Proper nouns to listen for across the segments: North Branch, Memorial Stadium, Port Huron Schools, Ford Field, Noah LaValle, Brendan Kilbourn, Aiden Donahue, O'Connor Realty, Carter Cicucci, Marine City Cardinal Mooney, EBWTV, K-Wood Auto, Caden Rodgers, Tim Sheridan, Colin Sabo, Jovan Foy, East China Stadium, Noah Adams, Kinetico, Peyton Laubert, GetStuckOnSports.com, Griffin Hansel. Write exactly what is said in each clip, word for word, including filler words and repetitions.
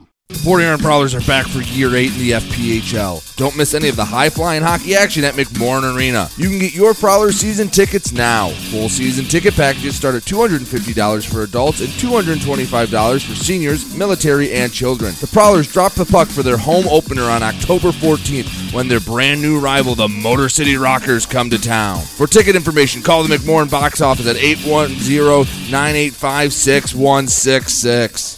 The Port Huron Prowlers are back for year eight in the F P H L. Don't miss any of the high-flying hockey action at McMorran Arena. You can get your Prowlers season tickets now. Full season ticket packages start at two hundred fifty dollars for adults and two hundred twenty-five dollars for seniors, military, and children. The Prowlers drop the puck for their home opener on October fourteenth when their brand new rival, the Motor City Rockers, come to town. For ticket information, call the McMorran box office at eight one zero, nine eight five, six one six six.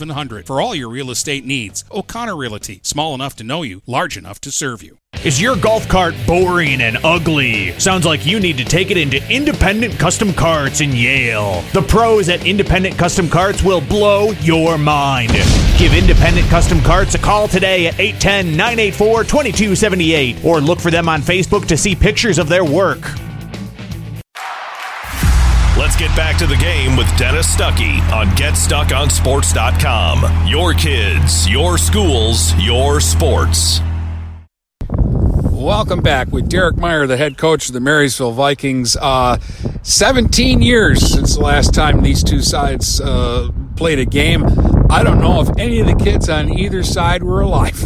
For all your real estate needs, O'Connor Realty. Small enough to know you, large enough to serve you. Is your golf cart boring and ugly? Sounds like you need to take it into Independent Custom Carts in Yale. The pros at Independent Custom Carts will blow your mind. Give Independent Custom Carts a call today at eight one zero, nine eight four, two two seven eight or look for them on Facebook to see pictures of their work. Let's get back to the game with Dennis Stuckey on Get Stuck On Sports dot com. Your kids, your schools, your sports. Welcome back with Derek Meyer, the head coach of the Marysville Vikings. Uh, seventeen years since the last time these two sides uh, played a game. I don't know if any of the kids on either side were alive,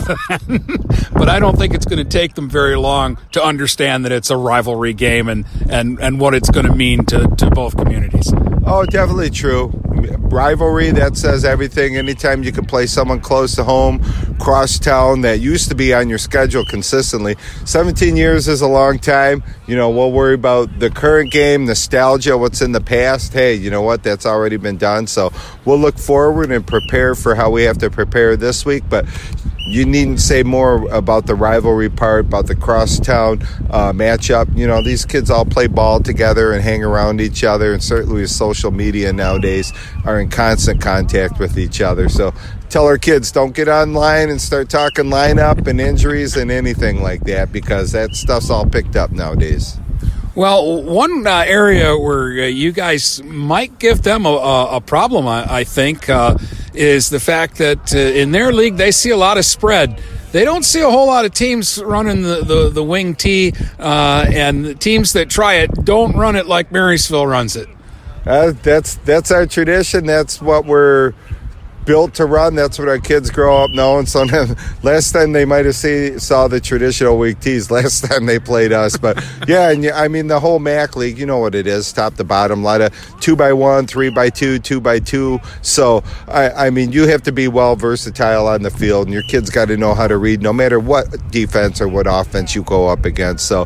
but I don't think it's going to take them very long to understand that it's a rivalry game and, and, and what it's going to mean to, to both communities. Oh, definitely true. Rivalry, that says everything. Anytime you can play someone close to home, cross town, that used to be on your schedule consistently. seventeen years is a long time. You know, we'll worry about the current game, nostalgia, what's in the past. Hey, you know what? That's already been done. So we'll look forward and prepare for how we have to prepare this week. But you needn't say more about the rivalry part, about the crosstown uh, matchup. You know, these kids all play ball together and hang around each other, and certainly with social media nowadays are in constant contact with each other. So tell our kids, don't get online and start talking lineup and injuries and anything like that, because that stuff's all picked up nowadays. Well, one uh, area where uh, you guys might give them a, a problem, I, I think, uh, is the fact that uh, in their league they see a lot of spread. They don't see a whole lot of teams running the, the, the wing tee, uh, and the teams that try it don't run it like Marysville runs it. Uh, that's that's our tradition. That's what we're built to run. That's what our kids grow up knowing. Sometimes last time they might have see, saw the traditional week tees last time they played us. But yeah, and I mean the whole M A C league, you know what it is, top to bottom, a lot of two by one, three by two, two by two. So I, I mean you have to be well versatile on the field, and your kids got to know how to read no matter what defense or what offense you go up against. So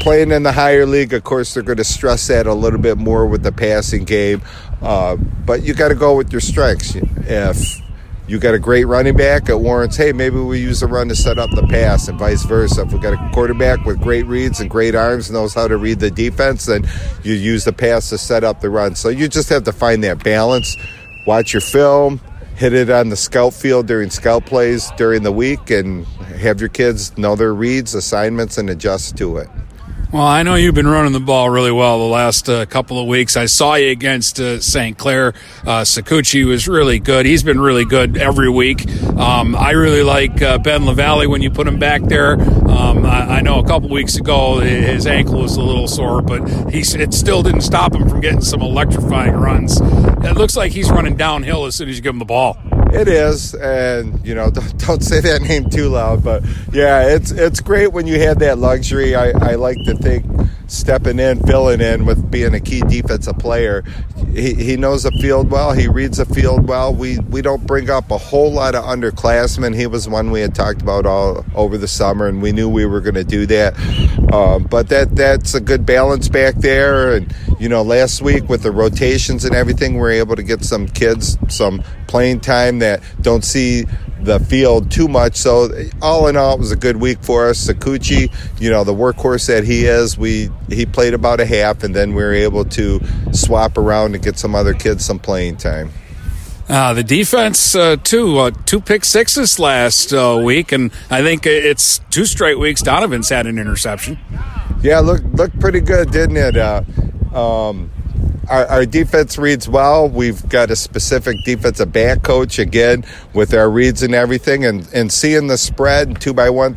playing in the higher league, of course, they're going to stress that a little bit more with the passing game. Uh, but you got to go with your strengths. If you got a great running back, it warrants, hey, maybe we use the run to set up the pass, and vice versa. If we got a quarterback with great reads and great arms, knows how to read the defense, then you use the pass to set up the run. So you just have to find that balance. Watch your film, hit it on the scout field during scout plays during the week, and have your kids know their reads, assignments, and adjust to it. Well, I know you've been running the ball really well the last uh, couple of weeks. I saw you against uh, Saint Clair. Uh, Cicucci was really good. He's been really good every week. Um, I really like uh, Ben LaValle when you put him back there. Um, I, I know a couple weeks ago his ankle was a little sore, but he it still didn't stop him from getting some electrifying runs. It looks like he's running downhill as soon as you give him the ball. It is, and, you know, don't, don't say that name too loud, but, yeah, it's it's great when you have that luxury. I, I like to think stepping in, filling in with being a key defensive player. He, he knows the field well. He reads the field well. We, we don't bring up a whole lot of underclassmen. He was one we had talked about all over the summer, and we knew we were going to do that. Um, but that that's a good balance back there. And, you know, last week with the rotations and everything, we were able to get some kids some playing time that don't see the field too much. So all in all, it was a good week for us. Cicucci, you know, the workhorse that he is, we he played about a half, and then we were able to swap around and get some other kids some playing time. Uh, the defense, uh, too, uh, two pick sixes last uh, week, and I think it's two straight weeks Donovan's had an interception. Yeah, look, looked pretty good, didn't it? Uh, um, Our, our defense reads well. We've got a specific defensive back coach, again, with our reads and everything. And, and seeing the spread, two by one,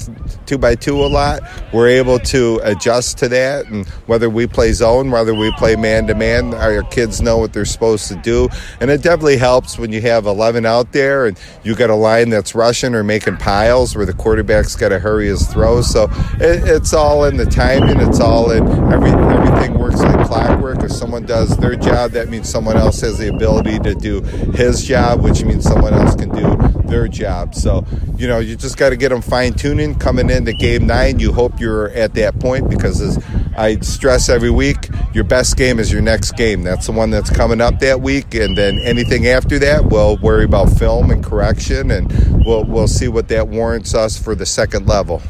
two by two a lot, we're able to adjust to that. And whether we play zone, whether we play man-to-man, our kids know what they're supposed to do. And it definitely helps when you have eleven out there and you got a line that's rushing or making piles where the quarterback's got to hurry his throws. So it, it's all in the timing. It's all in every, everything works like clockwork. If someone does their job, that means someone else has the ability to do his job, which means someone else can do their job. So, you know, you just got to get them fine-tuning. Coming into game nine, you hope you're at that point, because as I stress every week, your best game is your next game. That's the one that's coming up that week, and then anything after that, we'll worry about film and correction, and we'll we'll see what that warrants us for the second level.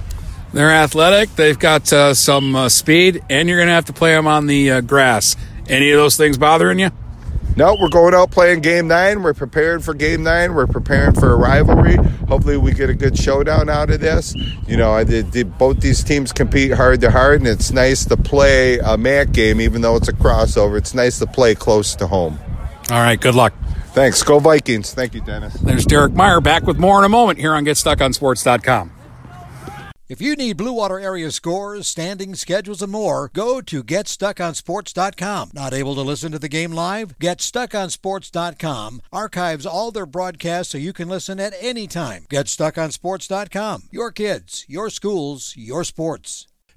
They're athletic. They've got uh, some uh, speed, and you're going to have to play them on the uh, grass. Any of those things bothering you? No, we're going out playing game nine. We're prepared for game nine. We're preparing for a rivalry. Hopefully we get a good showdown out of this. You know, I did, did, both these teams compete hard to hard, and it's nice to play a M A C game, even though it's a crossover. It's nice to play close to home. All right, good luck. Thanks. Go Vikings. Thank you, Dennis. There's Derek Meyer back with more in a moment here on Get Stuck On Sports dot com. If you need Blue Water area scores, standings, schedules, and more, go to Get Stuck On Sports dot com. Not able to listen to the game live? Get Stuck On Sports dot com archives all their broadcasts so you can listen at any time. Get Stuck On Sports dot com. Your kids, your schools, your sports.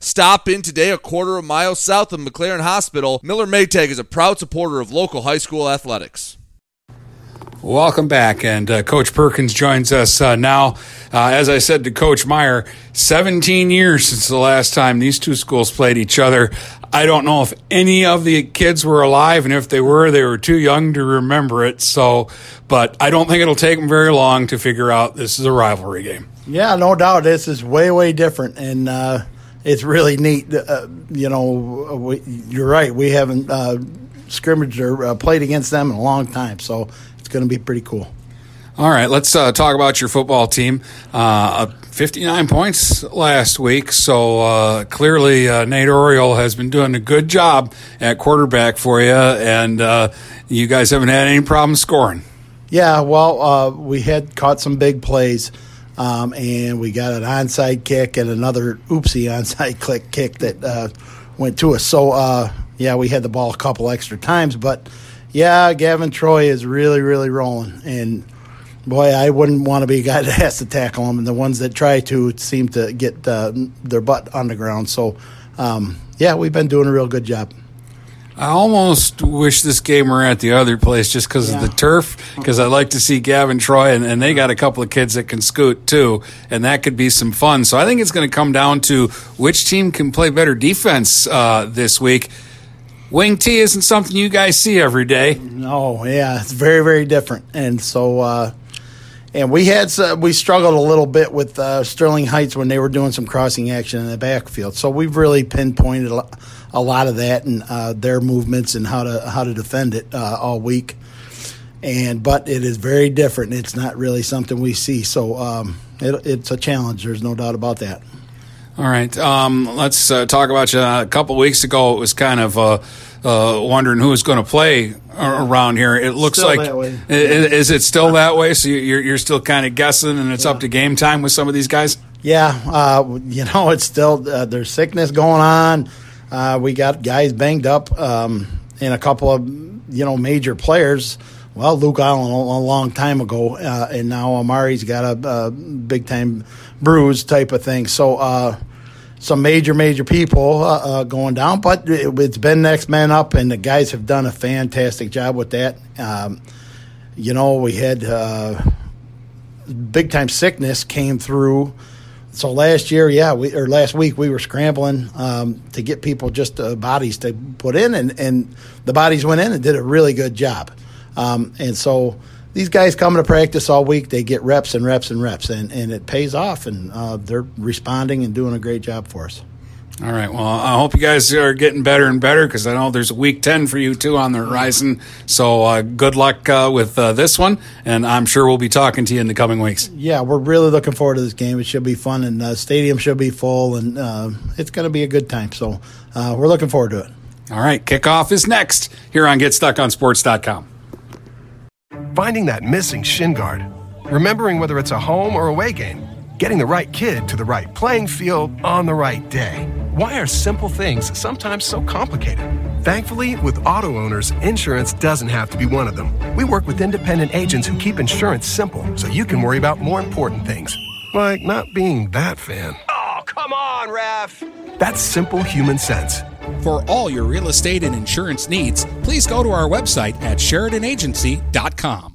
Stop in today a quarter of a mile south of McLaren Hospital. Miller Maytag is a proud supporter of local high school athletics. Welcome back, and uh, Coach Perkins joins us uh, now. Uh, as I said to Coach Meyer, seventeen years since the last time these two schools played each other. I don't know if any of the kids were alive, and if they were, they were too young to remember it. So, but I don't think it'll take them very long to figure out this is a rivalry game. Yeah, no doubt. This is way, way different, and uh it's really neat. Uh, you know, we, you're right. We haven't uh, scrimmaged or uh, played against them in a long time, so it's going to be pretty cool. All right, let's uh, talk about your football team. Uh, fifty-nine points last week, so uh, clearly uh, Nate Oriole has been doing a good job at quarterback for you, and uh, you guys haven't had any problem scoring. Yeah, well, uh, we had caught some big plays, um, and we got an onside kick and another oopsie onside click kick that uh, went to us. So, uh, yeah, we had the ball a couple extra times, but, yeah, Gavin Troy is really, really rolling, and – boy, I wouldn't want to be a guy that has to tackle them, and the ones that try to seem to get uh, their butt on the ground. So, um, yeah, we've been doing a real good job. I almost wish this game were at the other place just because yeah. of the turf, because I like to see Gavin Troy, and, and they got a couple of kids that can scoot too, and that could be some fun. So I think it's going to come down to which team can play better defense uh, this week. Wing T isn't something you guys see every day. No, yeah, it's very, very different. And so uh, – And we had uh, we struggled a little bit with uh, Sterling Heights when they were doing some crossing action in the backfield. So we've really pinpointed a lot of that and uh, their movements and how to how to defend it uh, all week. And but it is very different. It's not really something we see. So um, it, it's a challenge. There's no doubt about that. All right, um, let's uh, talk about you. A couple weeks ago, it was kind of uh, uh, wondering who was going to play around here. It looks still like – is, is it still that way? So you're, you're still kind of guessing, and it's yeah. up to game time with some of these guys? Yeah, uh, you know, it's still uh, – there's sickness going on. Uh, we got guys banged up um, and a couple of, you know, major players. Well, Luke Allen a long time ago, uh, and now Amari's got a, a big-time bruise type of thing. So uh, some major, major people uh, uh, going down, but it, it's been next man up, and the guys have done a fantastic job with that. Um, you know, we had uh, big-time sickness came through. So last year, yeah, we, or last week, we were scrambling um, to get people just uh, bodies to put in, and, and the bodies went in and did a really good job. Um, and so these guys come to practice all week. They get reps and reps and reps, and, and it pays off, and uh, they're responding and doing a great job for us. All right. Well, I hope you guys are getting better and better because I know there's a week ten for you, too, on the horizon. So uh, good luck uh, with uh, this one, and I'm sure we'll be talking to you in the coming weeks. Yeah, we're really looking forward to this game. It should be fun, and the stadium should be full, and uh, it's going to be a good time. So uh, we're looking forward to it. All right. Kickoff is next here on Get Stuck On Sports dot com. Finding that missing shin guard, remembering whether it's a home or away game, getting the right kid to the right playing field on the right day. Why are simple things sometimes so complicated? Thankfully, with auto owners, insurance doesn't have to be one of them. We work with independent agents who keep insurance simple so you can worry about more important things, like not being that fan. Oh, come on, ref! That's simple human sense. For all your real estate and insurance needs, please go to our website at Sheridan Agency dot com.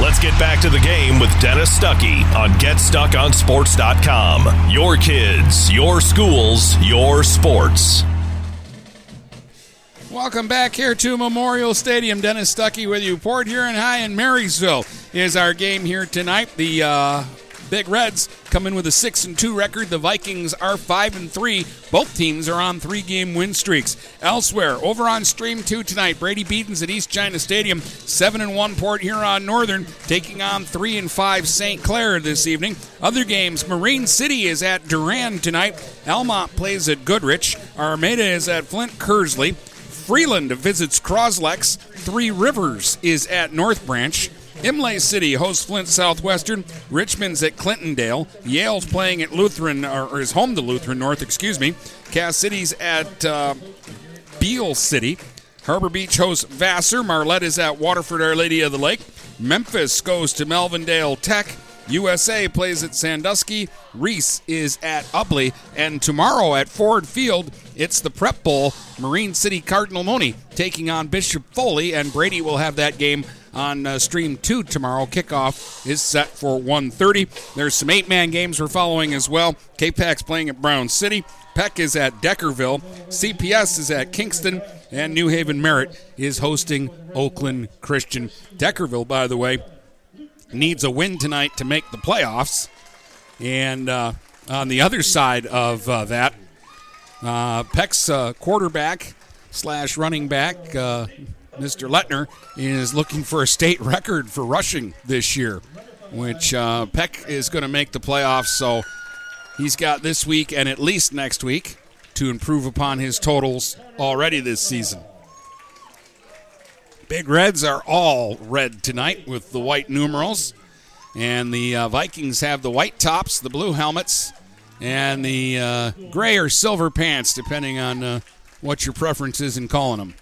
Let's get back to the game with Dennis Stuckey on Get Stuck On Sports dot com. Your kids, your schools, your sports. Welcome back here to Memorial Stadium. Dennis Stuckey with you. Port Huron High in Marysville is our game here tonight. The uh, Big Reds come in with a six and two record. The Vikings are five and three. Both teams are on three-game win streaks. Elsewhere, over on Stream two tonight, Brady Beaton's at East China Stadium. seven and one Port Huron Northern taking on three and five Saint Clair this evening. Other games, Marine City is at Duran tonight. Elmont plays at Goodrich. Armada is at Flint Kersley. Freeland visits Croslex. Three Rivers is at North Branch. Imlay City hosts Flint Southwestern. Richmond's at Clintondale. Yale's playing at Lutheran, or is home to Lutheran North, excuse me. Cass City's at uh, Beale City. Harbor Beach hosts Vassar. Marlette is at Waterford Our Lady of the Lake. Memphis goes to Melvindale Tech. U S A plays at Sandusky. Reese is at Ubley. And tomorrow at Ford Field, it's the Prep Bowl. Marine City Cardinal Mooney taking on Bishop Foley, and Brady will have that game on uh, Stream two tomorrow. Kickoff is set for one thirty. There's some eight-man games we're following as well. K-Pack's playing at Brown City. Peck is at Deckerville. C P S is at Kingston. And New Haven Merritt is hosting Oakland Christian. Deckerville, by the way, needs a win tonight to make the playoffs. And uh, on the other side of uh, that, uh, Peck's uh, quarterback slash running back, uh, Mister Lettner, is looking for a state record for rushing this year, which uh, Peck is going to make the playoffs. So he's got this week and at least next week to improve upon his totals already this season. Big Reds are all red tonight with the white numerals. And the uh, Vikings have the white tops, the blue helmets, and the uh, gray or silver pants, depending on uh, what your preference is in calling them.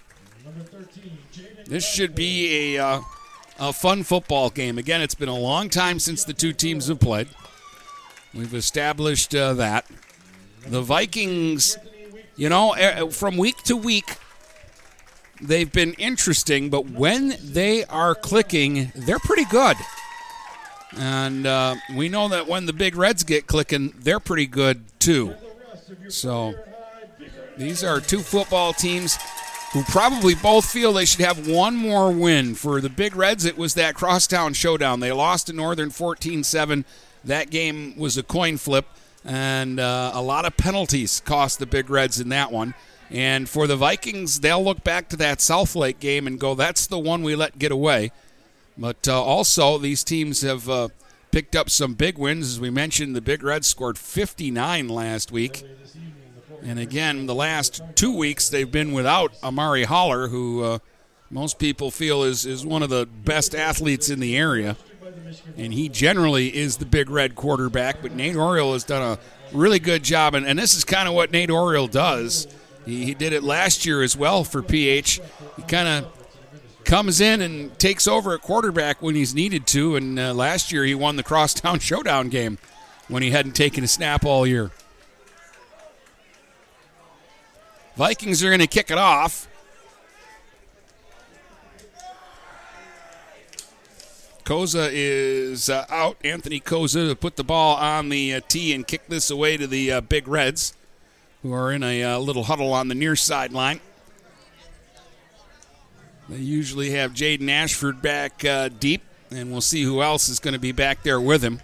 This should be a, uh, a fun football game. Again, it's been a long time since the two teams have played. We've established uh, that. The Vikings, you know, from week to week, they've been interesting, but when they are clicking, they're pretty good. And uh, we know that when the Big Reds get clicking, they're pretty good too. So these are two football teams who probably both feel they should have one more win. For the Big Reds, it was that crosstown showdown. They lost to Northern fourteen seven. That game was a coin flip, and uh, a lot of penalties cost the Big Reds in that one. And for the Vikings, they'll look back to that South Lake game and go, that's the one we let get away. But uh, also, these teams have uh, picked up some big wins. As we mentioned, the Big Reds scored fifty-nine last week. And again, the last two weeks, they've been without Amari Holler, who uh, most people feel is, is one of the best athletes in the area. And he generally is the Big Red quarterback. But Nate Oriole has done a really good job. And, and this is kind of what Nate Oriole does. He did it last year as well for P H. He kind of comes in and takes over at quarterback when he's needed to, and uh, last year he won the Crosstown Showdown game when he hadn't taken a snap all year. Vikings are going to kick it off. Koza is uh, out. Anthony Koza to put the ball on the uh, tee and kick this away to the uh, Big Reds, who are in a uh, little huddle on the near sideline. They usually have Jaden Ashford back uh, deep, and we'll see who else is going to be back there with him.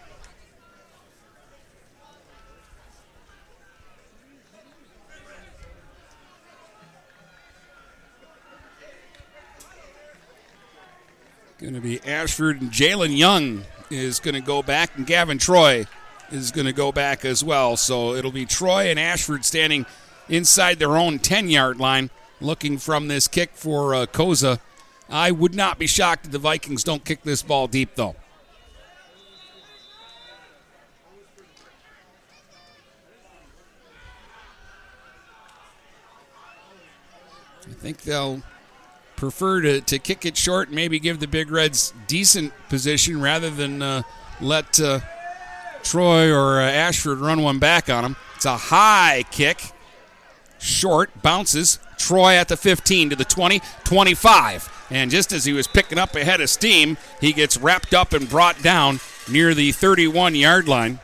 Going to be Ashford, and Jalen Young is going to go back, and Gavin Troy is going to go back as well. So it'll be Troy and Ashford standing inside their own ten-yard line, looking from this kick for uh, Koza I would not be shocked if the Vikings don't kick this ball deep, though. I think they'll prefer to, to kick it short and maybe give the Big Reds decent position rather than uh, let uh, Troy or uh, Ashford run one back on him. It's a high kick. Short, bounces. Troy at the fifteen to the twenty, twenty-five. And just as he was picking up a head of steam, he gets wrapped up and brought down near the thirty-one-yard line.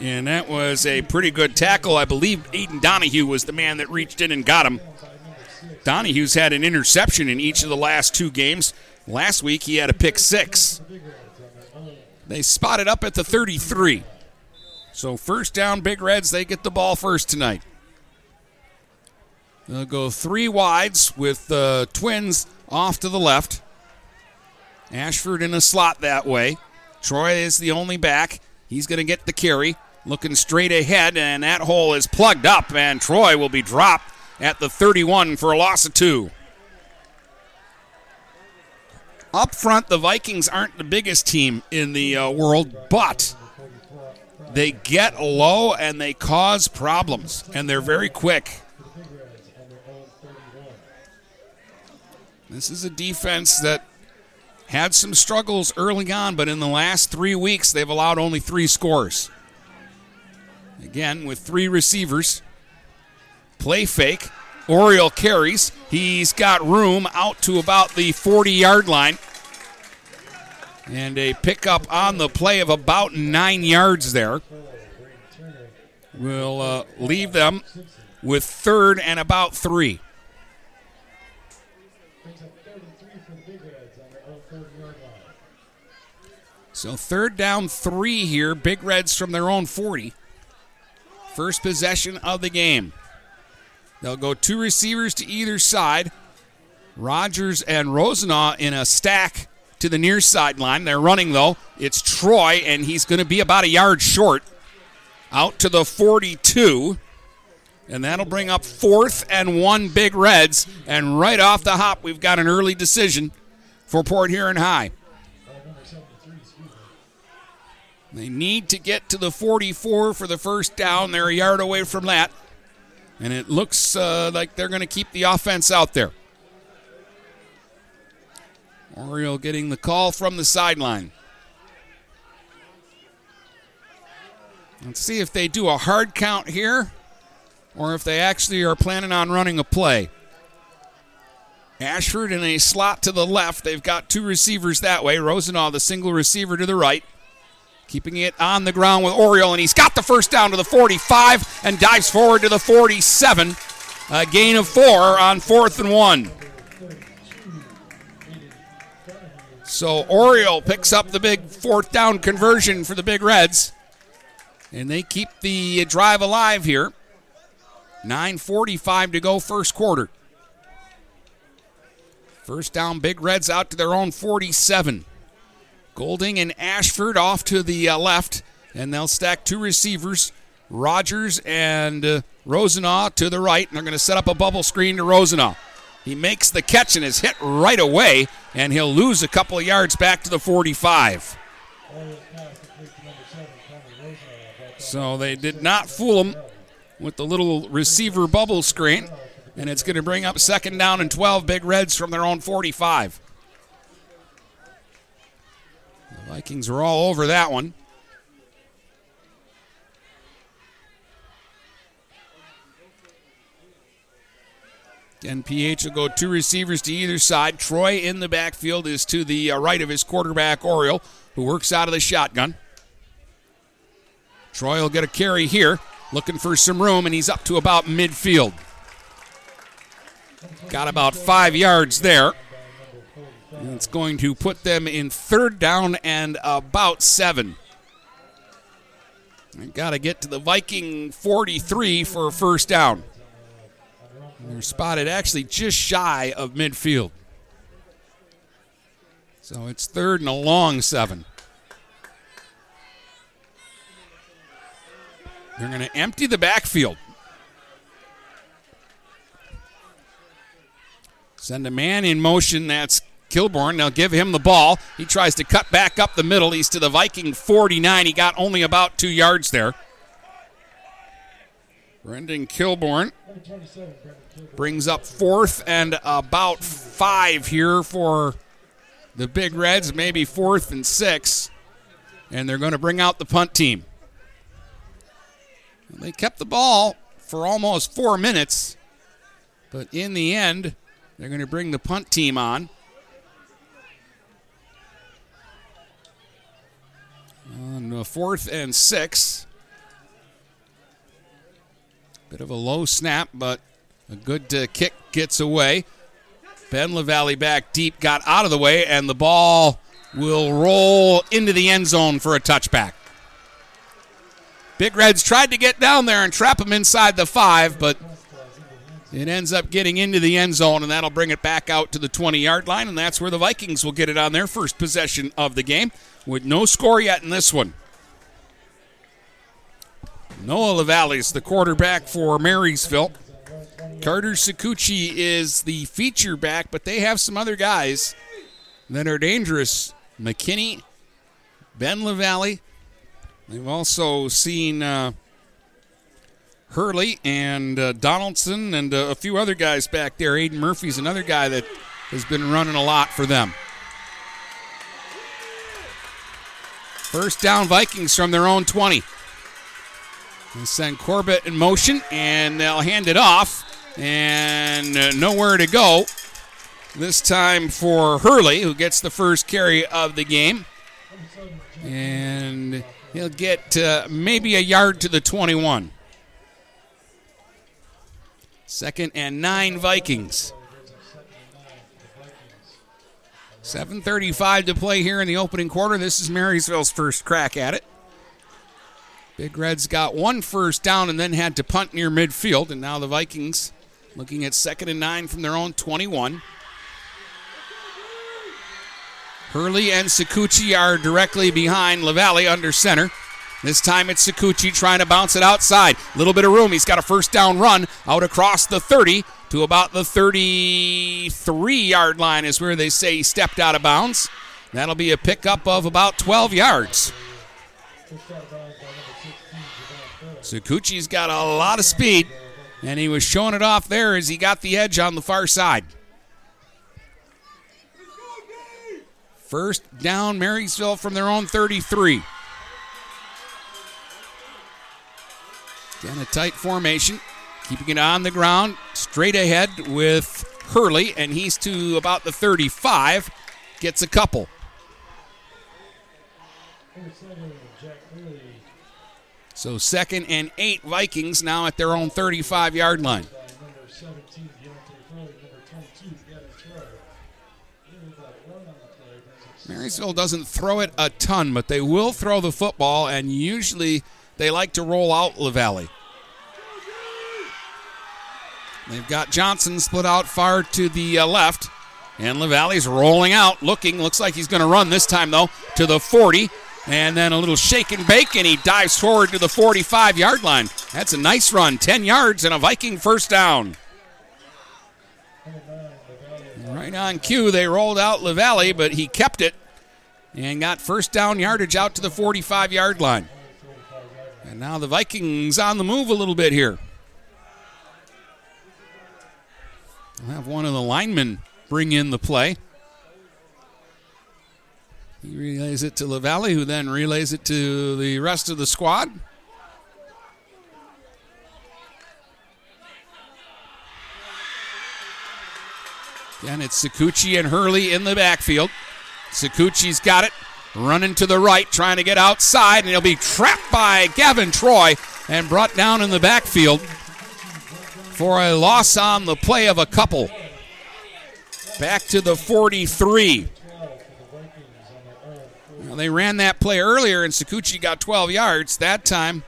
And that was a pretty good tackle. I believe Aiden Donahue was the man that reached in and got him. Donahue's had an interception in each of the last two games. Last week he had a pick six. They spotted up at the thirty-three. So first down, Big Reds, they get the ball first tonight. They'll go three wides with the uh, Twins off to the left. Ashford in a slot that way. Troy is the only back. He's going to get the carry. Looking straight ahead, and that hole is plugged up, and Troy will be dropped at the thirty-one for a loss of two. Up front, the Vikings aren't the biggest team in the uh, world, but they get low and they cause problems, and they're very quick. This is a defense that had some struggles early on, but in the last three weeks, they've allowed only three scores. Again, with three receivers. Play fake. Oriole carries. He's got room out to about the forty-yard line. And a pickup on the play of about nine yards there. We'll uh, leave them with third and about three. So third down three here. Big Reds from their own forty. First possession of the game. They'll go two receivers to either side. Rodgers and Rosenau in a stack to the near sideline. They're running, though. It's Troy, and he's going to be about a yard short. Out to the forty-two. And that'll bring up fourth and one, Big Reds. And right off the hop, we've got an early decision for Port Huron High. They need to get to the forty-four for the first down. They're a yard away from that. And it looks uh, like they're going to keep the offense out there. Oriole getting the call from the sideline. Let's see if they do a hard count here or if they actually are planning on running a play. Ashford in a slot to the left. They've got two receivers that way. Rosenau, the single receiver, to the right. Keeping it on the ground with Oriole, and he's got the first down to the forty-five and dives forward to the forty-seven. A gain of four on fourth and one. So Oriole picks up the big fourth down conversion for the Big Reds, and they keep the drive alive here. nine forty-five to go first quarter. First down, Big Reds out to their own forty-seven. Golding and Ashford off to the uh, left, and they'll stack two receivers, Rodgers and uh, Rosenau to the right, and they're going to set up a bubble screen to Rosenau. He makes the catch and is hit right away, and he'll lose a couple of yards back to the forty-five. So they did not fool him with the little receiver bubble screen, and it's going to bring up second down and twelve, Big Reds from their own forty-five. Vikings are all over that one. N P H will go two receivers to either side. Troy in the backfield is to the right of his quarterback, Oriole, who works out of the shotgun. Troy will get a carry here, looking for some room, and he's up to about midfield. Got about five yards there. And it's going to put them in third down and about seven. They've got to get to the Viking forty-three for a first down. And they're spotted actually just shy of midfield. So it's third and a long seven. They're going to empty the backfield. Send a man in motion. That's Kilbourn. They'll give him the ball. He tries to cut back up the middle. He's to the Viking forty-nine. He got only about two yards there. Brendan Kilbourn brings up fourth and about five here for the Big Reds, maybe fourth and six. And they're going to bring out the punt team. And they kept the ball for almost four minutes. But in the end, they're going to bring the punt team on. On the fourth and six. Bit of a low snap, but a good uh, kick gets away. Ben LaValle back deep, got out of the way, and the ball will roll into the end zone for a touchback. Big Reds tried to get down there and trap him inside the five, but it ends up getting into the end zone, and that'll bring it back out to the twenty-yard line, and that's where the Vikings will get it on their first possession of the game with no score yet in this one. Noah LaValle is the quarterback for Marysville. Carter Cicucci is the feature back, but they have some other guys that are dangerous. McKinney, Ben LaValle. They've also seen uh, Hurley and uh, Donaldson and uh, a few other guys back there. Aiden Murphy's another guy that has been running a lot for them. First down, Vikings from their own twenty. They send Corbett in motion, and they'll hand it off. And uh, nowhere to go. This time for Hurley, who gets the first carry of the game. And he'll get uh, maybe a yard to the twenty-one. Second and nine, Vikings. seven thirty-five to play here in the opening quarter. This is Marysville's first crack at it. Big Reds got one first down and then had to punt near midfield. And now the Vikings looking at second and nine from their own twenty-one. Hurley and Cicucci are directly behind LaValle under center. This time it's Cicucci trying to bounce it outside. A little bit of room. He's got a first down run out across the thirty to about the thirty-three-yard line is where they say he stepped out of bounds. That'll be a pickup of about twelve yards. Cicucci's got a lot of speed, and he was showing it off there as he got the edge on the far side. First down, Marysville from their own thirty-three. Again, a tight formation, keeping it on the ground, straight ahead with Hurley, and he's to about the thirty-five, gets a couple. So second and eight, Vikings now at their own thirty-five-yard line. Marysville doesn't throw it a ton, but they will throw the football, and usually they like to roll out LaValle. They've got Johnson split out far to the uh, left, and LaValle's rolling out, looking. Looks like he's going to run this time, though, to the forty. And then a little shake and bake, and he dives forward to the forty-five-yard line. That's a nice run, ten yards and a Viking first down. Right on cue, they rolled out LaValle, but he kept it and got first down yardage out to the forty-five-yard line. And now the Vikings on the move a little bit here. We'll have one of the linemen bring in the play. He relays it to LaValle, who then relays it to the rest of the squad. Again, it's Cicucci and Hurley in the backfield. Cicucci's got it, running to the right, trying to get outside, and he'll be trapped by Gavin Troy and brought down in the backfield for a loss on the play of a couple. Back to the forty-three. They ran that play earlier, and Cicucci got twelve yards. That time,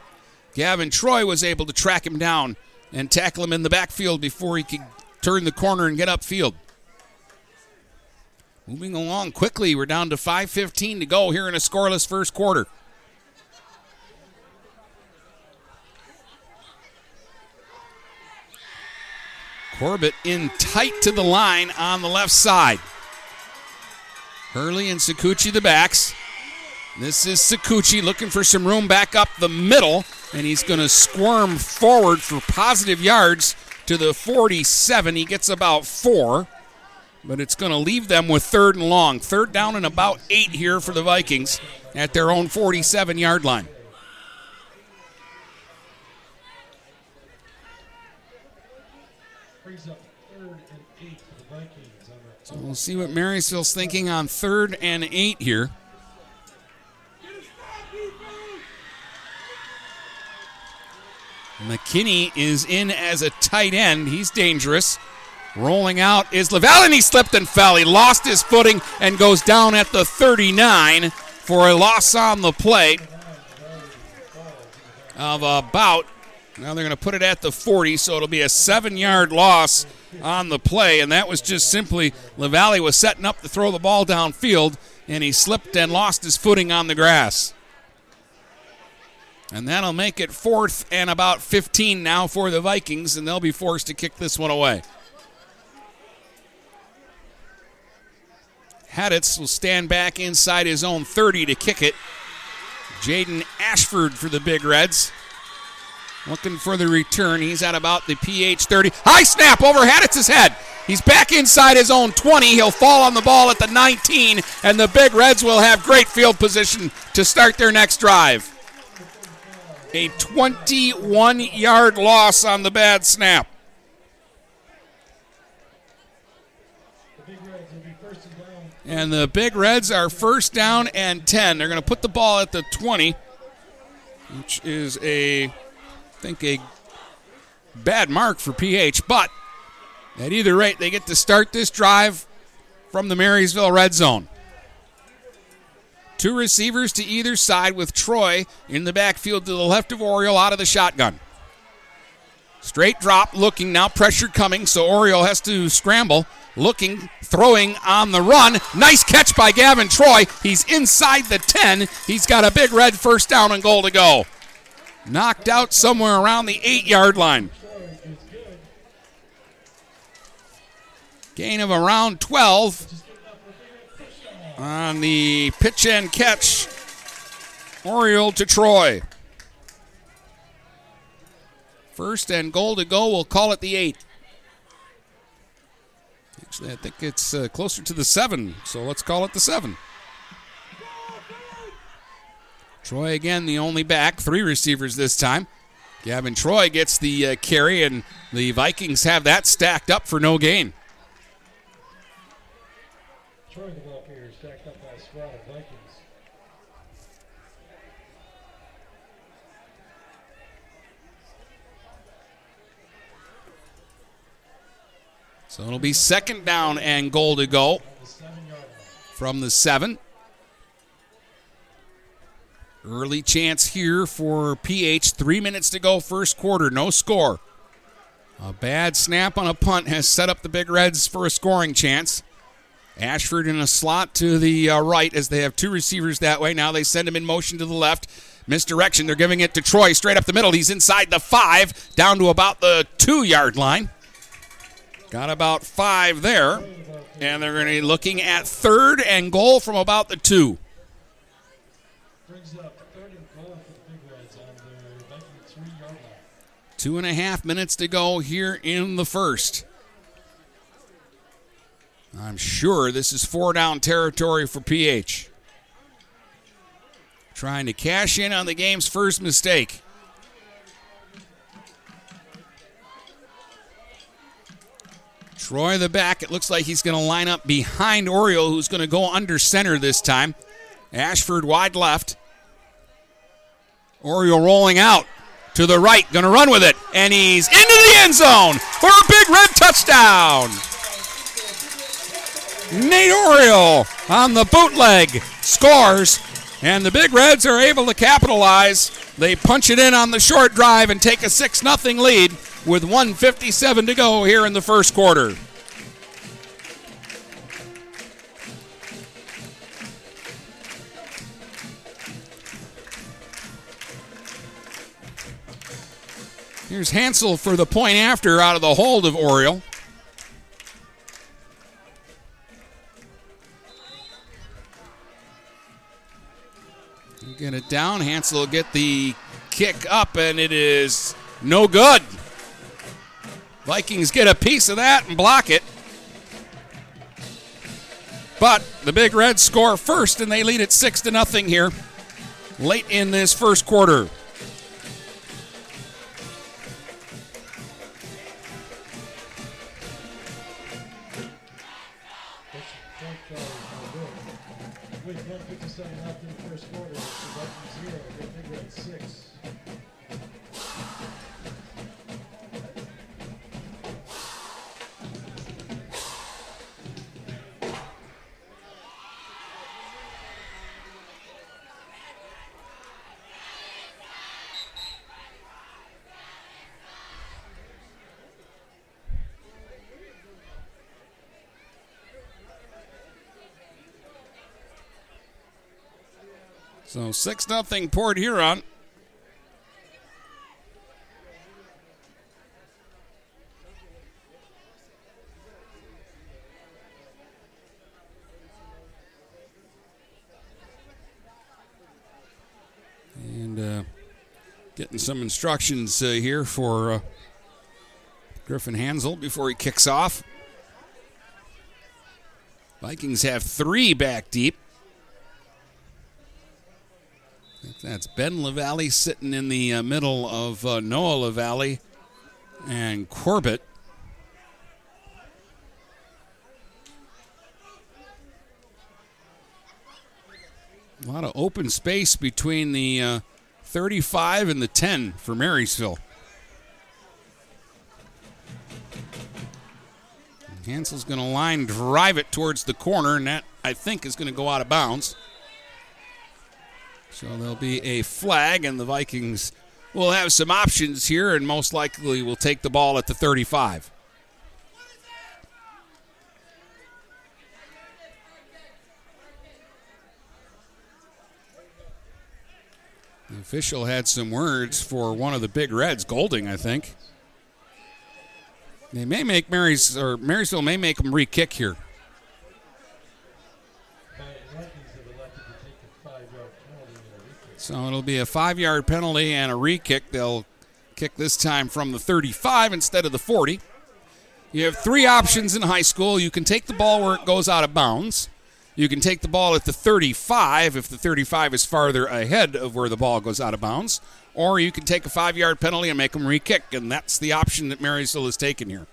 Gavin Troy was able to track him down and tackle him in the backfield before he could turn the corner and get upfield. Moving along quickly, we're down to five fifteen to go here in a scoreless first quarter. Corbett in tight to the line on the left side. Hurley and Cicucci the backs. This is Cicucci looking for some room back up the middle, and he's going to squirm forward for positive yards to the forty-seven. He gets about four, but it's going to leave them with third and long. Third down and about eight here for the Vikings at their own forty-seven-yard line. So we'll see what Marysville's thinking on third and eight here. McKinney is in as a tight end. He's dangerous. Rolling out is LaValle, and he slipped and fell. He lost his footing and goes down at the thirty-nine for a loss on the play of about, now they're going to put it at the forty, so it'll be a seven-yard loss on the play, and that was just simply LaValle was setting up to throw the ball downfield, and he slipped and lost his footing on the grass. And that'll make it fourth and about fifteen now for the Vikings, and they'll be forced to kick this one away. Haditz will stand back inside his own thirty to kick it. Jaden Ashford for the Big Reds. Looking for the return. He's at about the P H thirty. High snap over Haditz's head. He's back inside his own twenty. He'll fall on the ball at the nineteen, and the Big Reds will have great field position to start their next drive. A twenty-one-yard loss on the bad snap. And the Big Reds are first down and ten. They're going to put the ball at the twenty, which is a, I think, a bad mark for P H. But at either rate, they get to start this drive from the Marysville red zone. Two receivers to either side with Troy in the backfield to the left of Oriole out of the shotgun. Straight drop, looking, now pressure coming, so Oriole has to scramble, looking, throwing on the run. Nice catch by Gavin Troy. He's inside the ten. He's got a Big Red first down and goal to go. Knocked out somewhere around the eight-yard line. Gain of around twelve. On the pitch and catch, Oriole to Troy. First and goal to go. We'll call it the eight. Actually, I think it's uh, closer to the seven, so let's call it the seven. Troy again, the only back. Three receivers this time. Gavin Troy gets the uh, carry, and the Vikings have that stacked up for no gain. Troy, the ball carrier, stacked up by a squad of Vikings. So it'll be second down and goal to go from the seven. Early chance here for P H. Three minutes to go, first quarter, no score. A bad snap on a punt has set up the Big Reds for a scoring chance. Ashford in a slot to the uh, right as they have two receivers that way. Now they send him in motion to the left. Misdirection. They're giving it to Troy straight up the middle. He's inside the five, down to about the two-yard line. Got about five there. And they're going to be looking at third and goal from about the two. Brings up third and goal for the Big Reds on their three-yard line. Two and a half minutes to go here in the first. I'm sure this is four-down territory for P H. Trying to cash in on the game's first mistake. Troy the back. It looks like he's going to line up behind Oriole, who's going to go under center this time. Ashford wide left. Oriole rolling out to the right. Going to run with it. And he's into the end zone for a Big Red touchdown. Nate Oriole on the bootleg scores, and the Big Reds are able to capitalize. They punch it in on the short drive and take a six nothing lead with one fifty-seven to go here in the first quarter. Here's Hansel for the point after out of the hold of Oriole. Get it down. Hansel will get the kick up, and it is no good. Vikings get a piece of that and block it. But the Big Reds score first, and they lead it six to nothing here late in this first quarter. So six nothing Port Huron. And uh, getting some instructions uh, here for uh, Griffin Hansel before he kicks off. Vikings have three back deep. That's Ben LaValle sitting in the uh, middle of uh, Noah LaValle and Corbett. A lot of open space between the uh, thirty-five and the ten for Marysville. And Hansel's going to line drive it towards the corner, and that, I think, is going to go out of bounds. So there'll be a flag, and the Vikings will have some options here and most likely will take the ball at the thirty-five. The official had some words for one of the Big Reds, Golding, I think. They may make Marys, or Marysville may make them re-kick here. So it'll be a five-yard penalty and a re-kick. They'll kick this time from the thirty-five instead of the forty. You have three options in high school. You can take the ball where it goes out of bounds. You can take the ball at the thirty-five if the thirty-five is farther ahead of where the ball goes out of bounds. Or you can take a five-yard penalty and make them re-kick, and that's the option that Marysville has taken here.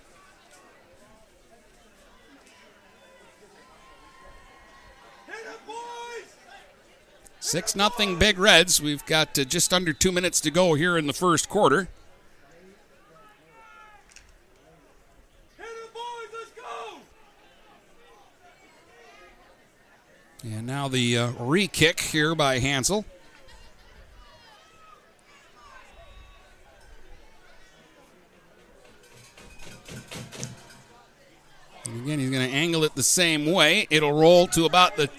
six nothing Big Reds. We've got uh, just under two minutes to go here in the first quarter. Hit it, boys, let's go! And now the uh, re-kick here by Hansel. And again, he's going to angle it the same way. It'll roll to about the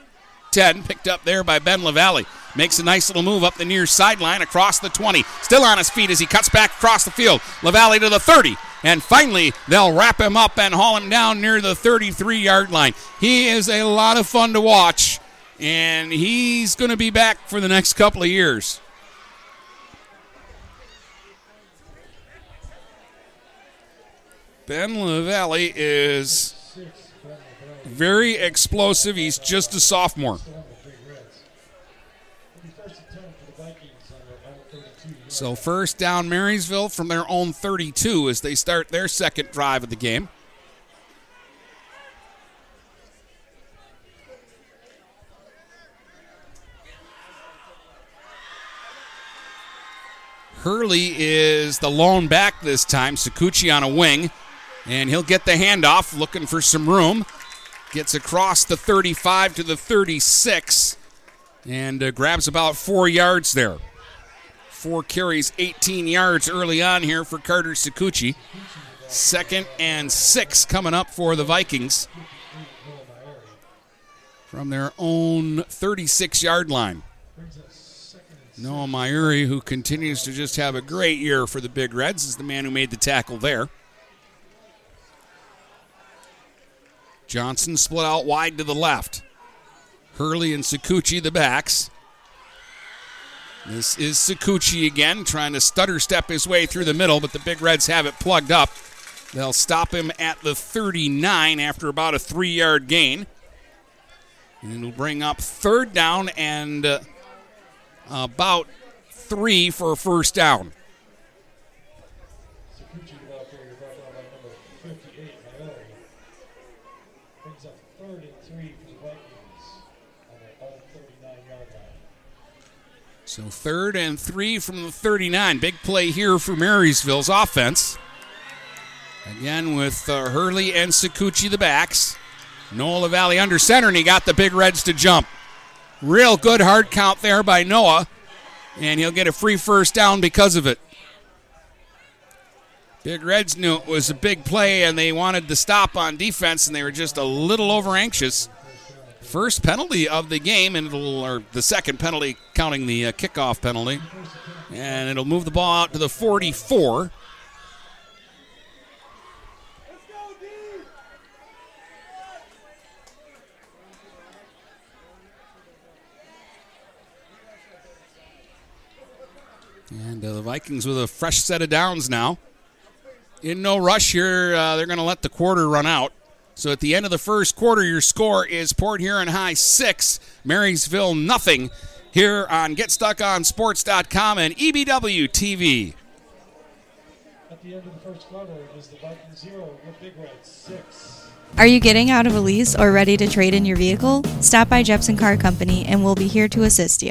ten, picked up there by Ben LaValle. Makes a nice little move up the near sideline across the twenty. Still on his feet as he cuts back across the field. LaValle to the thirty. And finally, they'll wrap him up and haul him down near the thirty-three-yard line. He is a lot of fun to watch, and he's going to be back for the next couple of years. Ben LaValle is very explosive. He's just a sophomore. So first down Marysville from their own thirty-two as they start their second drive of the game. Hurley is the lone back this time. Cicucci on a wing, and he'll get the handoff looking for some room. Gets across the thirty-five to the thirty-six and uh, grabs about four yards there. Four carries, eighteen yards early on here for Carter Cicucci. Second and six coming up for the Vikings from their own thirty-six-yard line. Noah Maiuri, who continues to just have a great year for the Big Reds, is the man who made the tackle there. Johnson split out wide to the left. Hurley and Cicucci the backs. This is Cicucci again, trying to stutter step his way through the middle, but the Big Reds have it plugged up. They'll stop him at the thirty-nine after about a three-yard gain. And it'll bring up third down and uh, about three for a first down. So third and three from the thirty-nine. Big play here for Marysville's offense. Again with uh, Hurley and Cicucci the backs. Noah LaValle under center, and he got the Big Reds to jump. Real good hard count there by Noah, and he'll get a free first down because of it. Big Reds knew it was a big play, and they wanted to stop on defense, and they were just a little over anxious. First penalty of the game, and it'll or the second penalty, counting the uh, kickoff penalty. And it'll move the ball out to the forty-four. And uh, the Vikings with a fresh set of downs now. In no rush here, uh, they're going to let the quarter run out. So at the end of the first quarter, your score is Port Huron High six, Marysville nothing, here on Get Stuck On Sports dot com and E B W T V. At the end of the first quarter, it is the Vikings zero, the Big Reds six. Are you getting out of a lease or ready to trade in your vehicle? Stop by Jepson Car Company and we'll be here to assist you.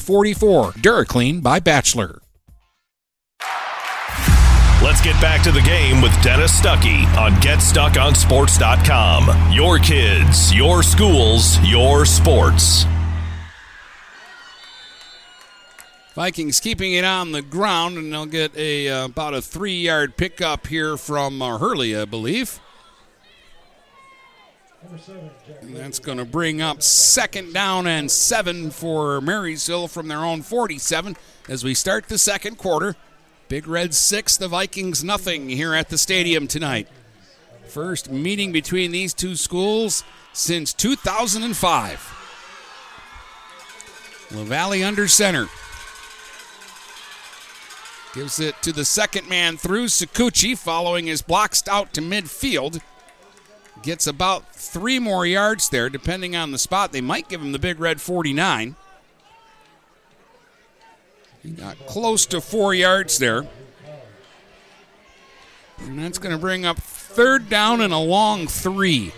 four four. forty-four DuraClean by Bachelor. Let's get back to the game with Dennis Stuckey on Get Stuck On Sports dot com. Your kids, your schools, your sports. Vikings keeping it on the ground, and they'll get a uh, about a three-yard pickup here from uh, Hurley, I believe. And that's going to bring up second down and seven for Marysville from their own forty-seven as we start the second quarter. Big Red six, the Vikings nothing here at the stadium tonight. First meeting between these two schools since two thousand five. LaValle under center. Gives it to the second man through, Cicucci, following his blocks out to midfield. Gets about three more yards there, depending on the spot. They might give him the Big Red forty-nine. He got close to four yards there. And that's going to bring up third down and a long three.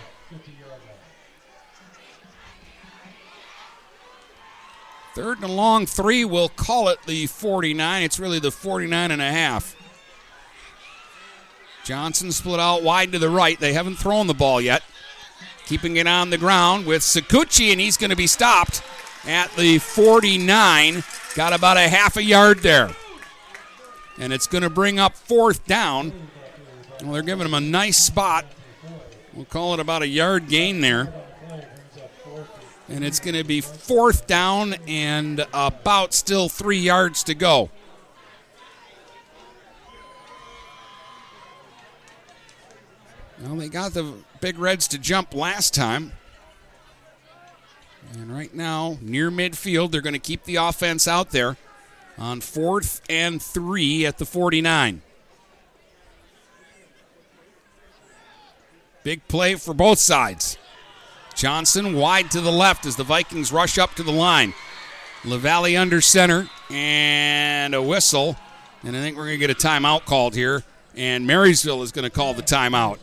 Third and a long three, we'll call it the forty-nine. It's really the forty-nine and a half. Johnson split out wide to the right. They haven't thrown the ball yet. Keeping it on the ground with Cicucci, and he's going to be stopped at the forty-nine. Got about a half a yard there. And it's going to bring up fourth down. Well, they're giving him a nice spot. We'll call it about a yard gain there. And it's going to be fourth down and about still three yards to go. Well, they got the Big Reds to jump last time. And right now, near midfield, they're going to keep the offense out there on fourth and three at the forty-nine. Big play for both sides. Johnson wide to the left as the Vikings rush up to the line. LaValle under center and a whistle. And I think we're going to get a timeout called here. And Marysville is going to call the timeout.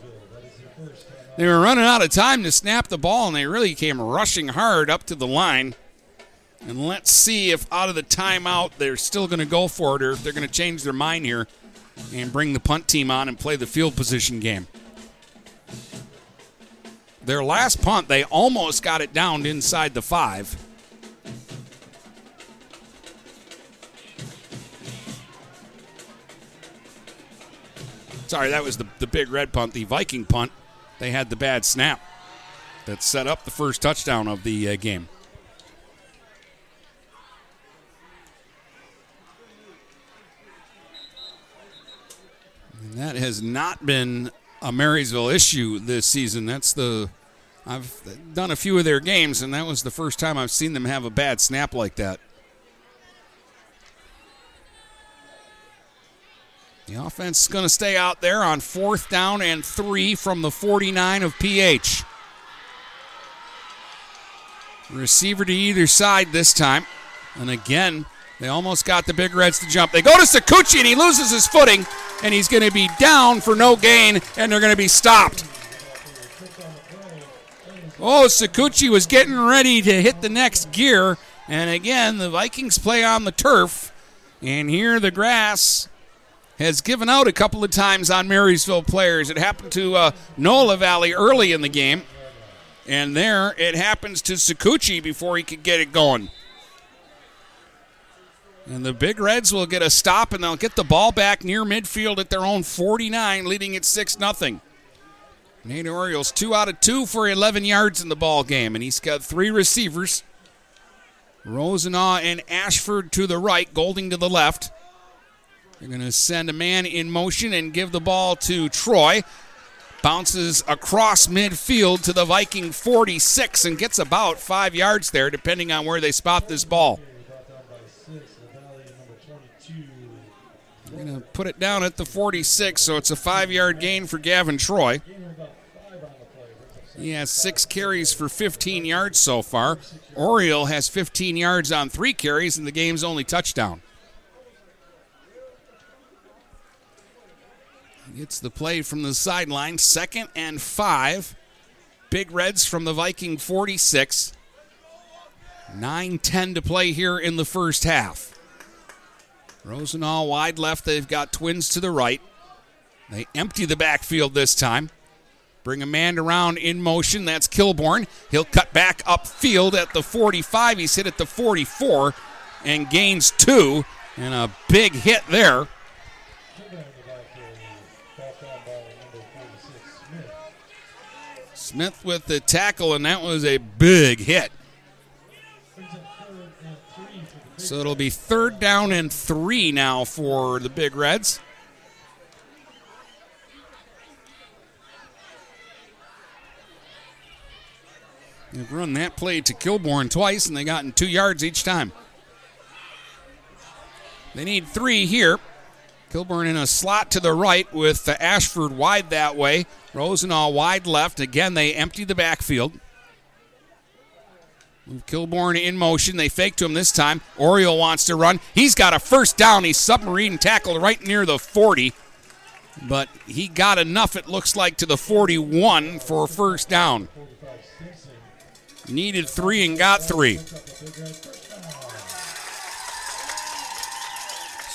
They were running out of time to snap the ball, and they really came rushing hard up to the line. And let's see if out of the timeout they're still going to go for it or if they're going to change their mind here and bring the punt team on and play the field position game. Their last punt, they almost got it down inside the five. Sorry, that was the, the big red punt, the Viking punt. They had the bad snap that set up the first touchdown of the uh, game. And that has not been a Marysville issue this season. That's the I've done a few of their games, and that was the first time I've seen them have a bad snap like that. The offense is going to stay out there on fourth down and three from the forty-nine of P H. Receiver to either side this time. And again, they almost got the Big Reds to jump. They go to Cicucci, and he loses his footing, and he's going to be down for no gain, and they're going to be stopped. Oh, Cicucci was getting ready to hit the next gear. And again, the Vikings play on the turf. And here the grass has given out a couple of times on Marysville players. It happened to uh, Noah LaValle early in the game. And there it happens to Cicucci before he could get it going. And the Big Reds will get a stop, and they'll get the ball back near midfield at their own forty-nine, leading it six nothing. Nate Orioles two out of two for eleven yards in the ball game, and he's got three receivers. Rosenau and Ashford to the right, Golding to the left. They're going to send a man in motion and give the ball to Troy. Bounces across midfield to the Viking forty-six and gets about five yards there, depending on where they spot this ball. Going to put it down at the forty-six, so it's a five-yard gain for Gavin Troy. He has six carries for fifteen yards so far. Oriole has fifteen yards on three carries, and the game's only touchdown. Gets the play from the sideline, second and five. Big Reds from the Viking forty-six. nine ten to play here in the first half. Rosenau wide left. They've got twins to the right. They empty the backfield this time. Bring a man around in motion. That's Kilbourne. He'll cut back upfield at the forty-five. He's hit at the forty-four and gains two. And a big hit there. Smith with the tackle, and that was a big hit. So it'll be third down and three now for the Big Reds. They've run that play to Kilbourne twice, and they've gotten two yards each time. They need three here. Kilbourne in a slot to the right with Ashford wide that way. Rosenau wide left. Again, they empty the backfield. Kilbourne in motion. They fake to him this time. Oriole wants to run. He's got a first down. He's submarine tackled right near the forty. But he got enough, it looks like, to the forty-one for a first down. Needed three and got three.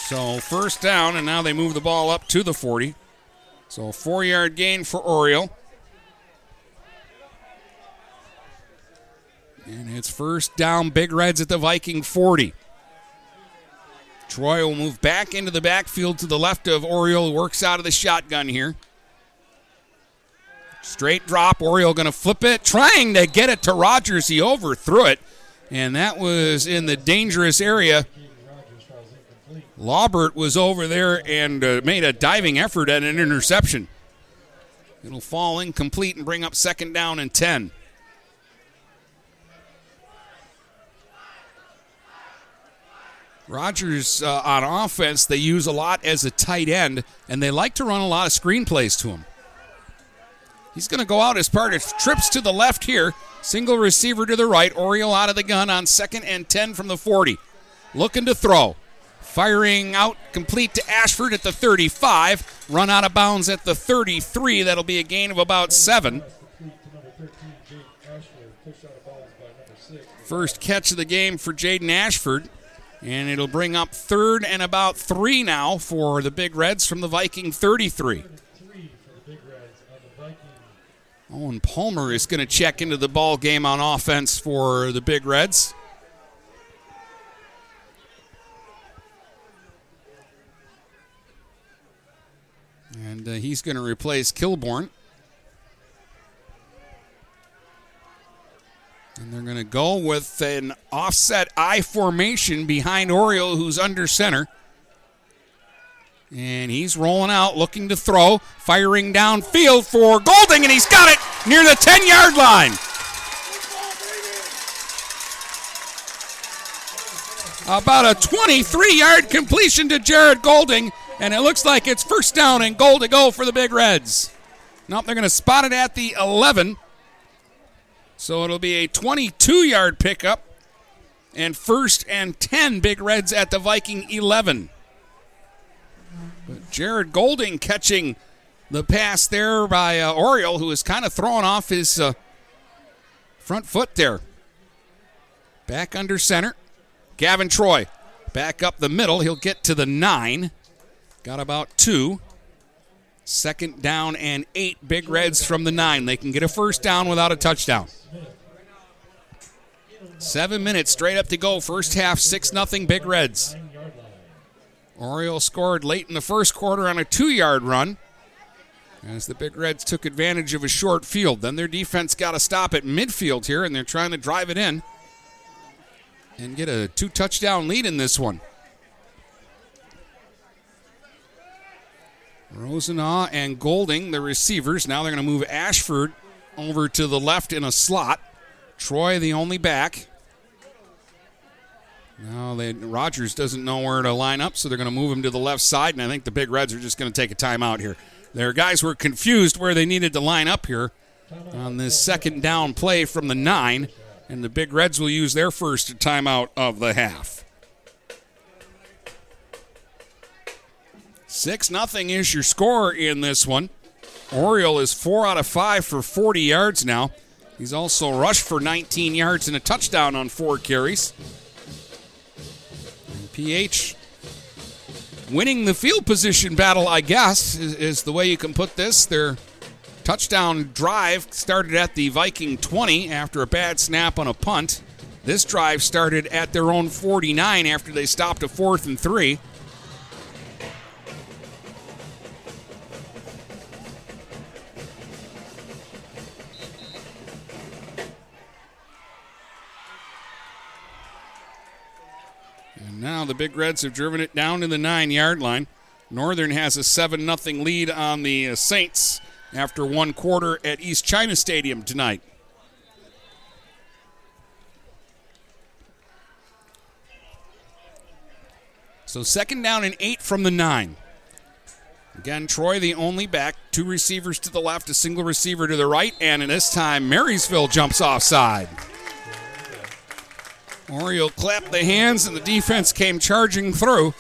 So first down, and now they move the ball up to the forty. So a four-yard gain for Oriole. And it's first down, Big Reds at the Viking forty. Troy will move back into the backfield to the left of Oriole, works out of the shotgun here. Straight drop, Oriole going to flip it, trying to get it to Rodgers. He overthrew it, and that was in the dangerous area. Laubert was over there and uh, made a diving effort at an interception. It'll fall incomplete and bring up second down and ten. Rodgers uh, on offense, they use a lot as a tight end, and they like to run a lot of screen plays to him. He's going to go out as part of trips to the left here. Single receiver to the right. Oriole out of the gun on second and ten from the forty. Looking to throw. Firing out complete to Ashford at the thirty-five. Run out of bounds at the thirty-three. That'll be a gain of about seven. First catch of the game for Jaden Ashford. And it'll bring up third and about three now for the Big Reds from the Viking thirty-three. Owen Palmer is going to check into the ball game on offense for the Big Reds. And uh, he's going to replace Kilbourne. And they're going to go with an offset I formation behind Oriole, who's under center. And he's rolling out, looking to throw, firing downfield for Golding, and he's got it near the ten-yard line. About a twenty-three-yard completion to Jared Golding, and it looks like it's first down and goal to go for the Big Reds. Nope, they're going to spot it at the eleven. So it'll be a twenty-two-yard pickup, and first and ten, Big Reds at the Viking eleven. But Jared Golding catching the pass there by uh, Oriole, who is kind of throwing off his uh, front foot there. Back under center. Gavin Troy back up the middle. He'll get to the nine. Got about two. Second down and eight. Big Reds from the nine. They can get a first down without a touchdown. Seven minutes straight up to go. First half, six nothing Big Reds. Oriole scored late in the first quarter on a two-yard run as the Big Reds took advantage of a short field. Then their defense got a stop at midfield here, and they're trying to drive it in and get a two-touchdown lead in this one. Rosenau and Golding, the receivers. Now they're going to move Ashford over to the left in a slot. Troy, the only back. Now they, Rodgers doesn't know where to line up, so they're going to move him to the left side, and I think the Big Reds are just going to take a timeout here. Their guys were confused where they needed to line up here on this second down play from the nine, and the Big Reds will use their first timeout of the half. six nothing is your score in this one. Oriole is four out of five for forty yards now. He's also rushed for nineteen yards and a touchdown on four carries. P H winning the field position battle, I guess, is, is the way you can put this. Their touchdown drive started at the Viking twenty after a bad snap on a punt. This drive started at their own forty-nine after they stopped a fourth and three. Now the Big Reds have driven it down to the nine-yard line. Northern has a seven nothing lead on the Saints after one quarter at East China Stadium tonight. So second down and eight from the nine. Again, Troy the only back. Two receivers to the left, a single receiver to the right, and this time Marysville jumps offside. Oriole clapped the hands, and the defense came charging through.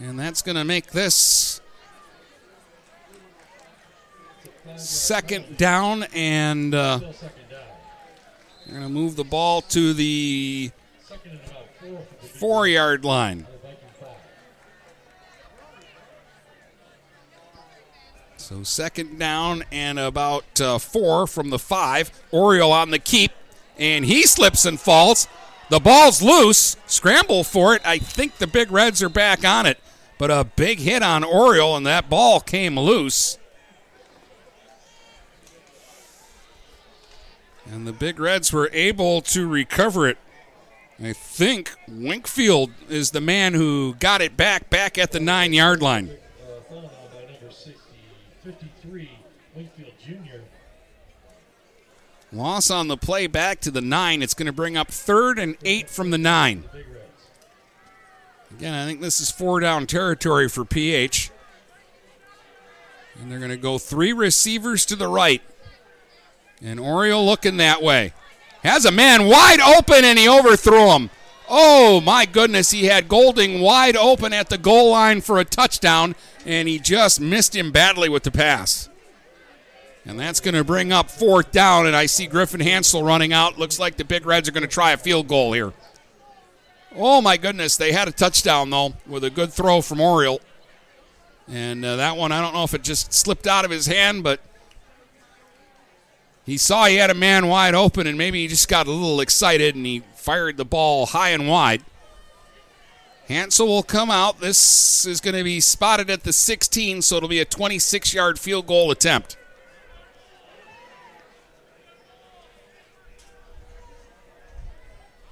And that's going to make this second down, and uh, they're going to move the ball to the four-yard line. So second down and about uh, four from the five. Oriole on the keep, and he slips and falls. The ball's loose. Scramble for it. I think the Big Reds are back on it. But a big hit on Oriole, and that ball came loose. And the Big Reds were able to recover it. I think Winkfield is the man who got it back, back at the nine-yard line. Loss on the play back to the nine. It's going to bring up third and eight from the nine. Again, I think this is four down territory for P H. And they're going to go three receivers to the right. And Oriole looking that way. Has a man wide open, and he overthrew him. Oh, my goodness, he had Golding wide open at the goal line for a touchdown, and he just missed him badly with the pass. And that's going to bring up fourth down, and I see Griffin Hansel running out. Looks like the Big Reds are going to try a field goal here. Oh, my goodness, they had a touchdown, though, with a good throw from Oriole. And uh, that one, I don't know if it just slipped out of his hand, but he saw he had a man wide open, and maybe he just got a little excited, and he fired the ball high and wide. Hansel will come out. This is going to be spotted at the sixteen, so it'll be a twenty-six-yard field goal attempt.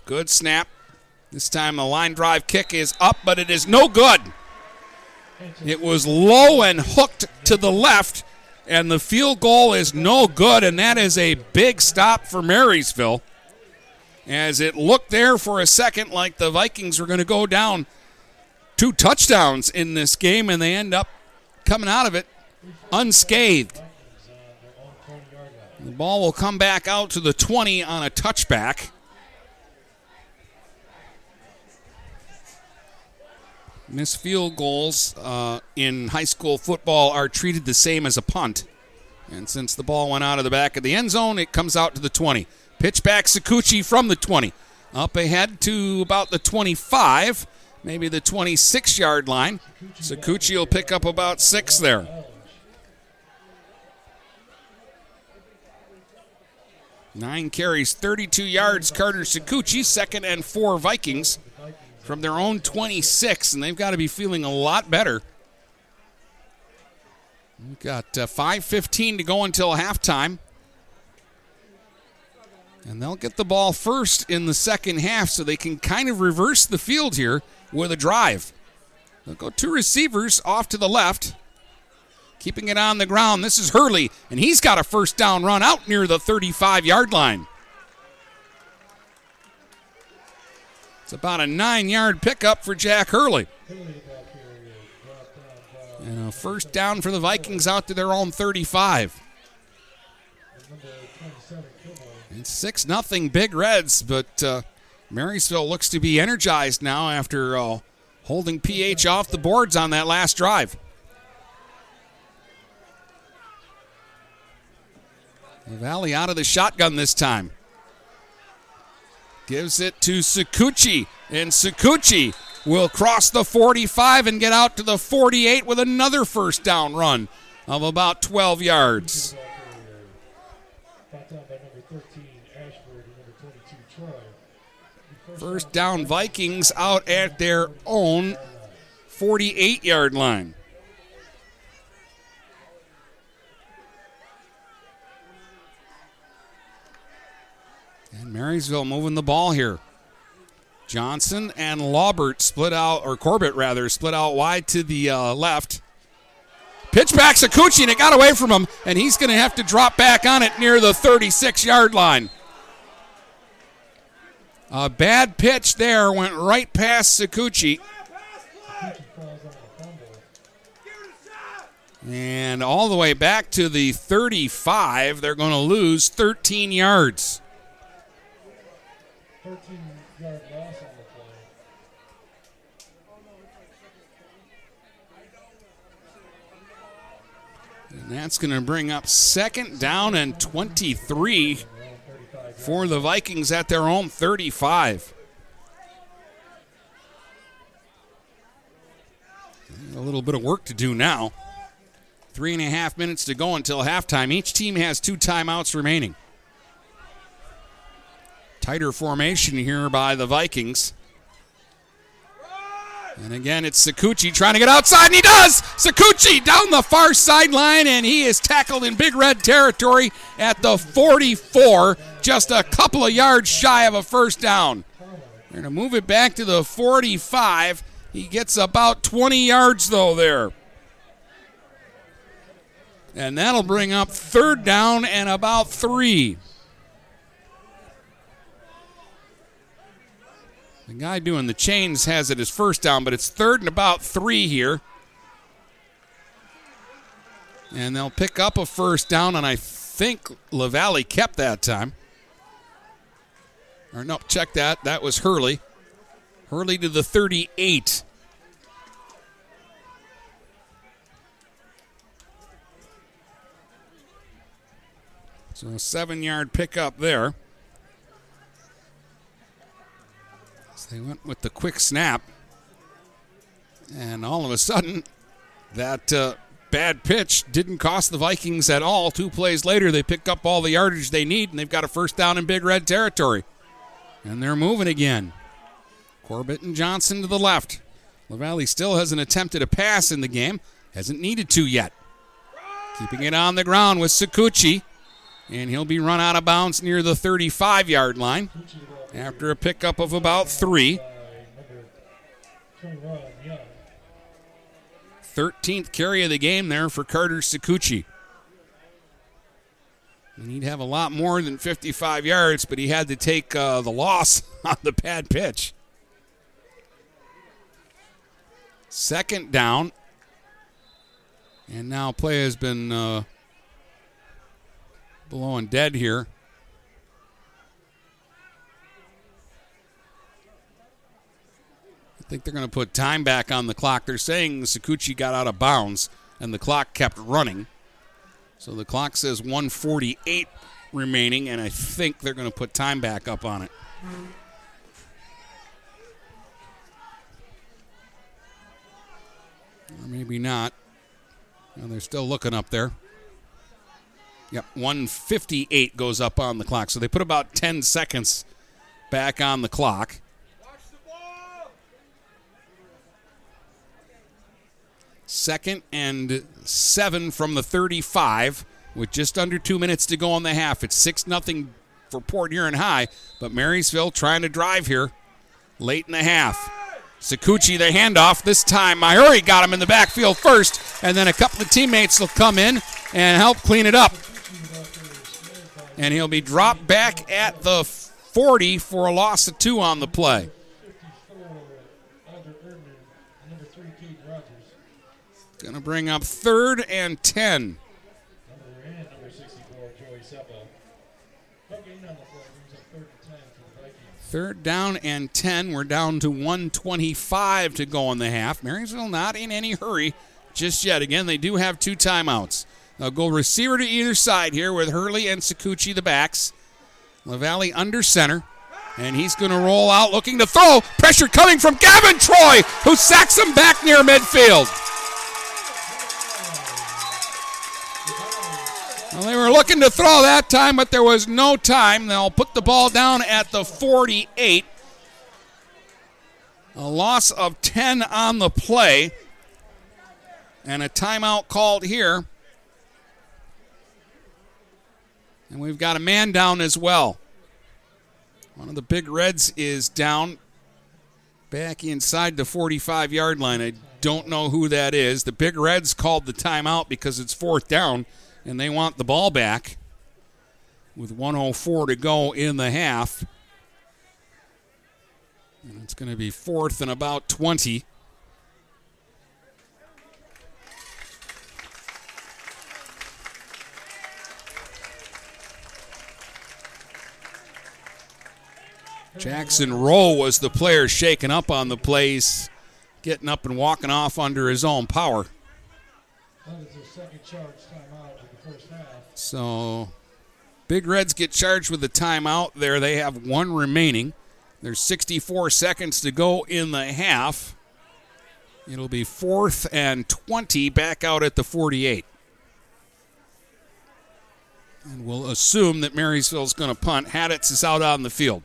Good snap. This time the line drive kick is up, but it is no good. It was low and hooked to the left. And the field goal is no good, and that is a big stop for Marysville. As it looked there for a second like the Vikings were going to go down two touchdowns in this game, and they end up coming out of it unscathed. The ball will come back out to the twenty on a touchback. Missed field goals uh, in high school football are treated the same as a punt. And since the ball went out of the back of the end zone, it comes out to the twenty. Pitch back Cicucci from the twenty. Up ahead to about the twenty-five, maybe the twenty-six-yard line. Cicucci will pick up about six there. Nine carries, thirty-two yards, Carter Cicucci, second and four Vikings from their own twenty-six, and they've got to be feeling a lot better. We've got uh, five fifteen to go until halftime. And they'll get the ball first in the second half, so they can kind of reverse the field here with a drive. They'll go two receivers off to the left, keeping it on the ground. This is Hurley, and he's got a first down run out near the thirty-five-yard line. It's about a nine-yard pickup for Jack Hurley. And a first down for the Vikings out to their own thirty-five. It's six nothing Big Reds, but uh, Marysville looks to be energized now after uh, holding P H off the boards on that last drive. LaValle out of the shotgun this time. Gives it to Cicucci, and Cicucci will cross the forty-five and get out to the forty-eight with another first down run of about twelve yards. First down Vikings out at their own forty-eight-yard line. And Marysville moving the ball here. Johnson and Laubert split out, or Corbett rather, split out wide to the uh, left. Pitch back Cicucci, and it got away from him, and he's going to have to drop back on it near the thirty-six-yard line. A bad pitch there, went right past Cicucci. And all the way back to the thirty-five, they're going to lose thirteen yards. thirteen-yard loss on the play. And that's going to bring up second down and twenty-three for the Vikings at their own thirty-five. A little bit of work to do now. Three and a half minutes to go until halftime. Each team has two timeouts remaining. Tighter formation here by the Vikings. And again, it's Cicucci trying to get outside, and he does! Cicucci down the far sideline, and he is tackled in Big Red territory at the forty-four, just a couple of yards shy of a first down. They're going to move it back to the forty-five. He gets about twenty yards, though, there. And that'll bring up third down and about three. The guy doing the chains has it as first down, but it's third and about three here. And they'll pick up a first down, and I think LaValle kept that time. Or no, check that. That was Hurley. Hurley to the thirty-eight. So a seven-yard pickup there. So they went with the quick snap. And all of a sudden, that uh, bad pitch didn't cost the Vikings at all. Two plays later, they pick up all the yardage they need, and they've got a first down in Big Red territory. And they're moving again. Corbett and Johnson to the left. LaValle still hasn't attempted a pass in the game. Hasn't needed to yet. Keeping it on the ground with Cicucci. And he'll be run out of bounds near the thirty-five-yard line after a pickup of about three. thirteenth carry of the game there for Carter Cicucci. And he'd have a lot more than fifty-five yards, but he had to take uh, the loss on the bad pitch. Second down. And now play has been uh, blowing dead here. I think they're going to put time back on the clock. They're saying Cicucci got out of bounds, and the clock kept running. So the clock says one forty-eight remaining, and I think they're going to put time back up on it. Or maybe not. No, they're still looking up there. Yep, one fifty-eight goes up on the clock. So they put about ten seconds back on the clock. Second and seven from the thirty-five with just under two minutes to go on the half. It's six nothing for Port Huron High, but Marysville trying to drive here late in the half. Cicucci, the handoff. This time, Maiori got him in the backfield first, and then a couple of teammates will come in and help clean it up. And he'll be dropped back at the forty for a loss of two on the play. Going to bring up third and ten. Third down and ten. We're down to one twenty-five to go in the half. Marysville not in any hurry just yet. Again, they do have two timeouts. They'll go receiver to either side here with Hurley and Cicucci the backs. LaValle under center. And he's going to roll out looking to throw. Pressure coming from Gavin Troy, who sacks him back near midfield. Well, they were looking to throw that time, but there was no time. They'll put the ball down at the forty-eight. A loss of ten on the play. And a timeout called here. And we've got a man down as well. One of the Big Reds is down back inside the forty-five-yard line. I don't know who that is. The Big Reds called the timeout because it's fourth down. And they want the ball back with one oh four to go in the half. And it's going to be fourth and about twenty. Jackson Rowe was the player shaken up on the plays, getting up and walking off under his own power. That is their second charge timeout of the first half. So, Big Reds get charged with the timeout there. They have one remaining. There's sixty-four seconds to go in the half. It'll be fourth and twenty back out at the forty-eight. And we'll assume that Marysville's going to punt. Haditz is out on the field.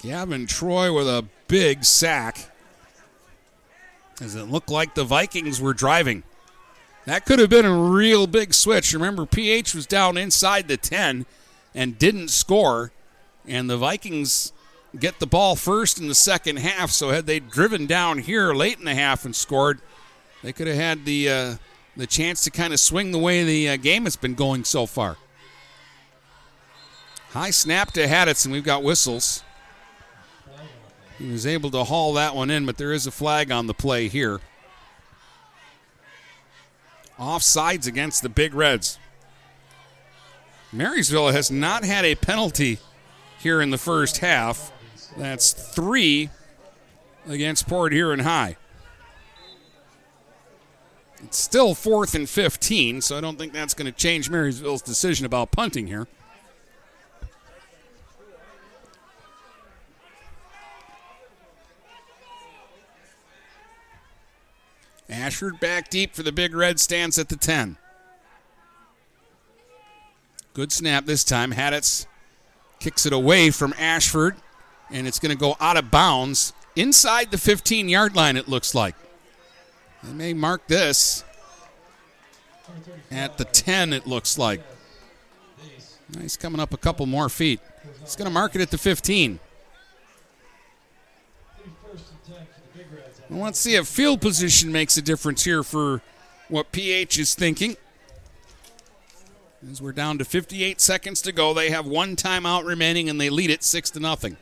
Gavin Troy with a big sack. Does it look like the Vikings were driving? That could have been a real big switch. Remember, P H was down inside the ten and didn't score. And the Vikings get the ball first in the second half. So had they driven down here late in the half and scored, they could have had the uh, the chance to kind of swing the way the uh, game has been going so far. High snap to Haditz, and we've got whistles. He was able to haul that one in, but there is a flag on the play here. Offsides against the Big Reds. Marysville has not had a penalty here in the first half. That's three against Port Huron High. It's still fourth and fifteen, so I don't think that's going to change Marysville's decision about punting here. Ashford back deep for the Big Red, stands at the ten. Good snap this time. Haditz kicks it away from Ashford, and it's going to go out of bounds inside the fifteen-yard line, it looks like. They may mark this at the ten, it looks like. He's coming up a couple more feet. He's going to mark it at the fifteen. Let's see if field position makes a difference here for what P H is thinking. As we're down to fifty-eight seconds to go, they have one timeout remaining, and they lead it six to nothing.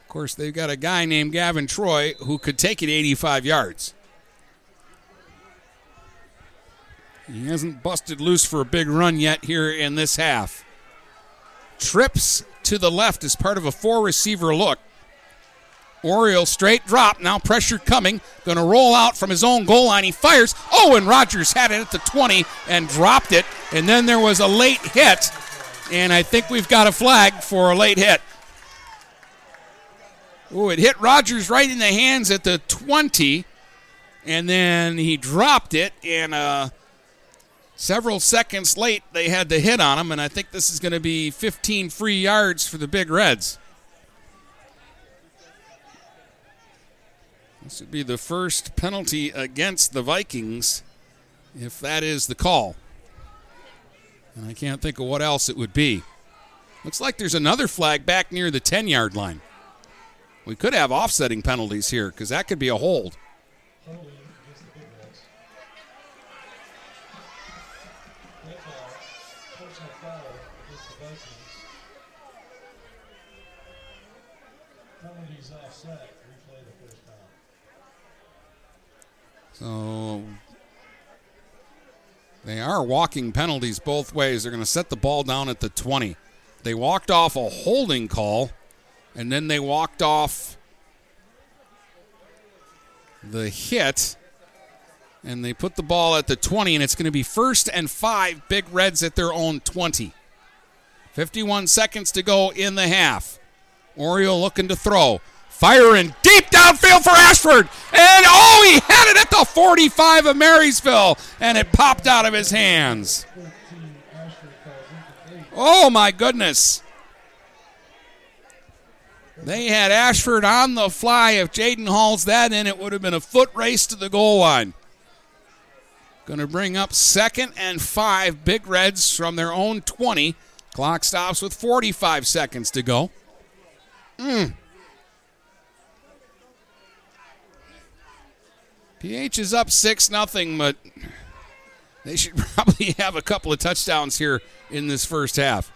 Of course, they've got a guy named Gavin Troy who could take it eighty-five yards. He hasn't busted loose for a big run yet here in this half. Trips to the left as part of a four-receiver look. Oriole straight drop, now pressure coming. Going to roll out from his own goal line. He fires. Oh, and Rodgers had it at the twenty and dropped it. And then there was a late hit, and I think we've got a flag for a late hit. Oh, it hit Rodgers right in the hands at the twenty, and then he dropped it, and uh, several seconds late they had the hit on him, and I think this is going to be fifteen free yards for the Big Reds. This would be the first penalty against the Vikings, if that is the call. And I can't think of what else it would be. Looks like there's another flag back near the ten-yard line. We could have offsetting penalties here because that could be a hold. So they are walking penalties both ways. They're going to set the ball down at the twenty. They walked off a holding call. And then they walked off the hit, and they put the ball at the twenty, and it's going to be first and five, Big Reds at their own twenty. fifty-one seconds to go in the half. Oriole looking to throw. Firing deep downfield for Ashford. And, oh, he had it at the forty-five of Marysville, and it popped out of his hands. Oh, my goodness. They had Ashford on the fly. If Jaden hauls that in, it would have been a foot race to the goal line. Going to bring up second and five, Big Reds from their own twenty. Clock stops with forty-five seconds to go. Mm. P H is up six nothing, but they should probably have a couple of touchdowns here in this first half.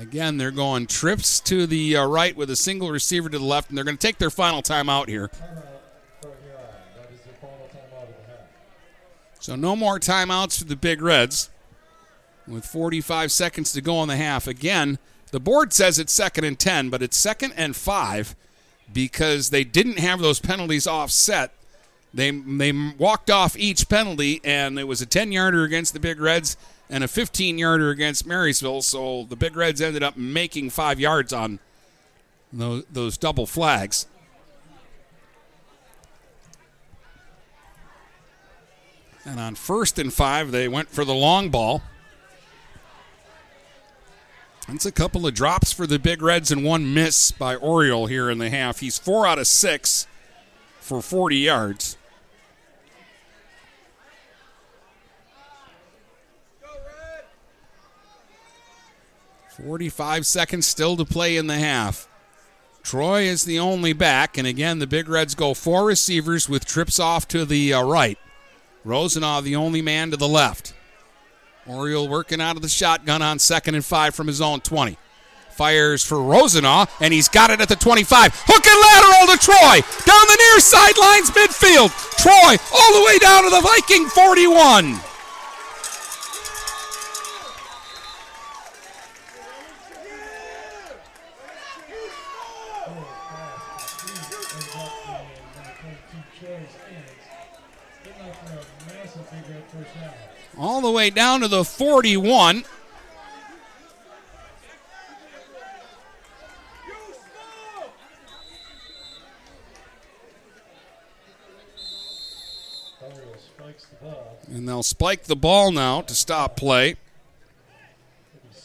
Again, they're going trips to the uh, right with a single receiver to the left, and they're going to take their final timeout here. So no more timeouts for the Big Reds with forty-five seconds to go on the half. Again, the board says it's second and ten, but it's second and five because they didn't have those penalties offset. They, they walked off each penalty, and it was a ten-yarder against the Big Reds and a fifteen-yarder against Marysville, so the Big Reds ended up making five yards on those, those double flags. And on first and five, they went for the long ball. That's a couple of drops for the Big Reds and one miss by Oriole here in the half. He's four out of six for forty yards. forty-five seconds still to play in the half. Troy is the only back, and again, the Big Reds go four receivers with trips off to the uh, right. Rosenau the only man to the left. Oriole working out of the shotgun on second and five from his own twenty. Fires for Rosenau, and he's got it at the twenty-five. Hook and lateral to Troy. Down the near sidelines midfield. Troy all the way down to the Viking forty-one. All the way down to the forty-one. And they'll spike the ball now to stop play. It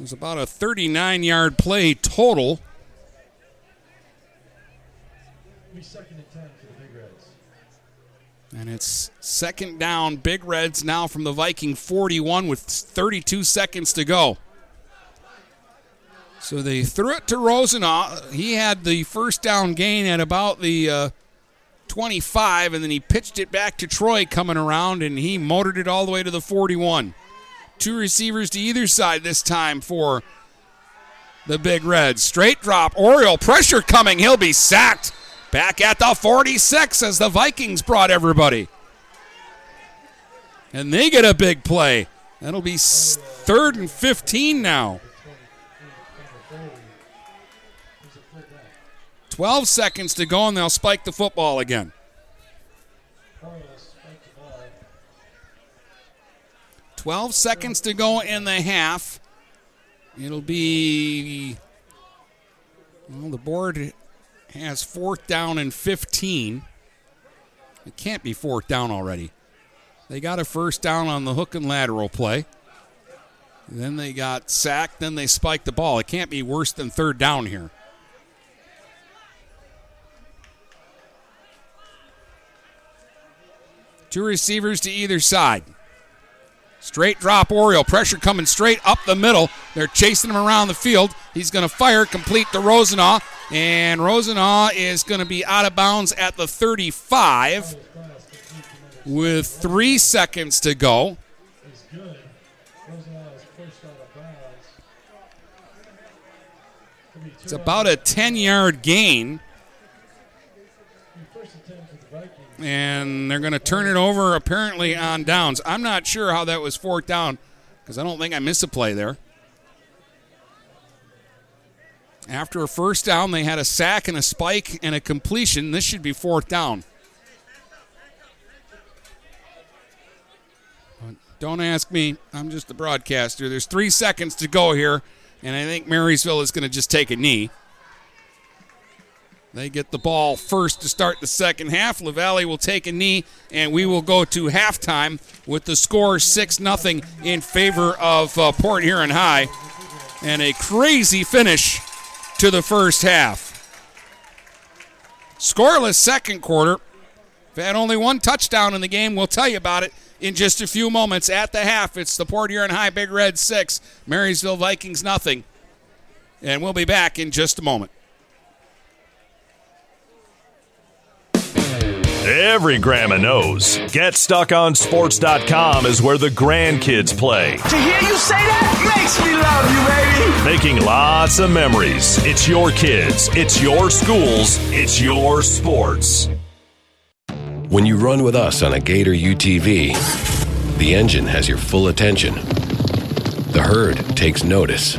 was about a thirty-nine-yard play total. And it's second down, Big Reds now from the Viking forty-one with thirty-two seconds to go. So they threw it to Rosenau. He had the first down gain at about the uh, twenty-five, and then he pitched it back to Troy coming around, and he motored it all the way to the forty-one. Two receivers to either side this time for the Big Reds. Straight drop, Oriole, pressure coming. He'll be sacked. Back at the forty-six as the Vikings brought everybody. And they get a big play. That'll be third and fifteen now. twelve seconds to go, and they'll spike the football again. twelve seconds to go in the half. It'll be... Well, the board... has fourth down and fifteen. It can't be fourth down already. They got a first down on the hook and lateral play. And then they got sacked. Then they spiked the ball. It can't be worse than third down here. Two receivers to either side. Straight drop, Oriole. Pressure coming straight up the middle. They're chasing him around the field. He's going to fire, complete to Rosenau. And Rosenau is going to be out of bounds at the thirty-five with three seconds to go. It's about a ten-yard gain. And they're going to turn it over apparently on downs. I'm not sure how that was fourth down because I don't think I missed a play there. After a first down, they had a sack and a spike and a completion. This should be fourth down. Don't ask me. I'm just the broadcaster. There's three seconds to go here, and I think Marysville is going to just take a knee. They get the ball first to start the second half. LaValle will take a knee, and we will go to halftime with the score six nothing in favor of uh, Port Huron High. And a crazy finish to the first half. Scoreless second quarter. We've had only one touchdown in the game. We'll tell you about it in just a few moments. At the half, it's the Port Huron High Big Red six, Marysville Vikings nothing. And we'll be back in just a moment. Every grandma knows Get Stuck On Sports dot com is where the grandkids play. To hear you say that makes me love you, baby. Making lots of memories. It's your kids. It's your schools. It's your sports. When you run with us on a Gator U T V, the engine has your full attention. The herd takes notice.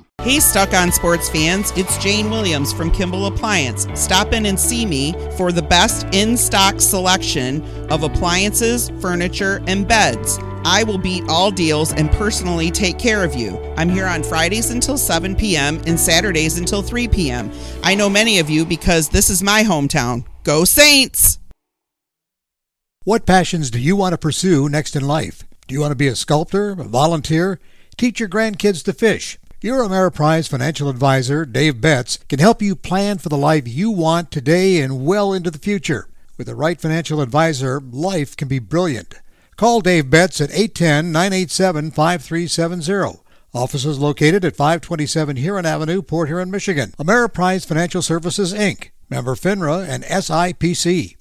Hey Stuck on Sports fans, it's Jane Williams from Kimball Appliance. Stop in and see me for the best in-stock selection of appliances, furniture, and beds. I will beat all deals and personally take care of you. I'm here on Fridays until seven p.m. and Saturdays until three p.m. I know many of you because this is my hometown. Go Saints! What passions do you want to pursue next in life? Do you want to be a sculptor, a volunteer, teach your grandkids to fish? Your Ameriprise financial advisor, Dave Betts, can help you plan for the life you want today and well into the future. With the right financial advisor, life can be brilliant. Call Dave Betts at eight one zero, nine eight seven, five three seven zero. Office is located at five twenty-seven Huron Avenue, Port Huron, Michigan. Ameriprise Financial Services, Incorporated. Member FINRA and S I P C.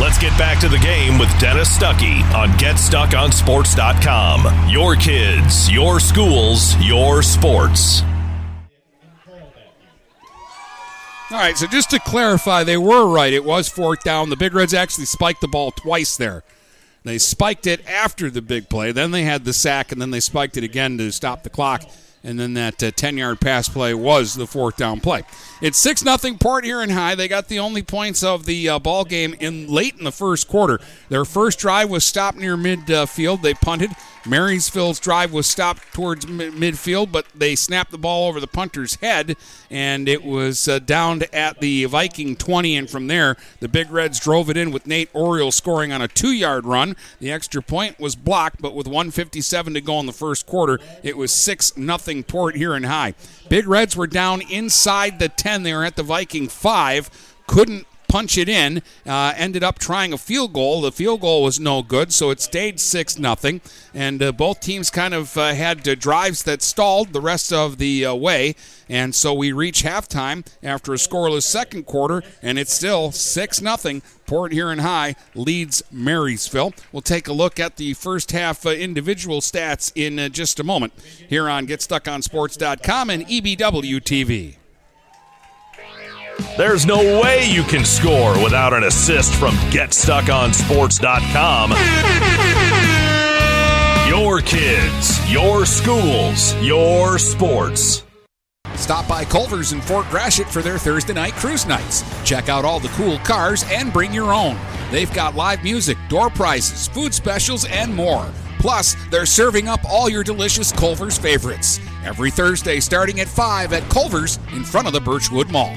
Let's get back to the game with Dennis Stuckey on Get Stuck On Sports dot com. Your kids, your schools, your sports. All right, so just to clarify, they were right. It was fourth down. The Big Reds actually spiked the ball twice there. They spiked it after the big play. Then they had the sack, and then they spiked it again to stop the clock. And then that ten-yard uh, pass play was the fourth down play. It's six nothing Port Huron High. They got the only points of the uh, ball game in late in the first quarter. Their first drive was stopped near midfield. Uh, they punted. Marysville's drive was stopped towards m- midfield, but they snapped the ball over the punter's head, and it was uh, downed at the Viking twenty, and from there, the Big Reds drove it in with Nate Oriole scoring on a two-yard run. The extra point was blocked, but with one fifty-seven to go in the first quarter, it was six nothing Port Huron High. Big Reds were down inside the ten. They were at the Viking five, couldn't punch it in, uh, ended up trying a field goal. The field goal was no good, so it stayed six nothing, and uh, both teams kind of uh, had uh, drives that stalled the rest of the uh, way, and so we reach halftime after a scoreless second quarter, and it's still six nothing. Port Huron High leads Marysville. We'll take a look at the first half uh, individual stats in uh, just a moment here on Get Stuck On Sports dot com and E B W T V. There's no way you can score without an assist from Get Stuck On Sports dot com. Your kids, your schools, your sports. Stop by Culver's in Fort Gratiot for their Thursday night cruise nights. Check out all the cool cars and bring your own. They've got live music, door prizes, food specials, and more. Plus, they're serving up all your delicious Culver's favorites. Every Thursday starting at five at Culver's in front of the Birchwood Mall.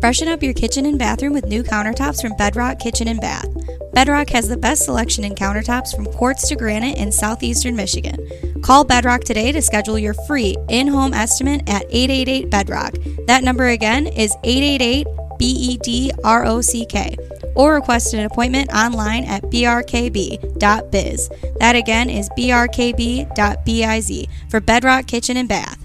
Freshen up your kitchen and bathroom with new countertops from Bedrock Kitchen and Bath. Bedrock has the best selection in countertops from quartz to granite in southeastern Michigan. Call Bedrock today to schedule your free in-home estimate at eight eight eight, BEDROCK. That number again is eight eight eight, B E D R O C K. Or request an appointment online at b r k b dot biz. That again is b r k b dot biz for Bedrock Kitchen and Bath.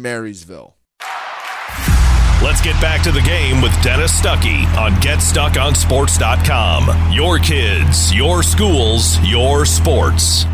Marysville. Let's get back to the game with Dennis Stuckey on Get Stuck On Sports dot com. Your kids, your schools, your sports.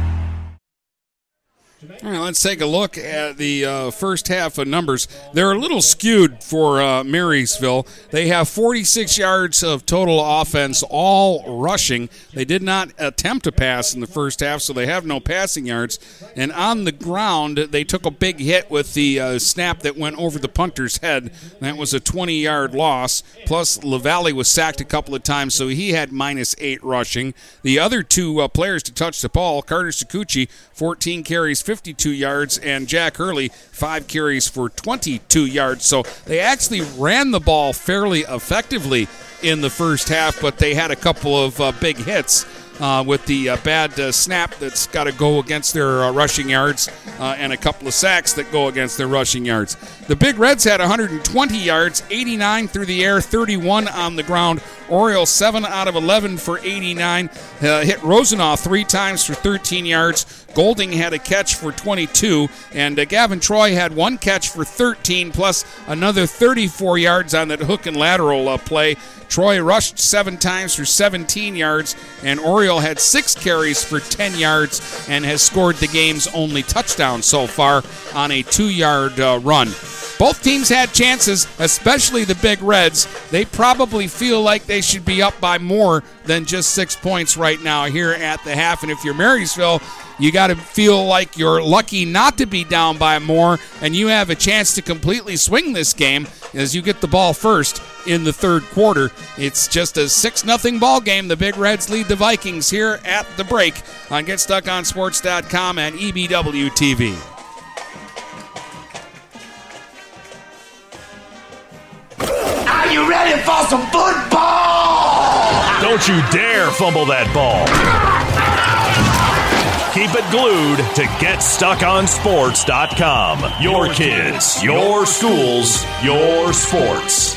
All right, let's take a look at the uh, first half of numbers. They're a little skewed for uh, Marysville. They have forty-six yards of total offense, all rushing. They did not attempt to pass in the first half, so they have no passing yards. And on the ground, they took a big hit with the uh, snap that went over the punter's head. That was a twenty-yard loss. Plus, LaValle was sacked a couple of times, so he had minus eight rushing. The other two uh, players to touch the ball, Carter Cicucci, fourteen carries, fifty-two yards, and Jack Hurley, five carries for twenty-two yards. So they actually ran the ball fairly effectively in the first half, but they had a couple of uh, big hits uh, with the uh, bad uh, snap that's got to go against their uh, rushing yards uh, and a couple of sacks that go against their rushing yards. The Big Reds had one hundred twenty yards, eighty-nine through the air, thirty-one on the ground. Orioles seven out of eleven for eighty-nine. Uh, hit Rosenau three times for thirteen yards. Golding had a catch for twenty-two. And uh, Gavin Troy had one catch for thirteen, plus another thirty-four yards on that hook and lateral uh, play. Troy rushed seven times for seventeen yards. And Oriole had six carries for ten yards and has scored the game's only touchdown so far on a two-yard uh, run. Both teams had chances, especially the Big Reds. They probably feel like they should be up by more than just six points right now here at the half. And if you're Marysville, you got to feel like you're lucky not to be down by more, and you have a chance to completely swing this game as you get the ball first in the third quarter. It's just a six nothing ball game. The Big Reds lead the Vikings here at the break on Get Stuck On Sports dot com and E B W T V. You ready for some football? Don't you dare fumble that ball. Keep it glued to Get Stuck On Sports dot com. Your kids, your schools, your sports.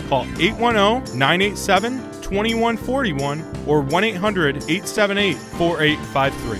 Call eight one zero, nine eight seven, two one four one or one eight hundred, eight seven eight, four eight five three.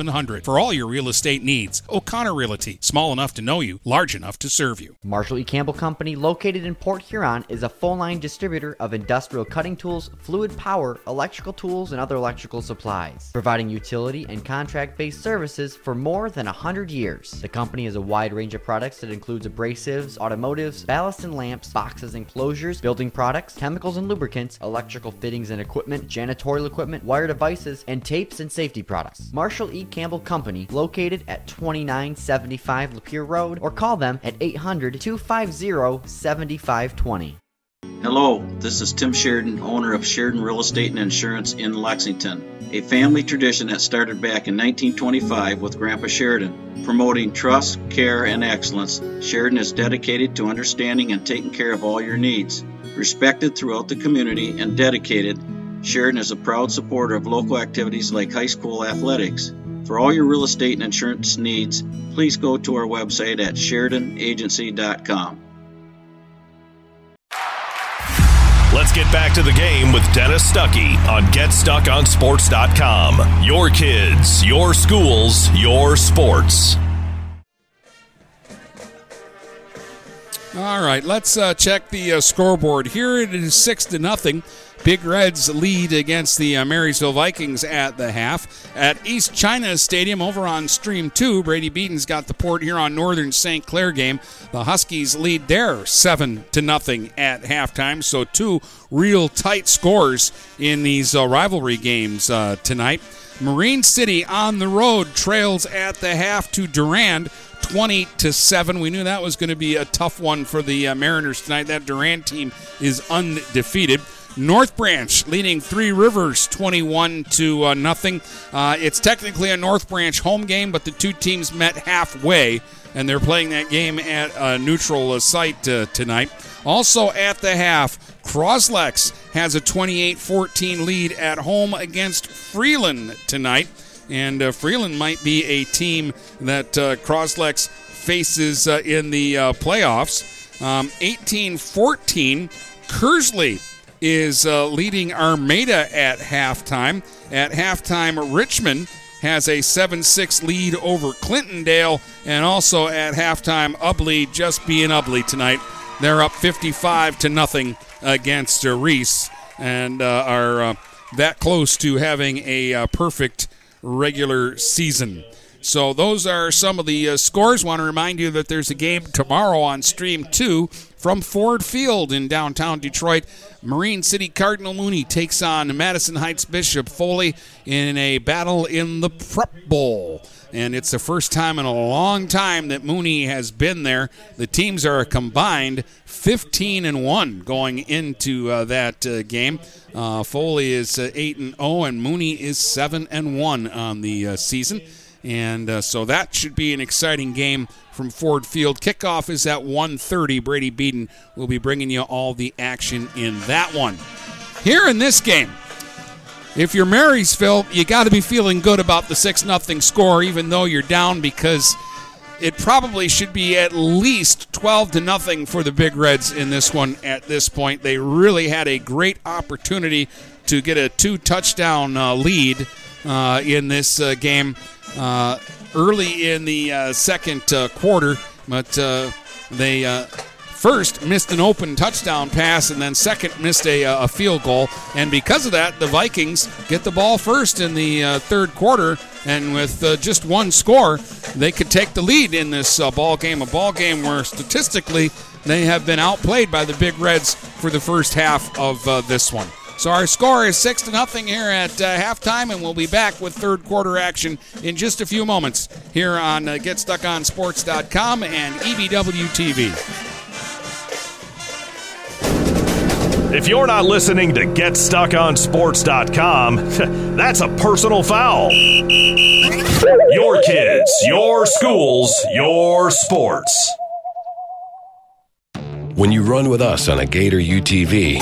eleven hundred for all your real estate needs. O'Connor Realty, small enough to know you, large enough to serve you. Marshall E. Campbell Company, located in Port Huron, is a full-line distributor of industrial cutting tools, fluid power, electrical tools, and other electrical supplies, providing utility and contract-based services for more than one hundred years. The company has a wide range of products that includes abrasives, automotives, ballast and lamps, boxes and closures, building products, chemicals and lubricants, electrical fittings and equipment, janitorial equipment, wire devices, and tapes and safety products. Marshall E. Campbell Company, located at twenty-nine seventy-five Lapeer Road, or call them at eight hundred, two five zero, seven five two zero. Hello, this is Tim Sheridan, owner of Sheridan Real Estate and Insurance in Lexington, a family tradition that started back in nineteen twenty-five with Grandpa Sheridan. Promoting trust, care, and excellence, Sheridan is dedicated to understanding and taking care of all your needs. Respected throughout the community and dedicated, Sheridan is a proud supporter of local activities like high school athletics. For all your real estate and insurance needs, please go to our website at sheridan agency dot com. Let's get back to the game with Dennis Stuckey on Get Stuck On Sports dot com. Your kids, your schools, your sports. All right, let's uh, check the uh, scoreboard. Here it is six to nothing. Big Reds lead against the uh, Marysville Vikings at the half. At East China Stadium over on Stream two, Brady Beaton's got the Port here on Northern Saint Clair game. The Huskies lead there seven to nothing at halftime. So two real tight scores in these uh, rivalry games uh, tonight. Marine City on the road trails at the half to Durand, twenty to seven. We knew that was going to be a tough one for the uh, Mariners tonight. That Durand team is undefeated. North Branch leading Three Rivers twenty-one to nothing. Uh, it's technically a North Branch home game, but the two teams met halfway, and they're playing that game at a neutral site uh, tonight. Also at the half, Croslex has a twenty-eight fourteen lead at home against Freeland tonight, and uh, Freeland might be a team that uh, Croslex faces uh, in the uh, playoffs. Um, eighteen fourteen, Kersley is uh, leading Armada at halftime. At halftime, Richmond has a seven six lead over Clintondale, and also at halftime, Ubley just being Ubley tonight. They're up fifty-five to nothing against uh, Reese, and uh, are uh, that close to having a uh, perfect regular season. So those are some of the uh, scores. Want to remind you that there's a game tomorrow on Stream two from Ford Field in downtown Detroit. Marine City Cardinal Mooney takes on Madison Heights Bishop Foley in a battle in the Prep Bowl. And it's the first time in a long time that Mooney has been there. The teams are a combined fifteen and one going into uh, that uh, game. Uh, Foley is uh, eight and oh, and Mooney is seven and one on the uh, season. And uh, so that should be an exciting game from Ford Field. Kickoff is at one thirty. Brady Beaton will be bringing you all the action in that one. Here in this game, if you're Marysville, you got to be feeling good about the six nothing score, even though you're down, because it probably should be at least twelve to nothing for the Big Reds in this one at this point. They really had a great opportunity to get a two-touchdown uh, lead uh, in this uh, game. Uh, early in the uh, second uh, quarter, but uh, they uh, first missed an open touchdown pass, and then second missed a, a field goal. And because of that, the Vikings get the ball first in the uh, third quarter, and with uh, just one score, they could take the lead in this uh, ball game, a ball game where statistically they have been outplayed by the Big Reds for the first half of uh, this one. So our score is six to nothing here at uh, halftime, and we'll be back with third quarter action in just a few moments here on uh, Get Stuck On Sports dot com and E B W T V. If you're not listening to Get Stuck On Sports dot com, that's a personal foul. Your kids, your schools, your sports. When you run with us on a Gator U T V,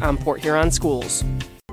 on Port Huron Schools.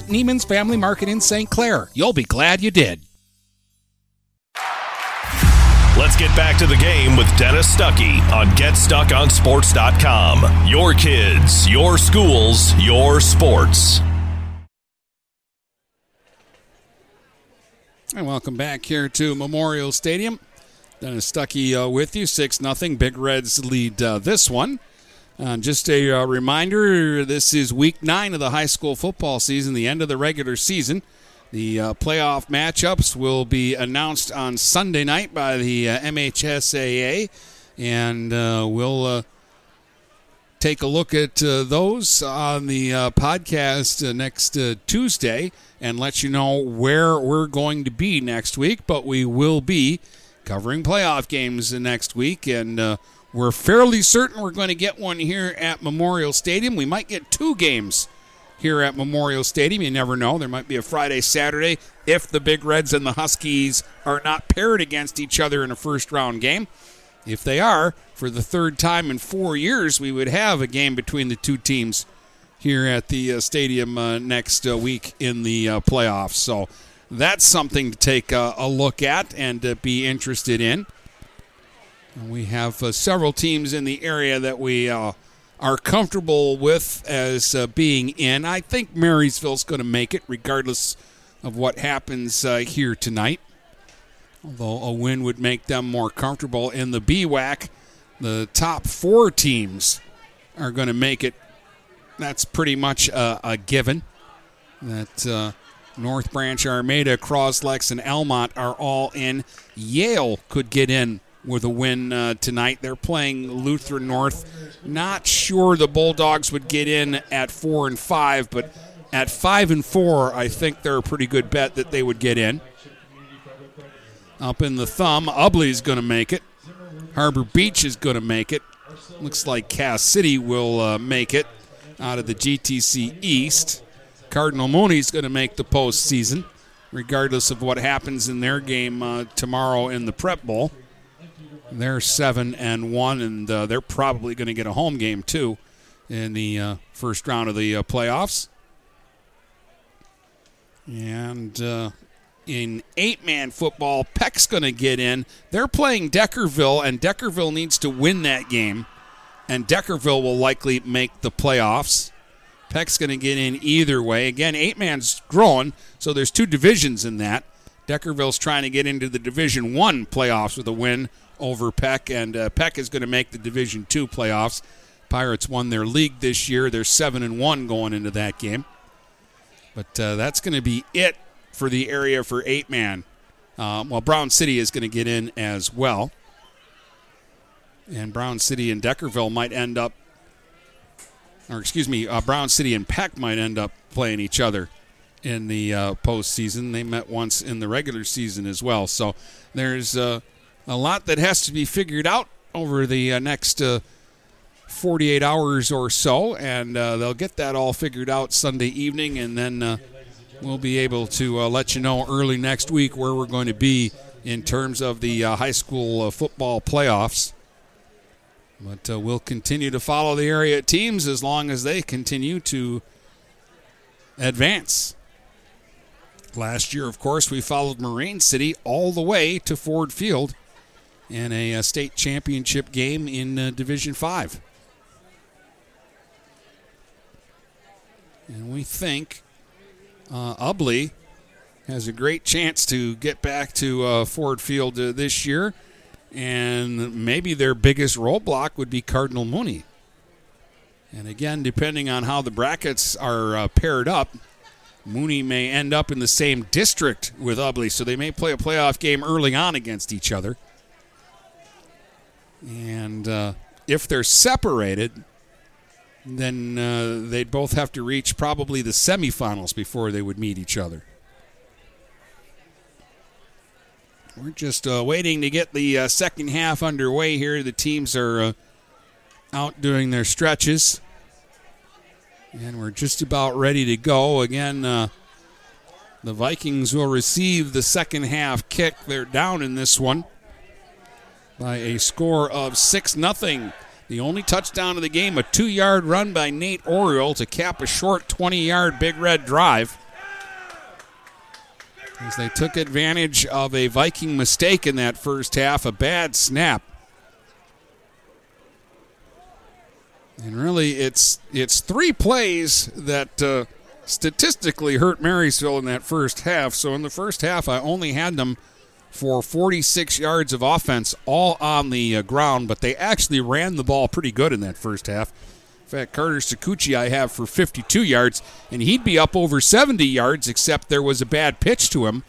Neiman's Family Market in Saint Clair. You'll be glad you did. Let's get back to the game with Dennis Stuckey on Get Stuck On Sports dot com. Your kids, your schools, your sports. And welcome back here to Memorial Stadium. Dennis Stuckey uh, with you. six nothing. Big Reds lead uh, this one. Uh, just a uh, reminder, this is week nine of the high school football season, the end of the regular season. The uh, playoff matchups will be announced on Sunday night by the uh, M H S A A, and uh, we'll uh, take a look at uh, those on the uh, podcast uh, next uh, Tuesday and let you know where we're going to be next week. But we will be covering playoff games next week, and uh, we're fairly certain we're going to get one here at Memorial Stadium. We might get two games here at Memorial Stadium. You never know. There might be a Friday, Saturday, if the Big Reds and the Huskies are not paired against each other in a first-round game. If they are, for the third time in four years, we would have a game between the two teams here at the uh, stadium uh, next uh, week in the uh, playoffs. So that's something to take uh, a look at and uh, be interested in. We have uh, several teams in the area that we uh, are comfortable with as uh, being in. I think Marysville's going to make it regardless of what happens uh, here tonight. Although a win would make them more comfortable in the B W A C, the top four teams are going to make it. That's pretty much uh, a given. That uh, North Branch, Armada, Croslex, and Elmont are all in. Yale could get in with a win uh, tonight. They're playing Lutheran North. Not sure the Bulldogs would get in at four and five, but at five and four, I think they're a pretty good bet that they would get in. Up in the thumb, Ubley's going to make it. Harbor Beach is going to make it. Looks like Cass City will uh, make it out of the G T C East. Cardinal Mooney's going to make the postseason, regardless of what happens in their game uh, tomorrow in the Prep Bowl. They're seven and one, and uh, they're probably going to get a home game too in the uh, first round of the uh, playoffs. And uh, in eight-man football, Peck's going to get in. They're playing Deckerville, and Deckerville needs to win that game, and Deckerville will likely make the playoffs. Peck's going to get in either way. Again, eight-man's growing, so there's two divisions in that. Deckerville's trying to get into the Division One playoffs with a win over Peck, and uh, Peck is going to make the Division Two playoffs. Pirates won their league this year. They're seven and one going into that game. But uh, that's going to be it for the area for eight man. Um, well, Brown City is going to get in as well, and Brown City and Deckerville might end up or excuse me, uh, Brown City and Peck might end up playing each other in the uh, postseason. They met once in the regular season as well. So there's uh, a lot that has to be figured out over the uh, next uh, forty-eight hours or so, and uh, they'll get that all figured out Sunday evening, and then uh, we'll be able to uh, let you know early next week where we're going to be in terms of the uh, high school uh, football playoffs. But uh, we'll continue to follow the area teams as long as they continue to advance. Last year, of course, we followed Marine City all the way to Ford Field in a, a state championship game in uh, Division five. And we think uh, Ubley has a great chance to get back to uh, Ford Field uh, this year. And maybe their biggest roadblock would be Cardinal Mooney. And again, depending on how the brackets are uh, paired up, Mooney may end up in the same district with Ubley, so they may play a playoff game early on against each other. And uh, if they're separated, then uh, they'd both have to reach probably the semifinals before they would meet each other. We're just uh, waiting to get the uh, second half underway here. The teams are uh, out doing their stretches. And we're just about ready to go. Again, uh, the Vikings will receive the second half kick. They're down in this one by a score of six nothing. The only touchdown of the game, a two-yard run by Nate Oriole to cap a short twenty-yard Big Red drive, as they took advantage of a Viking mistake in that first half, a bad snap. And really, it's it's three plays that uh, statistically hurt Marysville in that first half. So in the first half, I only had them for forty-six yards of offense, all on the uh, ground, but they actually ran the ball pretty good in that first half. In fact, Carter Cicucci I have for fifty-two yards, and he'd be up over seventy yards, except there was a bad pitch to him.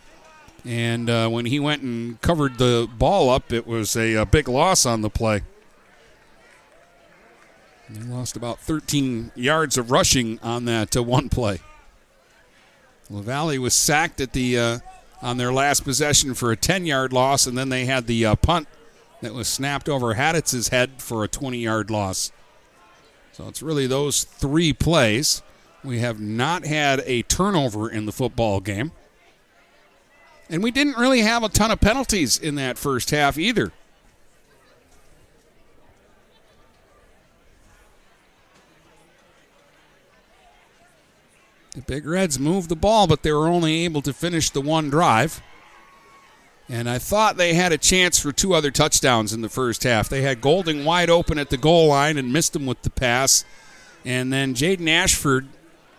And uh, when he went and covered the ball up, it was a, a big loss on the play. And they lost about thirteen yards of rushing on that uh, one play. LaValle was sacked at the uh, on their last possession for a ten-yard loss, and then they had the uh, punt that was snapped over Hadditz's head for a twenty-yard loss. So it's really those three plays. We have not had a turnover in the football game. And we didn't really have a ton of penalties in that first half either. The Big Reds moved the ball, but they were only able to finish the one drive. And I thought they had a chance for two other touchdowns in the first half. They had Golding wide open at the goal line and missed him with the pass. And then Jaden Ashford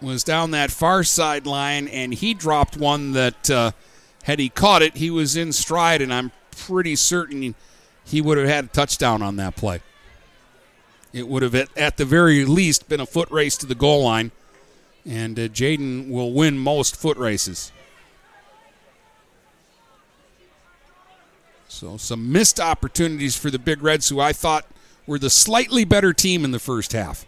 was down that far sideline, and he dropped one that, uh, had he caught it, he was in stride, and I'm pretty certain he would have had a touchdown on that play. It would have, at the very least, been a foot race to the goal line, and uh, Jaden will win most foot races. So some missed opportunities for the Big Reds, who I thought were the slightly better team in the first half.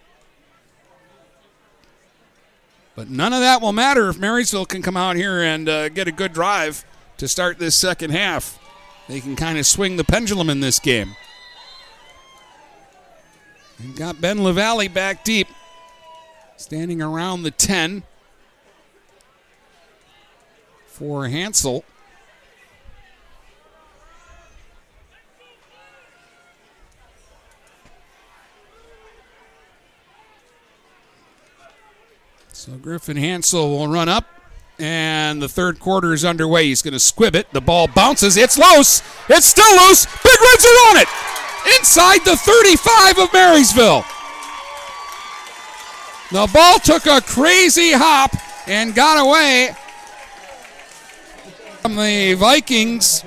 But none of that will matter if Marysville can come out here and uh, get a good drive to start this second half. They can kind of swing the pendulum in this game. They've got Ben LaValle back deep, standing around the ten for Hansel. So Griffin Hansel will run up, and the third quarter is underway. He's going to squib it. The ball bounces. It's loose. It's still loose. Big Reds are on it. Inside the thirty-five of Marysville. The ball took a crazy hop and got away from the Vikings.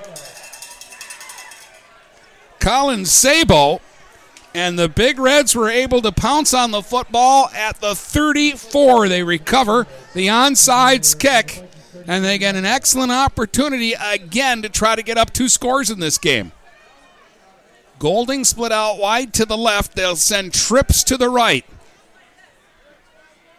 Colin Sabo. And the Big Reds were able to pounce on the football at the thirty-four. They recover the onside kick, and they get an excellent opportunity again to try to get up two scores in this game. Golding split out wide to the left. They'll send trips to the right.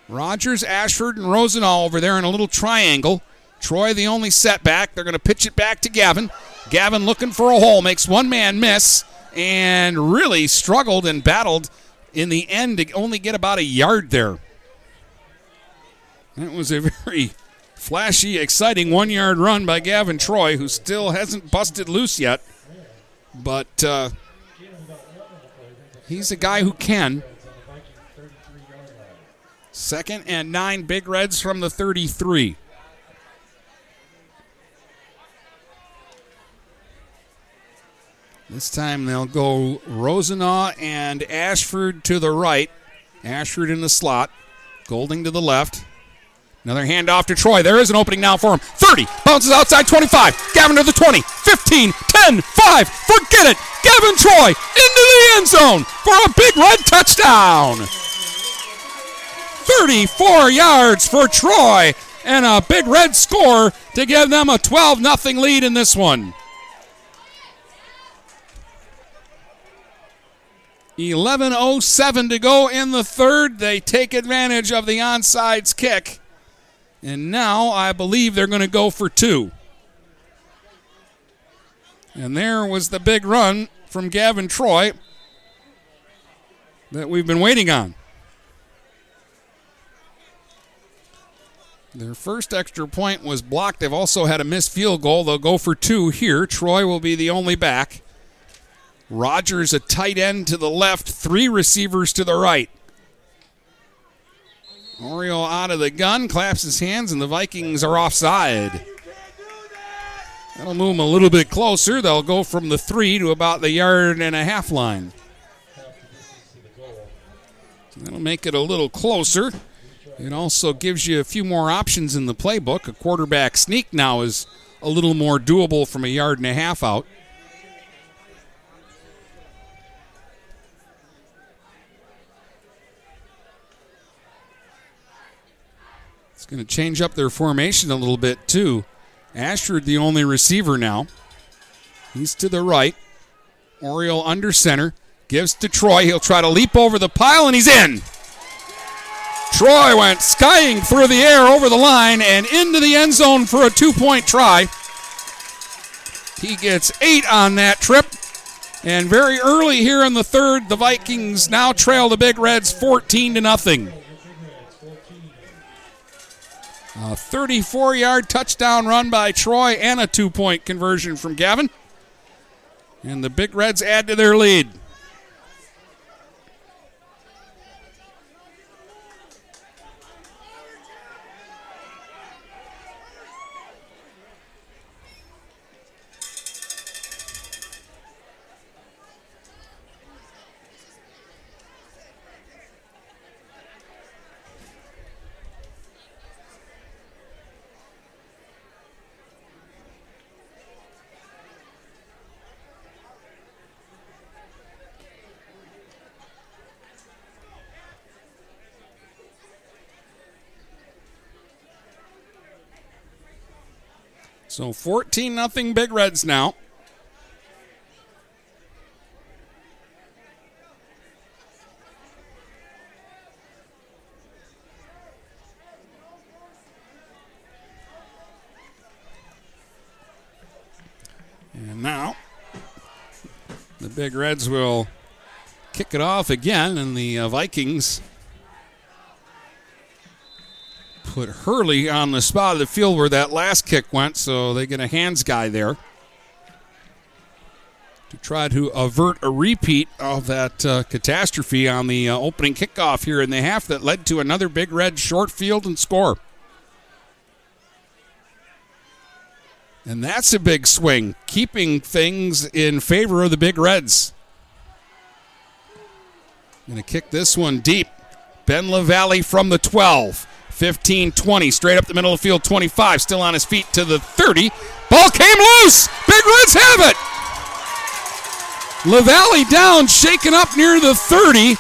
Rodgers, Ashford, and Rosenau over there in a little triangle. Troy the only setback. They're going to pitch it back to Gavin. Gavin looking for a hole. Makes one man miss and really struggled and battled in the end to only get about a yard there. That was a very flashy, exciting one-yard run by Gavin Troy, who still hasn't busted loose yet. But uh, he's a guy who can. Second and nine, Big Reds from the thirty-three. This time they'll go Rosenau and Ashford to the right. Ashford in the slot. Golding to the left. Another handoff to Troy. There is an opening now for him. thirty. Bounces outside. twenty-five. Gavin to the twenty. fifteen. ten. five. Forget it. Gavin Troy into the end zone for a Big Red touchdown. thirty-four yards for Troy and a Big Red score to give them a twelve nothing lead in this one. eleven oh seven to go in the third. They take advantage of the onside kick. And now I believe they're going to go for two. And there was the big run from Gavin Troy that we've been waiting on. Their first extra point was blocked. They've also had a missed field goal. They'll go for two here. Troy will be the only back. Rodgers, a tight end to the left, three receivers to the right. Oriole out of the gun, claps his hands, and the Vikings are offside. That'll move them a little bit closer. They'll go from the three to about the yard and a half line. So that'll make it a little closer. It also gives you a few more options in the playbook. A quarterback sneak now is a little more doable from a yard and a half out. Going to change up their formation a little bit, too. Ashford, the only receiver now. He's to the right. Oriole under center. Gives to Troy. He'll try to leap over the pile, and he's in. Troy went skying through the air over the line and into the end zone for a two-point try. He gets eight on that trip. And very early here in the third, the Vikings now trail the Big Reds fourteen to nothing. A thirty-four-yard touchdown run by Troy and a two-point conversion from Gavin. And the Big Reds add to their lead. So fourteen nothing Big Reds now. And now the Big Reds will kick it off again, and the uh, Vikings put Hurley on the spot of the field where that last kick went, so they get a hands guy there to try to avert a repeat of that uh, catastrophe on the uh, opening kickoff here in the half that led to another Big Red short field and score. And that's a big swing, keeping things in favor of the Big Reds. Going to kick this one deep. Ben LaValle from the twelve. fifteen, twenty, straight up the middle of the field, twenty-five, still on his feet to the thirty. Ball came loose. Big Reds have it. LaValle down, shaken up near the thirty,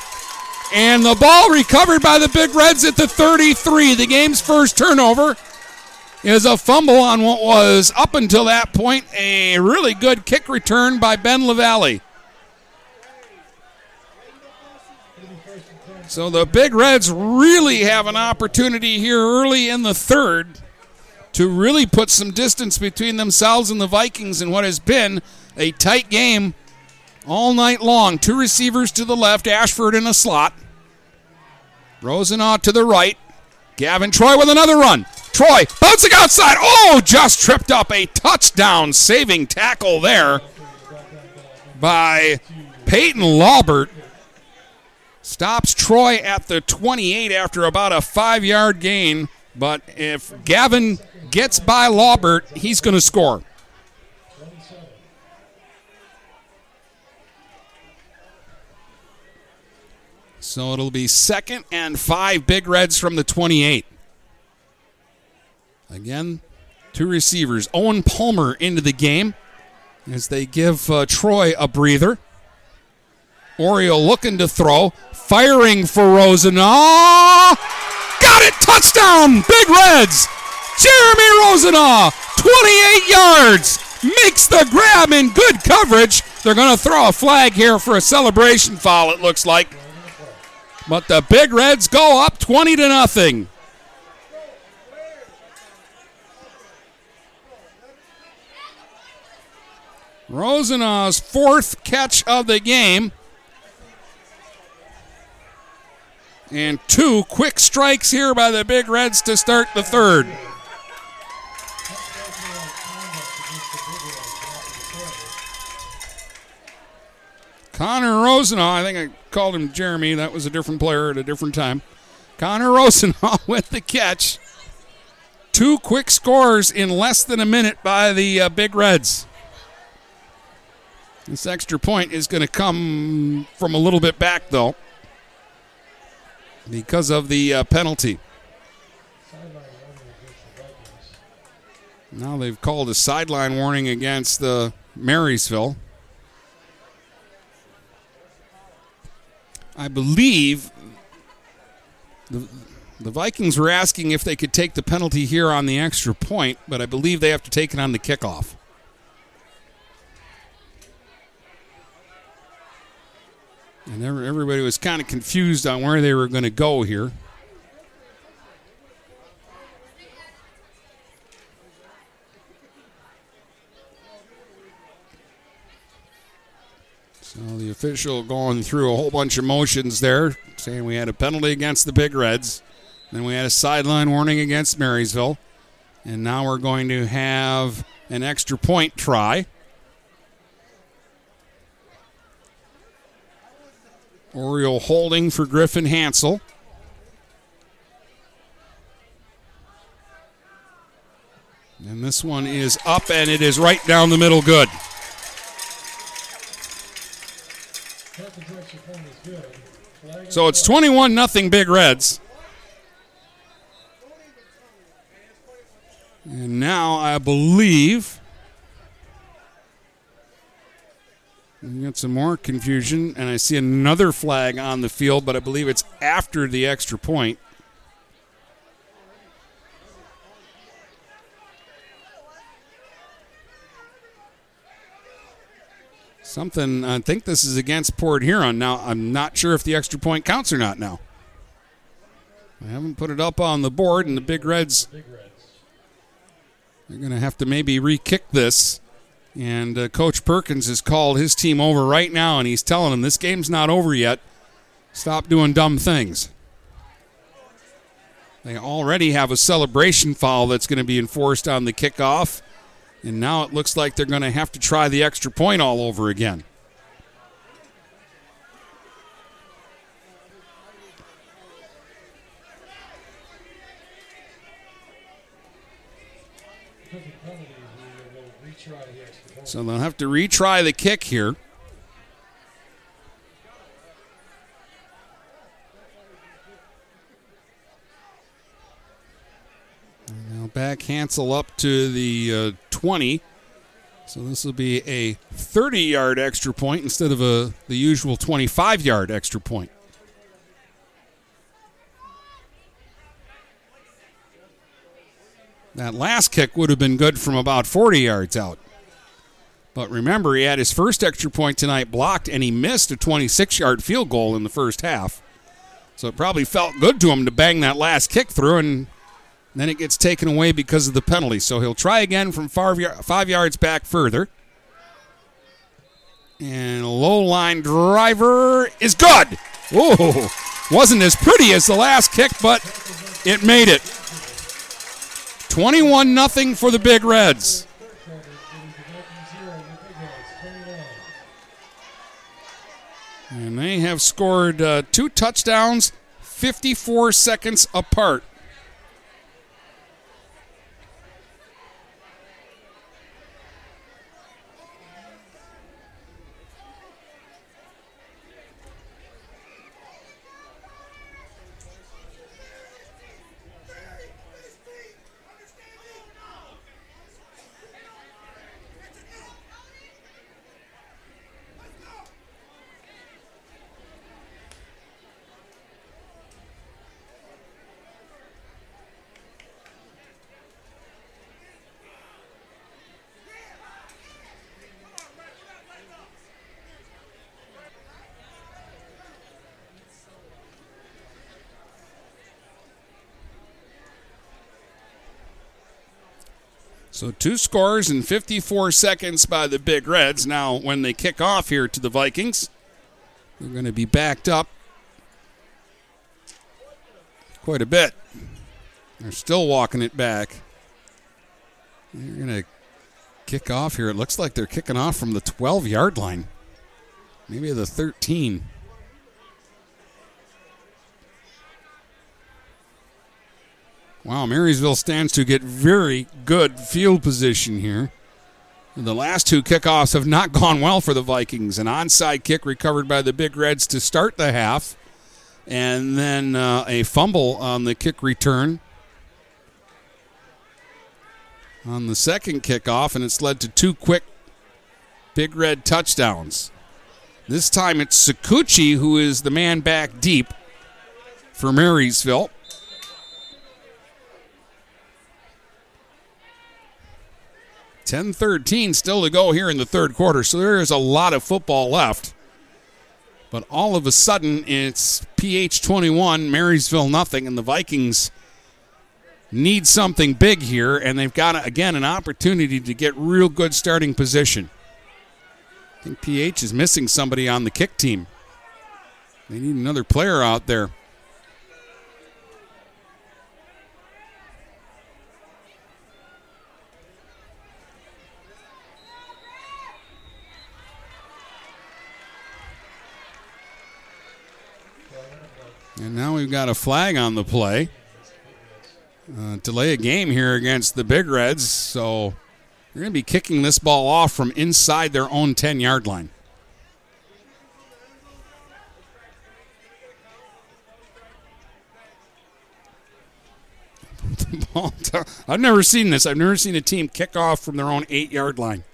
and the ball recovered by the Big Reds at the thirty-three. The game's first turnover is a fumble on what was, up until that point, a really good kick return by Ben LaValle. So the Big Reds really have an opportunity here early in the third to really put some distance between themselves and the Vikings in what has been a tight game all night long. Two receivers to the left, Ashford in a slot. Rosenau to the right. Gavin Troy with another run. Troy bouncing outside. Oh, just tripped up. A touchdown saving tackle there by Peyton Laubert. Stops Troy at the twenty-eight after about a five-yard gain. But if Gavin gets by Laubert, he's going to score. So it'll be second and five Big Reds from the twenty-eight. Again, two receivers. Owen Palmer into the game as they give uh, Troy a breather. Oriole looking to throw. Firing for Rosenau. Got it! Touchdown, Big Reds! Jeremy Rosenau, twenty-eight yards, makes the grab in good coverage. They're going to throw a flag here for a celebration foul, it looks like. But the Big Reds go up twenty to nothing. Rosenau's fourth catch of the game. And two quick strikes here by the Big Reds to start the third. Connor Rosenau, I think I called him Jeremy. That was a different player at a different time. Connor Rosenau with the catch. Two quick scores in less than a minute by the uh, Big Reds. This extra point is going to come from a little bit back, though, because of the uh, penalty. Now they've called a sideline warning against uh, Marysville. I believe the, the Vikings were asking if they could take the penalty here on the extra point, but I believe they have to take it on the kickoff. And everybody was kind of confused on where they were going to go here. So the official going through a whole bunch of motions there, saying we had a penalty against the Big Reds. Then we had a sideline warning against Marysville. And now we're going to have an extra point try. Oriole holding for Griffin Hansel. And this one is up, and it is right down the middle, good. So it's twenty-one nothing Big Reds. And now I believe we got some more confusion, and I see another flag on the field, but I believe it's after the extra point. Something, I think this is against Port Huron. Now, I'm not sure if the extra point counts or not now. I haven't put it up on the board, and the Big Reds, they're going to have to maybe re-kick this. And uh, Coach Perkins has called his team over right now, and he's telling them this game's not over yet. Stop doing dumb things. They already have a celebration foul that's going to be enforced on the kickoff, and now it looks like they're going to have to try the extra point all over again. So they'll have to retry the kick here. And now back Hansel up to the uh, twenty. So this will be a thirty-yard extra point instead of a the usual twenty-five-yard extra point. That last kick would have been good from about forty yards out. But remember, he had his first extra point tonight blocked, and he missed a twenty-six-yard field goal in the first half. So it probably felt good to him to bang that last kick through, and then it gets taken away because of the penalty. So he'll try again from five, five yards back further. And low-line driver is good. Whoa, wasn't as pretty as the last kick, but it made it. twenty-one nothing for the Big Reds. And they have scored uh, two touchdowns, fifty-four seconds apart. So two scores in fifty-four seconds by the Big Reds. Now when they kick off here to the Vikings, they're going to be backed up quite a bit. They're still walking it back. They're going to kick off here. It looks like they're kicking off from the twelve-yard line, maybe the thirteen. Wow, Marysville stands to get very good field position here. The last two kickoffs have not gone well for the Vikings. An onside kick recovered by the Big Reds to start the half, and then uh, a fumble on the kick return on the second kickoff, and it's led to two quick Big Red touchdowns. This time it's Cicucci who is the man back deep for Marysville. ten thirteen still to go here in the third quarter, so there is a lot of football left. But all of a sudden, it's P H twenty-one, Marysville nothing, and the Vikings need something big here, and they've got, again, an opportunity to get real good starting position. I think P H is missing somebody on the kick team. They need another player out there. And now we've got a flag on the play. Uh, delay a game here against the Big Reds. So they're going to be kicking this ball off from inside their own ten-yard line. I've never seen this. I've never seen a team kick off from their own eight-yard line.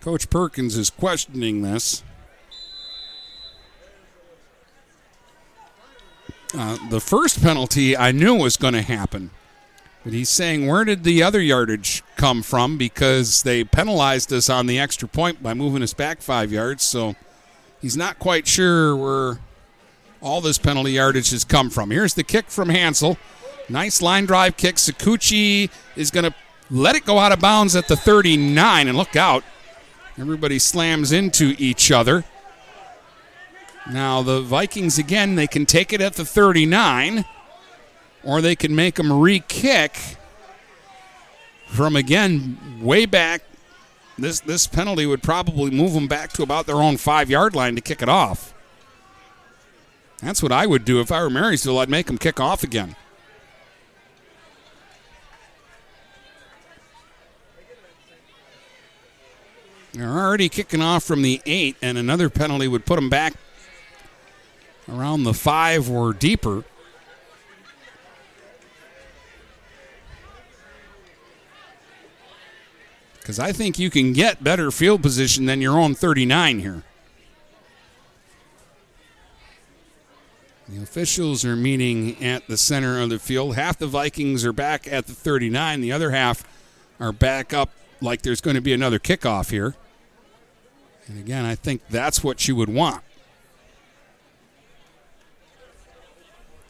Coach Perkins is questioning this. Uh, the first penalty I knew was going to happen. But he's saying, where did the other yardage come from? Because they penalized us on the extra point by moving us back five yards. So he's not quite sure where all this penalty yardage has come from. Here's the kick from Hansel. Nice line drive kick. Cicucci is going to let it go out of bounds at the thirty-nine. And look out. Everybody slams into each other. Now the Vikings, again, they can take it at the thirty-nine, or they can make them re-kick from, again, way back. This this penalty would probably move them back to about their own five-yard line to kick it off. That's what I would do. If I were Marysville, I'd make them kick off again. They're already kicking off from the eight, and another penalty would put them back around the five or deeper. Because I think you can get better field position than your own thirty-nine here. The officials are meeting at the center of the field. Half the Vikings are back at the thirty-nine. The other half are back up like there's going to be another kickoff here. And again, I think that's what you would want.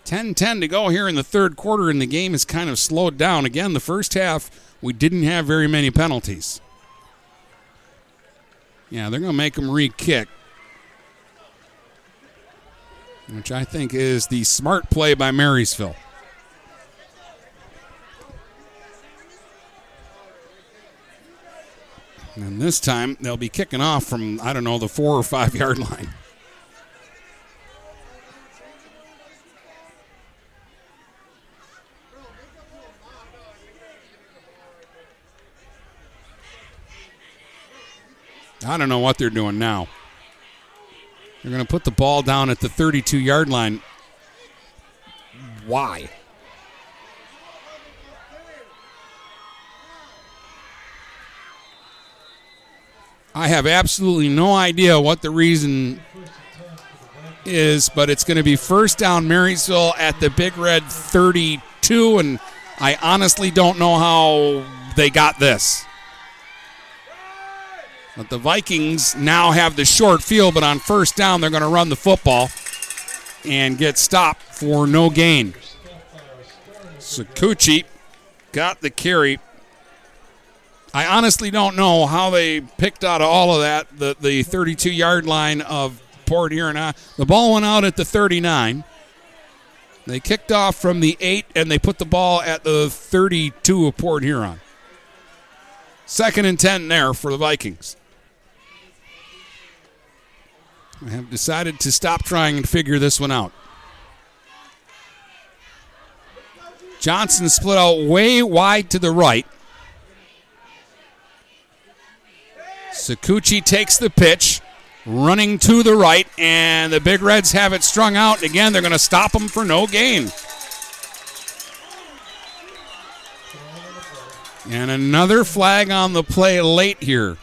ten ten to go here in the third quarter, and the game has kind of slowed down. Again, the first half, we didn't have very many penalties. Yeah, they're going to make them re-kick, which I think is the smart play by Marysville. And this time, they'll be kicking off from, I don't know, the four or five yard line. I don't know what they're doing now. They're going to put the ball down at the thirty-two-yard line. Why? I have absolutely no idea what the reason is, but it's going to be first down Marysville at the Big Red thirty-two, and I honestly don't know how they got this. But the Vikings now have the short field, but on first down, they're going to run the football and get stopped for no gain. Cicucci got the carry. I honestly don't know how they picked out of all of that, the, the thirty-two-yard line of Port Huron. The ball went out at the thirty-nine. They kicked off from the eight, and they put the ball at the thirty-two of Port Huron. Second and ten there for the Vikings. I have decided to stop trying and figure this one out. Johnson split out way wide to the right. Cicucci takes the pitch, running to the right, and the Big Reds have it strung out. Again, they're going to stop them for no gain. And another flag on the play late here.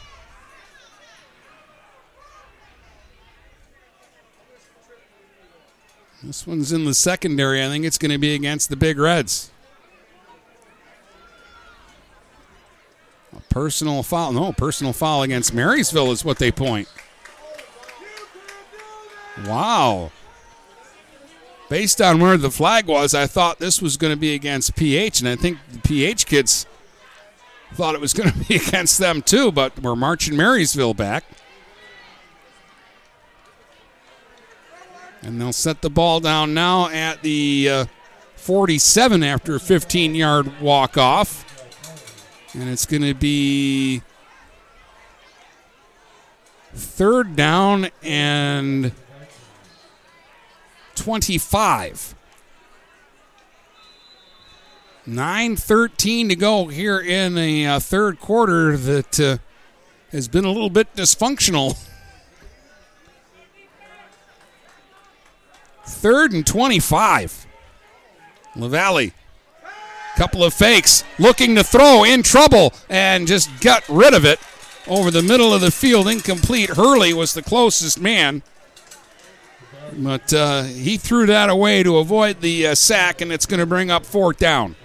This one's in the secondary. I think it's going to be against the Big Reds. A personal foul. No, personal foul against Marysville is what they point. Wow. Based on where the flag was, I thought this was going to be against P H, and I think the P H kids thought it was going to be against them too, but we're marching Marysville back. And they'll set the ball down now at the uh, forty-seven after a fifteen-yard walk-off. And it's going to be third down and twenty-five. nine thirteen to go here in the uh, third quarter that uh, has been a little bit dysfunctional. Third and twenty-five. LaValle. Couple of fakes. Looking to throw. In trouble. And just got rid of it. Over the middle of the field. Incomplete. Hurley was the closest man. But uh, he threw that away to avoid the uh, sack. And it's going to bring up fourth down.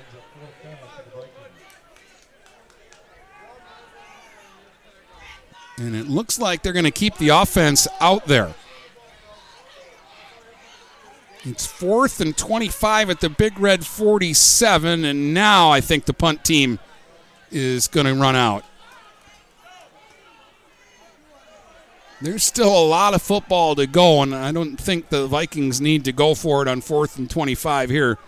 And it looks like they're going to keep the offense out there. It's fourth and twenty-five at the Big Red forty-seven, and now I think the punt team is going to run out. There's still a lot of football to go, and I don't think the Vikings need to go for it on fourth and twenty-five here.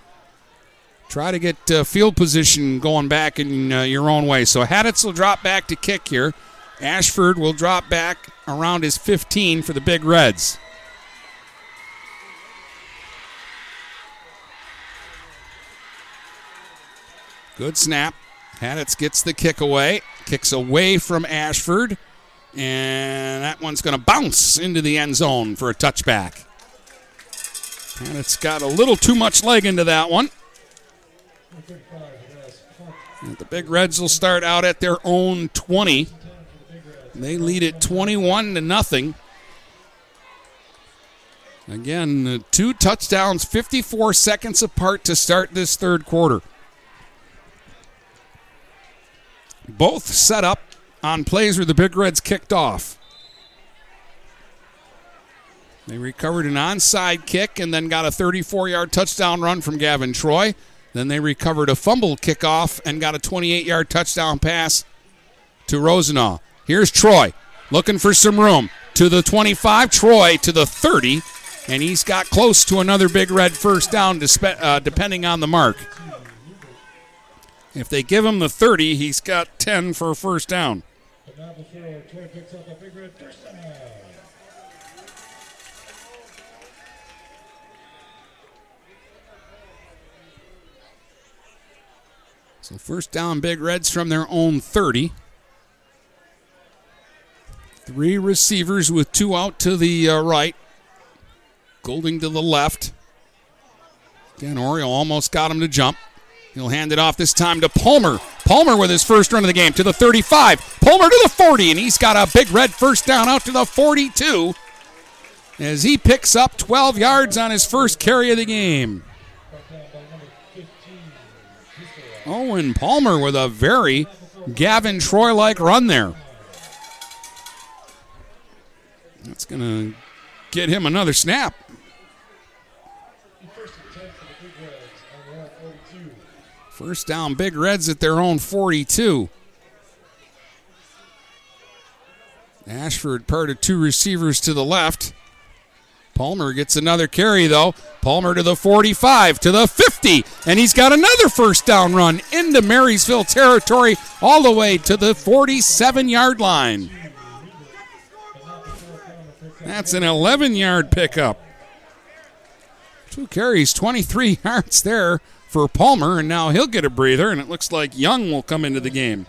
Try to get uh, field position going back in uh, your own way. So Haditz will drop back to kick here. Ashford will drop back around his fifteen for the Big Reds. Good snap. Haditz gets the kick away. Kicks away from Ashford. And that one's going to bounce into the end zone for a touchback. And it's got a little too much leg into that one. And the Big Reds will start out at their own twenty. They lead it twenty-one to nothing. Again, two touchdowns, fifty-four seconds apart to start this third quarter. Both set up on plays where the Big Reds kicked off. They recovered an onside kick and then got a thirty-four-yard touchdown run from Gavin Troy. Then they recovered a fumble kickoff and got a twenty-eight-yard touchdown pass to Rosenau. Here's Troy looking for some room. To the twenty-five, Troy to the thirty, and he's got close to another Big Red first down, despe- uh, depending on the mark. If they give him the thirty, he's got ten for a first down. So first down, Big Reds from their own thirty. Three receivers with two out to the uh, right. Golding to the left. Again, Oriole almost got him to jump. He'll hand it off this time to Palmer. Palmer with his first run of the game to the thirty-five. Palmer to the forty, and he's got a Big Red first down out to the forty-two as he picks up twelve yards on his first carry of the game. Owen Palmer with a very Gavin Troy-like run there. That's going to get him another snap. First down, Big Reds at their own forty-two. Ashford part of two receivers to the left. Palmer gets another carry, though. Palmer to the forty-five, to the fifty, and he's got another first down run into Marysville territory all the way to the forty-seven-yard line. That's an eleven-yard pickup. Two carries, twenty-three yards there for Palmer, and now he'll get a breather, and it looks like Young will come into the game.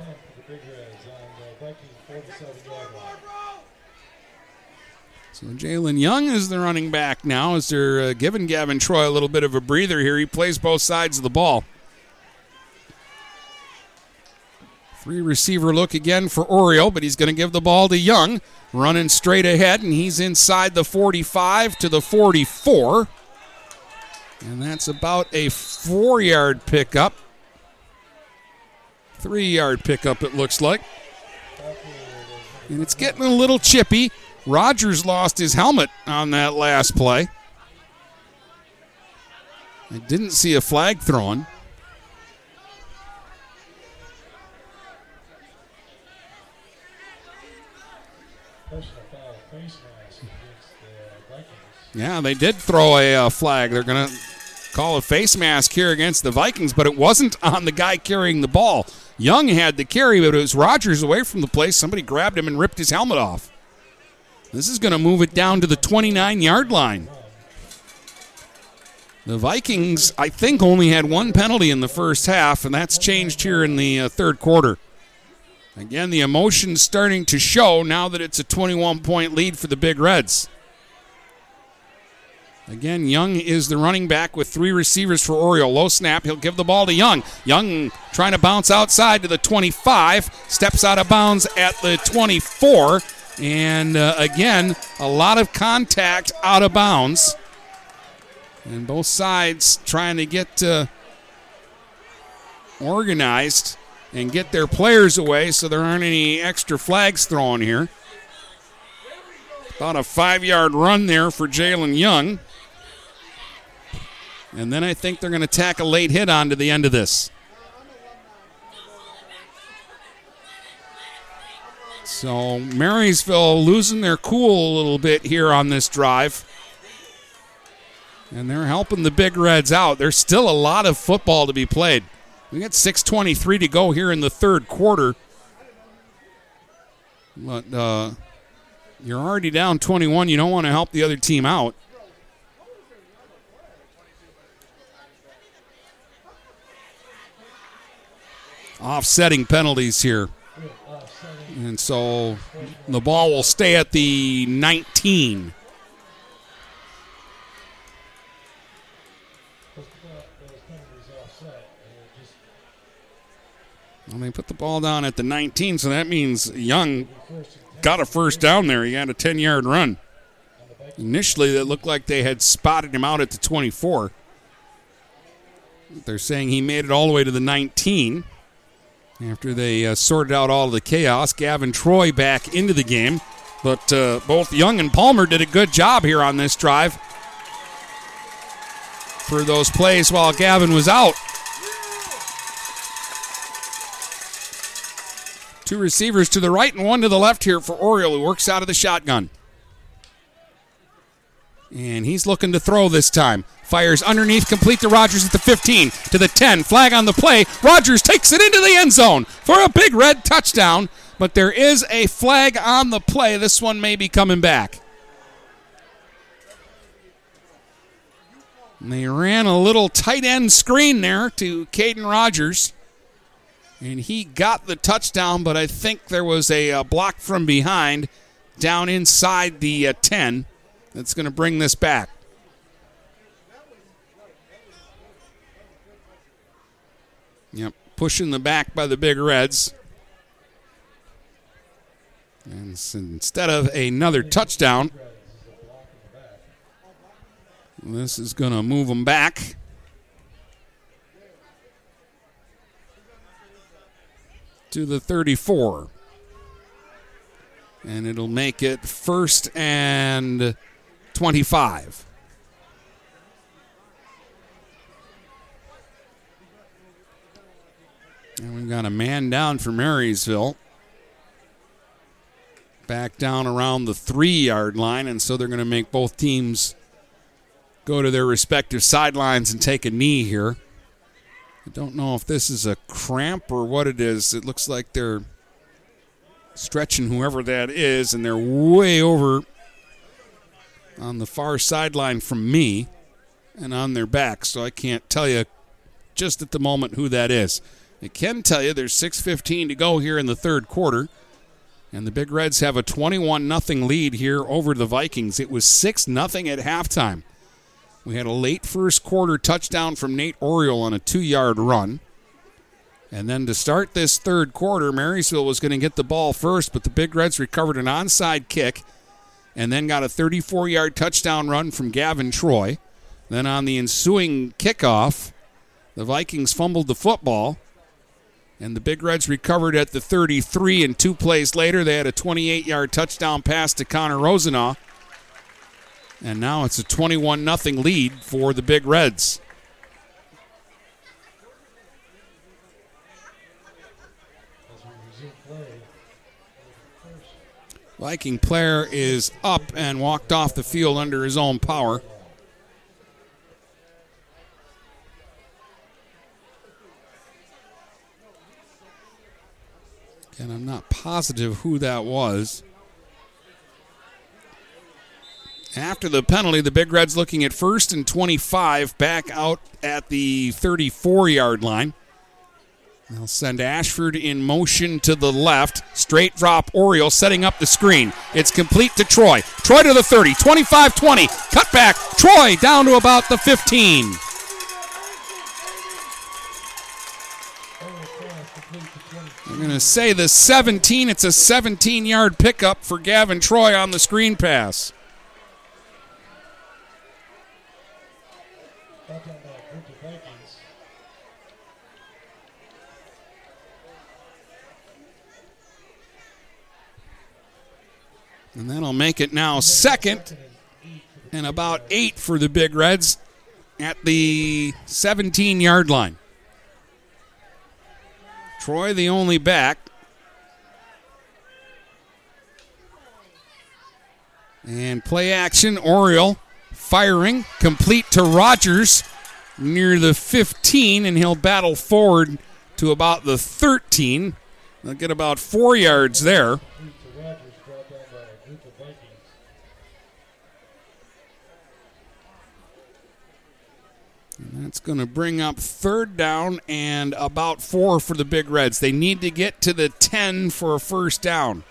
So Jalen Young is the running back now as they're uh, giving Gavin Troy a little bit of a breather here. He plays both sides of the ball. Three-receiver look again for Oriole, but he's going to give the ball to Young. Running straight ahead, and he's inside the forty-five to the forty-four. And that's about a four-yard pickup. Three-yard pickup, it looks like. And it's getting a little chippy. Rodgers lost his helmet on that last play. I didn't see a flag thrown. Yeah, they did throw a uh, flag. They're going to call a face mask here against the Vikings, but it wasn't on the guy carrying the ball. Young had the carry, but it was Rodgers away from the play. Somebody grabbed him and ripped his helmet off. This is going to move it down to the twenty-nine-yard line. The Vikings, I think, only had one penalty in the first half, and that's changed here in the uh, third quarter. Again, the emotion's starting to show now that it's a twenty-one-point lead for the Big Reds. Again, Young is the running back with three receivers for Oriole. Low snap, he'll give the ball to Young. Young trying to bounce outside to the twenty-five, steps out of bounds at the twenty-four, and uh, again, a lot of contact out of bounds. And both sides trying to get uh, organized and get their players away so there aren't any extra flags thrown here. About a five-yard run there for Jalen Young. And then I think they're going to tack a late hit on to the end of this. So Marysville losing their cool a little bit here on this drive. And they're helping the Big Reds out. There's still a lot of football to be played. We got six twenty-three to go here in the third quarter. But uh, you're already down twenty-one. You don't want to help the other team out. Offsetting penalties here. And so the ball will stay at the nineteen. Well, they put the ball down at the nineteen, so that means Young got a first down there. He had a ten-yard run. Initially, it looked like they had spotted him out at the twenty-four. They're saying he made it all the way to the nineteen. After they uh, sorted out all of the chaos, Gavin Troy back into the game. But uh, both Young and Palmer did a good job here on this drive for those plays while Gavin was out. Two receivers to the right and one to the left here for Oriole, who works out of the shotgun. And he's looking to throw this time. Fires underneath, complete to Rodgers at the fifteen, to the ten, flag on the play. Rodgers takes it into the end zone for a big red touchdown, but there is a flag on the play. This one may be coming back. And they ran a little tight end screen there to Caden Rodgers, and he got the touchdown, but I think there was a, a block from behind down inside the uh, ten. That's going to bring this back. Yep, pushing the back by the Big Reds. And instead of another touchdown, this is going to move them back. To the thirty-four. And it'll make it first and twenty-five. And we've got a man down for Marysville. Back down around the three-yard line, and so they're going to make both teams go to their respective sidelines and take a knee here. I don't know if this is a cramp or what it is. It looks like they're stretching whoever that is, and they're way over on the far sideline from me and on their back, so I can't tell you just at the moment who that is. I can tell you there's six fifteen to go here in the third quarter, and the Big Reds have a twenty-one nothing lead here over the Vikings. It was six nothing at halftime. We had a late first quarter touchdown from Nate Oriole on a two-yard run. And then to start this third quarter, Marysville was going to get the ball first, but the Big Reds recovered an onside kick and then got a thirty-four yard touchdown run from Gavin Troy. Then on the ensuing kickoff, the Vikings fumbled the football, and the Big Reds recovered at the thirty-three, and two plays later they had a twenty-eight yard touchdown pass to Connor Rosenau. And now it's a twenty-one nothing lead for the Big Reds. Viking player is up and walked off the field under his own power. And I'm not positive who that was. After the penalty, the Big Reds looking at first and twenty-five back out at the thirty-four yard line. They'll send Ashford in motion to the left. Straight drop, Oriole setting up the screen. It's complete to Troy. Troy to the thirty, twenty-five twenty. Cut back, Troy down to about the fifteen. I'm going to say the seventeen. It's a seventeen yard pickup for Gavin Troy on the screen pass. And that'll make it now second and about eight for the Big Reds at the seventeen yard line. Troy the only back. And play action, Oriole firing, complete to Rodgers near the fifteen, and he'll battle forward to about the thirteen. They'll get about four yards there. And that's going to bring up third down and about four for the Big Reds. They need to get to the ten for a first down.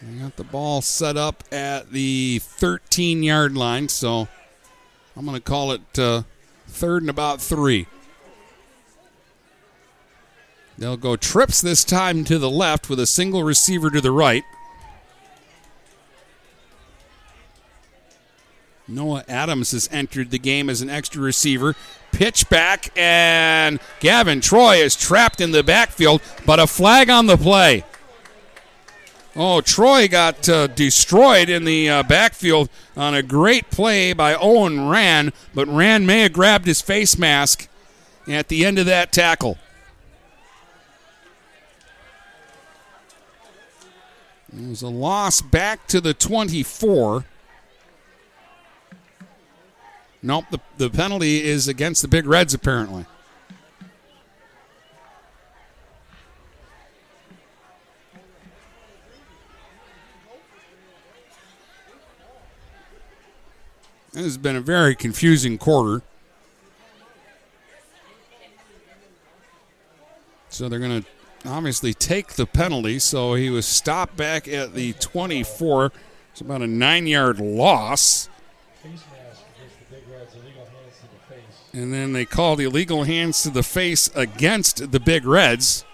They got the ball set up at the thirteen yard line, so I'm going to call it uh, third and about three. They'll go trips this time to the left with a single receiver to the right. Noah Adams has entered the game as an extra receiver. Pitch back, and Gavin Troy is trapped in the backfield, but a flag on the play. Oh, Troy got uh, destroyed in the uh, backfield on a great play by Owen Rann, but Rann may have grabbed his face mask at the end of that tackle. It was a loss back to the twenty-four. Nope, the, the penalty is against the Big Reds, apparently. This has been a very confusing quarter. So they're going to obviously take the penalty, so he was stopped back at the twenty-four. It's about a nine-yard loss. And then they called illegal hands to the face against the Big Reds.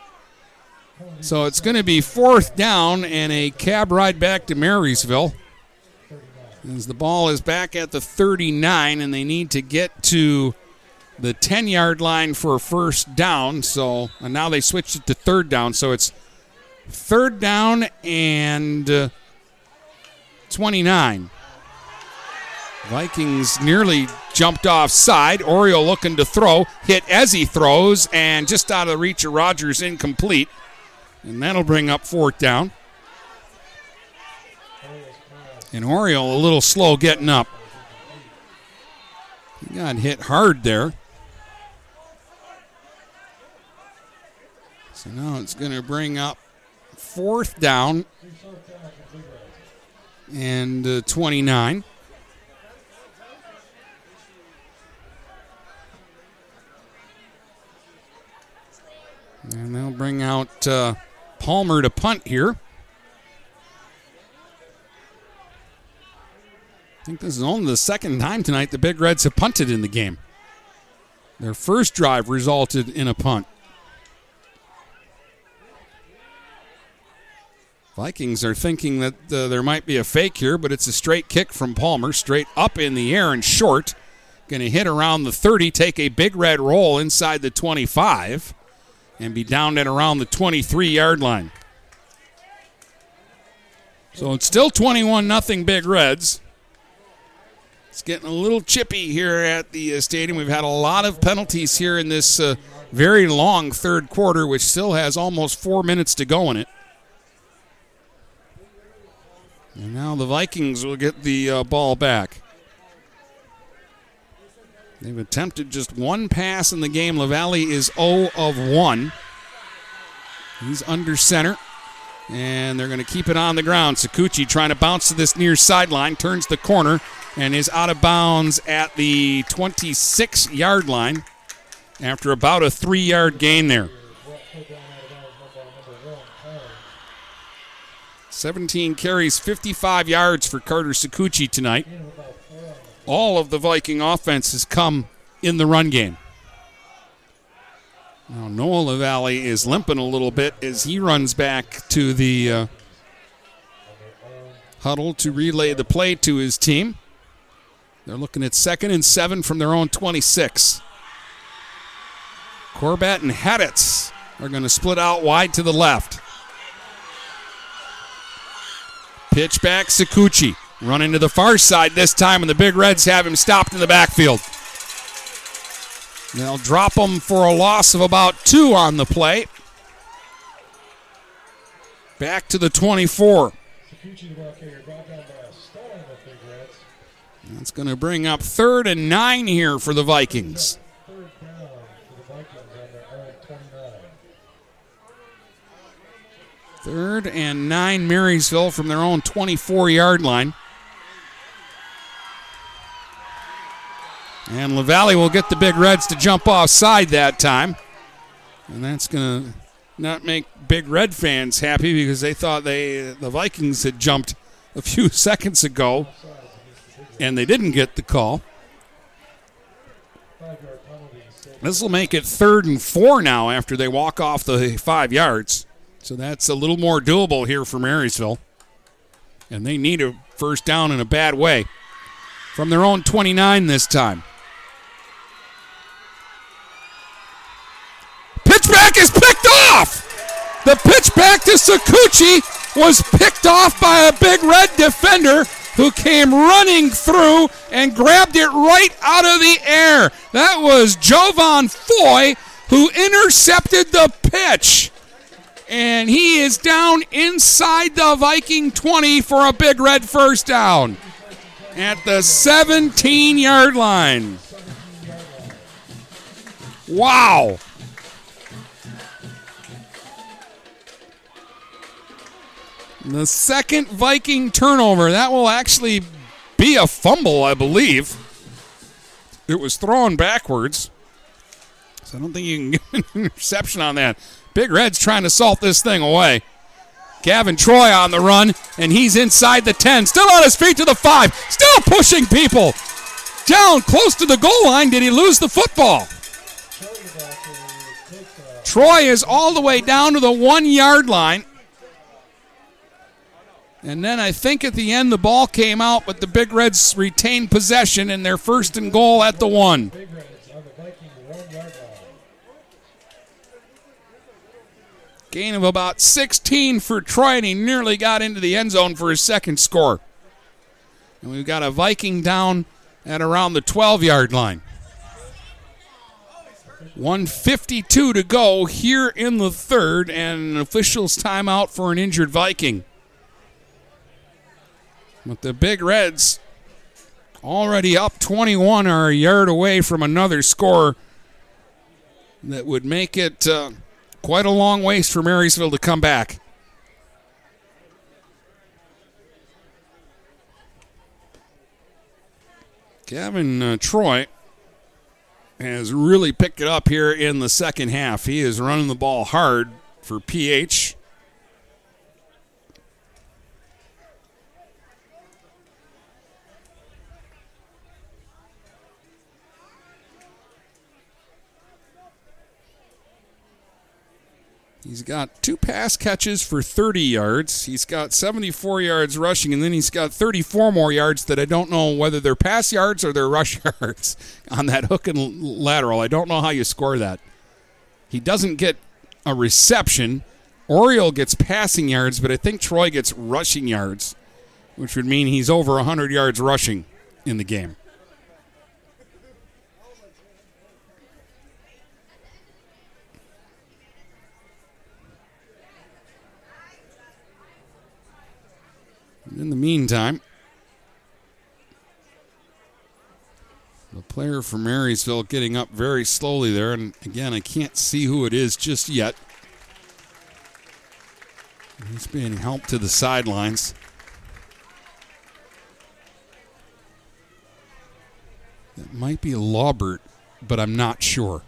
So it's going to be fourth down and a cab ride back to Marysville. As the ball is back at the thirty-nine, and they need to get to the ten-yard line for a first down. So, and now they switched it to third down. So it's third down and uh, twenty-nine. Vikings nearly jumped offside. Oriole looking to throw. Hit as he throws, and just out of the reach of Rodgers, incomplete. And that'll bring up fourth down. And Oriole a little slow getting up. He got hit hard there. So now it's going to bring up fourth down and uh, twenty-nine. And they'll bring out uh, Palmer to punt here. I think this is only the second time tonight the Big Reds have punted in the game. Their first drive resulted in a punt. Vikings are thinking that uh, there might be a fake here, but it's a straight kick from Palmer, straight up in the air and short. Going to hit around the thirty, take a Big Red roll inside the twenty-five. And be down at around the twenty-three-yard line. So it's still twenty-one nothing Big Reds. It's getting a little chippy here at the stadium. We've had a lot of penalties here in this uh, very long third quarter, which still has almost four minutes to go in it. And now the Vikings will get the uh, ball back. They've attempted just one pass in the game. LaValle is zero of one. He's under center. And they're going to keep it on the ground. Cicucci trying to bounce to this near sideline. Turns the corner and is out of bounds at the twenty-six-yard line after about a three-yard gain there. seventeen carries, fifty-five yards for Carter Cicucci tonight. All of the Viking offense has come in the run game. Now Noah LaValle is limping a little bit as he runs back to the uh, huddle to relay the play to his team. They're looking at second and seven from their own twenty-six. Corbett and Haditz are going to split out wide to the left. Pitch back Cicucci. Run into the far side this time, and the Big Reds have him stopped in the backfield. They'll drop him for a loss of about two on the play. Back to the twenty-four. That's going to bring up third and nine here for the Vikings. Third and nine, Marysville from their own twenty-four-yard line. And LaValle will get the Big Reds to jump offside that time. And that's going to not make Big Red fans happy because they thought they the Vikings had jumped a few seconds ago, and they didn't get the call. This will make it third and four now after they walk off the five yards. So that's a little more doable here for Marysville. And they need a first down in a bad way. from their own twenty-nine this time. Pitchback is picked off! The pitchback to Cicucci was picked off by a big red defender who came running through and grabbed it right out of the air. That was Jovan Foy who intercepted the pitch. And he is down inside the Viking twenty for a big red first down at the seventeen-yard line. Wow. The second Viking turnover. That will actually be a fumble, I believe. It was thrown backwards. So I don't think you can get an interception on that. Big Red's trying to salt this thing away. Gavin Troy on the run, and he's inside the ten. Still on his feet to the five. Still pushing people. Down close to the goal line. Did he lose the football? Troy is all the way down to the one-yard line. And then I think at the end the ball came out, but the Big Reds retained possession in their first and goal at the one. Gain of about sixteen for Troy, and he nearly got into the end zone for his second score. And we've got a Viking down at around the twelve-yard line. one fifty-two to go here in the third, and an official's timeout for an injured Viking. But the Big Reds already up twenty-one, are a yard away from another score that would make it uh, quite a long ways for Marysville to come back. Gavin uh, Troy has really picked it up here in the second half. He is running the ball hard for P H. He's got two pass catches for thirty yards. He's got seventy-four yards rushing, and then he's got thirty-four more yards that I don't know whether they're pass yards or they're rush yards on that hook and lateral. I don't know how you score that. He doesn't get a reception. Oriole gets passing yards, but I think Troy gets rushing yards, which would mean he's over one hundred yards rushing in the game. In the meantime, the player from Marysville getting up very slowly there. And again, I can't see who it is just yet. He's being helped to the sidelines. That might be Laubert, but I'm not sure.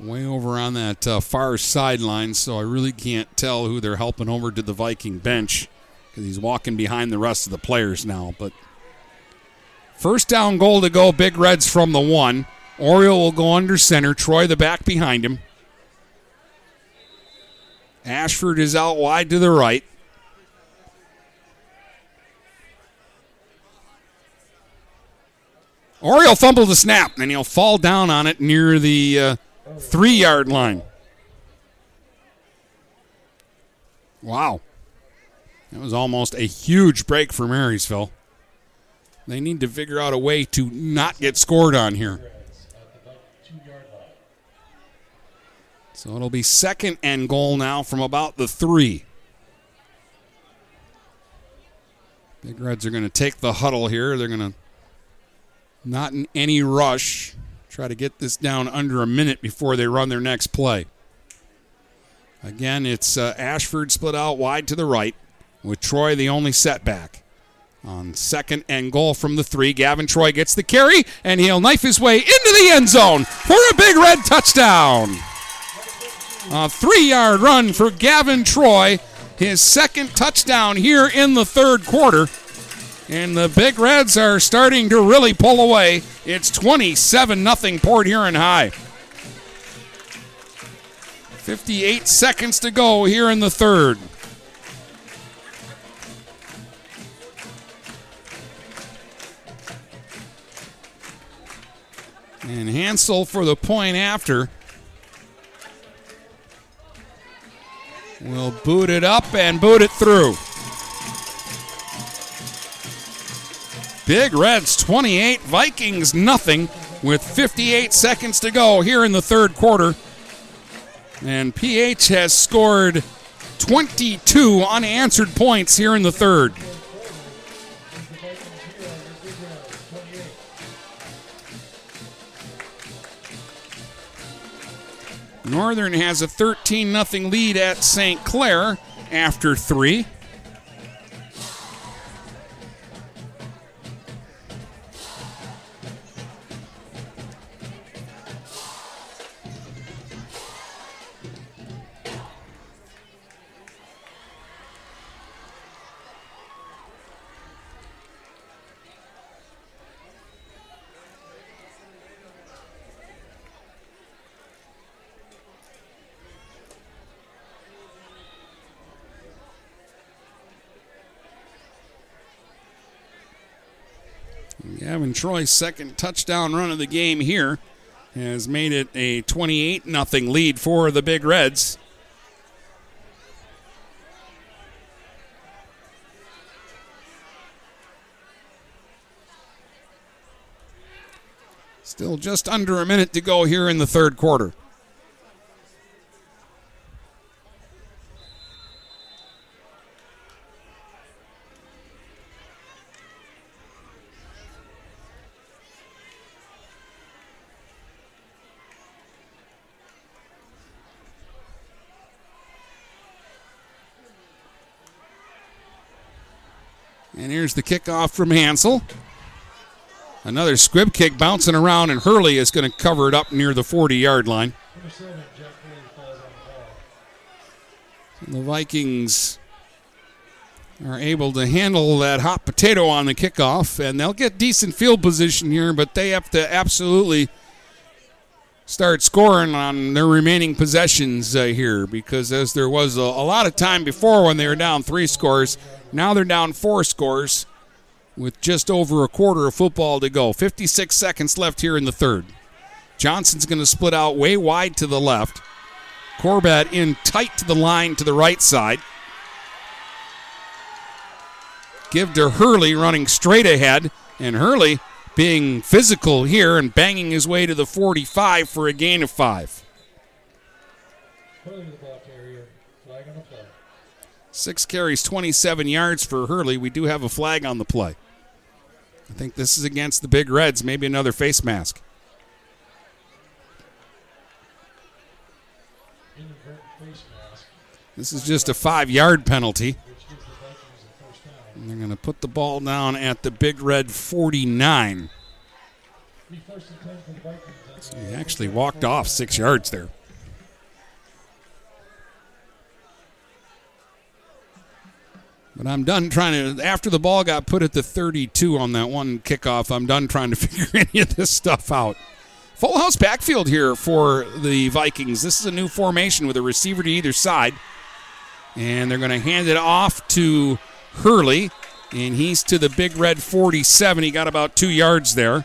Way over on that uh, far sideline, so I really can't tell who they're helping over to the Viking bench because he's walking behind the rest of the players now. But first down goal to go, Big Reds from the one. Oriole will go under center. Troy the back behind him. Ashford is out wide to the right. Oriole fumbled the snap, and he'll fall down on it near the... Uh, three-yard line. Wow. That was almost a huge break for Marysville. They need to figure out a way to not get scored on here. So it'll be second and goal now from about the three. Big Reds are going to take the huddle here. They're going to, not in any rush, try to get this down under a minute before they run their next play. Again, it's uh, Ashford split out wide to the right with Troy the only setback. On second and goal from the three, Gavin Troy gets the carry, and he'll knife his way into the end zone for a Big Red touchdown. A three-yard run for Gavin Troy, his second touchdown here in the third quarter. And the Big Reds are starting to really pull away. It's twenty-seven nothing Port Huron High. fifty-eight seconds to go here in the third. And Hansel for the point after. We'll boot it up and boot it through. Big Reds twenty-eight, Vikings nothing with fifty-eight seconds to go here in the third quarter. And P H has scored twenty-two unanswered points here in the third. Northern has a thirteen nothing lead at Saint Clair after three. Gavin Troy's second touchdown run of the game here has made it a twenty-eight nothing lead for the Big Reds. Still just under a minute to go here in the third quarter. And here's the kickoff from Hansel. Another squib kick bouncing around, and Hurley is going to cover it up near the forty-yard line. And the Vikings are able to handle that hot potato on the kickoff, and they'll get decent field position here, but they have to absolutely start scoring on their remaining possessions uh, here, because as there was a, a lot of time before when they were down three scores, now they're down four scores with just over a quarter of football to go. fifty-six seconds left here in the third. Johnson's going to split out way wide to the left. Corbett in tight to the line to the right side. Give to Hurley running straight ahead. And Hurley being physical here and banging his way to the forty-five for a gain of five. Six carries, twenty-seven yards for Hurley. We do have a flag on the play. I think this is against the Big Reds, maybe another face mask. This is just a five-yard penalty. And they're going to put the ball down at the Big Red forty-nine. So he actually walked off six yards there. But I'm done trying to, after the ball got put at the thirty-two on that one kickoff, I'm done trying to figure any of this stuff out. Full house backfield here for the Vikings. This is a new formation with a receiver to either side. And they're going to hand it off to Hurley, and he's to the Big Red forty-seven. He got about two yards there.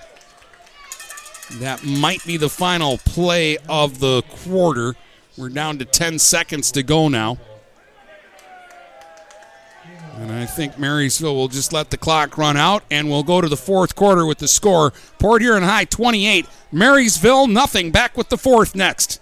That might be the final play of the quarter. We're down to ten seconds to go now. And I think Marysville will just let the clock run out, and we'll go to the fourth quarter with the score. Port Huron High, twenty-eight. Marysville, nothing. Back with the fourth next.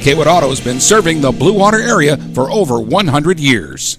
K-Wood Auto has been serving the Blue Water area for over one hundred years.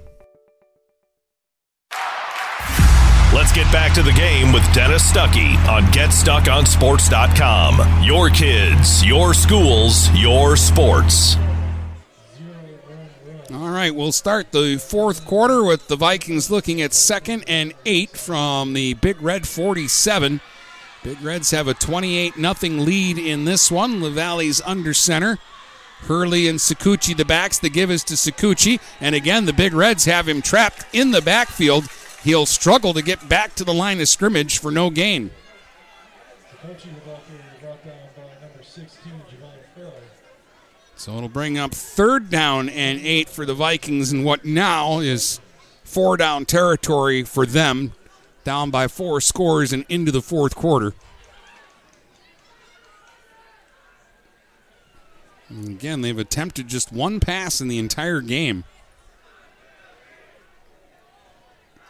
Let's get back to the game with Dennis Stuckey on Get Stuck On Sports dot com. Your kids, your schools, your sports. All right, we'll start the fourth quarter with the Vikings looking at second and eight from the Big Red forty-seven. Big Reds have a twenty-eight nothing lead in this one. LaValle's under center. Hurley and Cicucci the backs. The give is to Cicucci. And again, the Big Reds have him trapped in the backfield. He'll struggle to get back to the line of scrimmage for no gain. So it'll bring up third down and eight for the Vikings in what now is four down territory for them. Down by four scores and into the fourth quarter. And again, they've attempted just one pass in the entire game.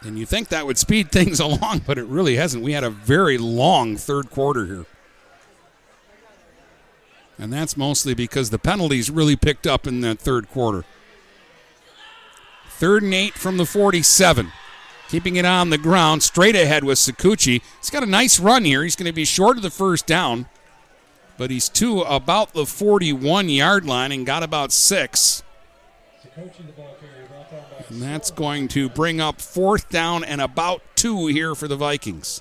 And you think that would speed things along, but it really hasn't. We had a very long third quarter here. And that's mostly because the penalties really picked up in that third quarter. Third and eight from the forty-seven. Keeping it on the ground, straight ahead with Cicucci. He's got a nice run here. He's going to be short of the first down, but he's to about the forty-one-yard line and got about six. Cicucci the ball carrier. And that's going to bring up fourth down and about two here for the Vikings.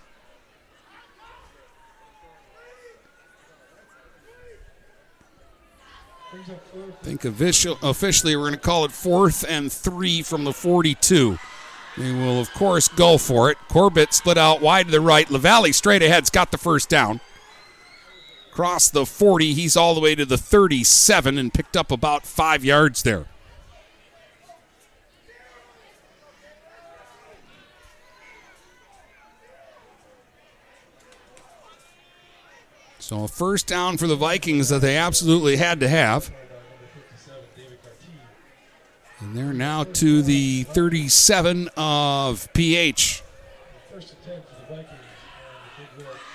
I think officially we're going to call it fourth and three from the forty-two. They will, of course, go for it. Corbett split out wide to the right. LaValle straight ahead's got the first down. Across the forty, he's all the way to the thirty-seven and picked up about five yards there. So a first down for the Vikings that they absolutely had to have. And they're now to the thirty-seven of P H.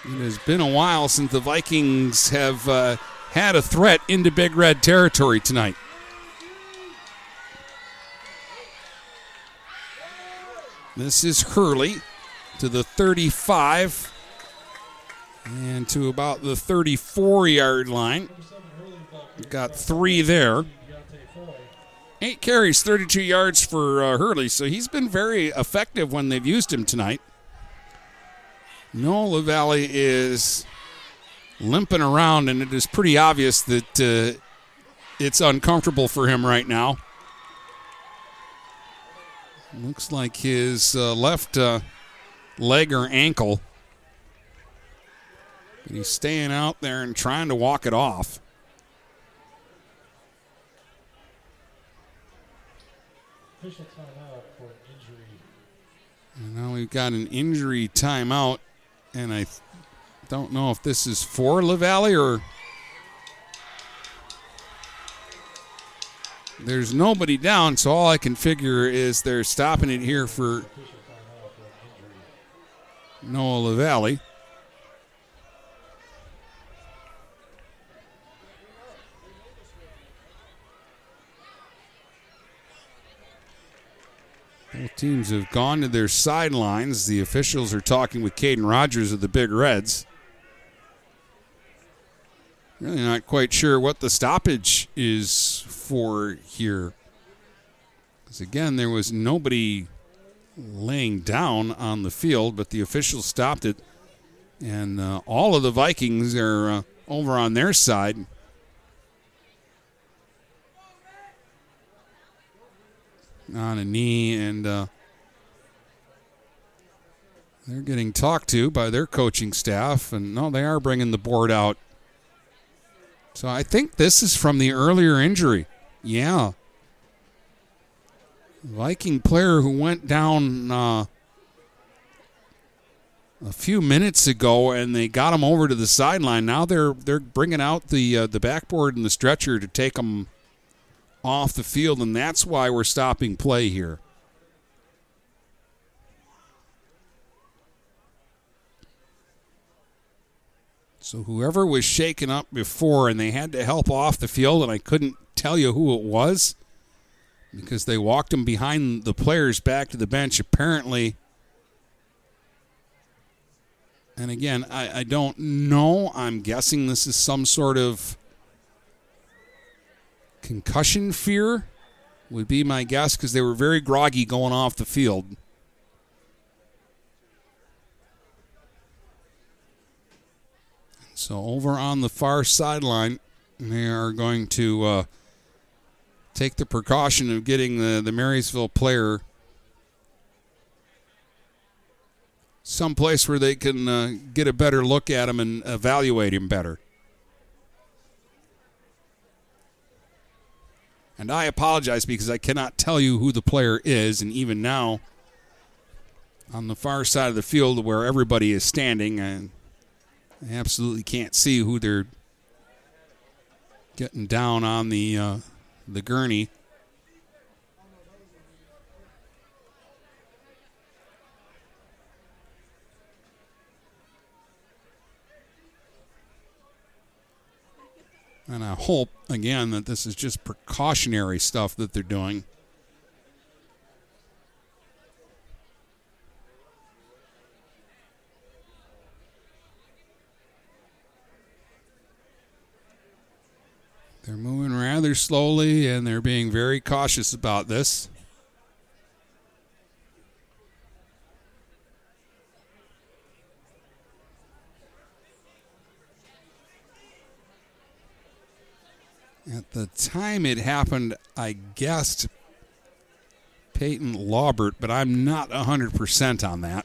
It has been a while since the Vikings have uh, had a threat into Big Red territory tonight. This is Hurley to the thirty-five. And to about the thirty-four-yard line. Got three there. Eight carries, thirty-two yards for uh, Hurley, so he's been very effective when they've used him tonight. Noah LaValle is limping around, and it is pretty obvious that uh, it's uncomfortable for him right now. Looks like his uh, left uh, leg or ankle. He's staying out there and trying to walk it off. Official timeout for an injury. And now we've got an injury timeout, and I th- don't know if this is for LaValle or... There's nobody down, so all I can figure is they're stopping it here for, for Noah LaValle. Both teams have gone to their sidelines. The officials are talking with Caden Rodgers of the Big Reds. Really not quite sure what the stoppage is for here. Because again, there was nobody laying down on the field, but the officials stopped it. And uh, all of the Vikings are uh, over on their side. On a knee, and uh, they're getting talked to by their coaching staff, and no, they are bringing the board out. So I think this is from the earlier injury. Yeah. Viking player who went down uh, a few minutes ago, and they got him over to the sideline. Now they're they're bringing out the uh, the backboard and the stretcher to take him off the field, and that's why we're stopping play here. So whoever was shaken up before, and they had to help off the field, and I couldn't tell you who it was because they walked him behind the players back to the bench apparently. And again, I, I don't know. I'm guessing this is some sort of concussion fear would be my guess, because they were very groggy going off the field. So over on the far sideline, they are going to uh, take the precaution of getting the, the Marysville player someplace where they can uh, get a better look at him and evaluate him better. And I apologize because I cannot tell you who the player is, and even now on the far side of the field where everybody is standing, and I absolutely can't see who they're getting down on the uh, the gurney. And I hope, again, that this is just precautionary stuff that they're doing. They're moving rather slowly, and they're being very cautious about this. At the time it happened, I guessed Peyton Laubert, but I'm not one hundred percent on that.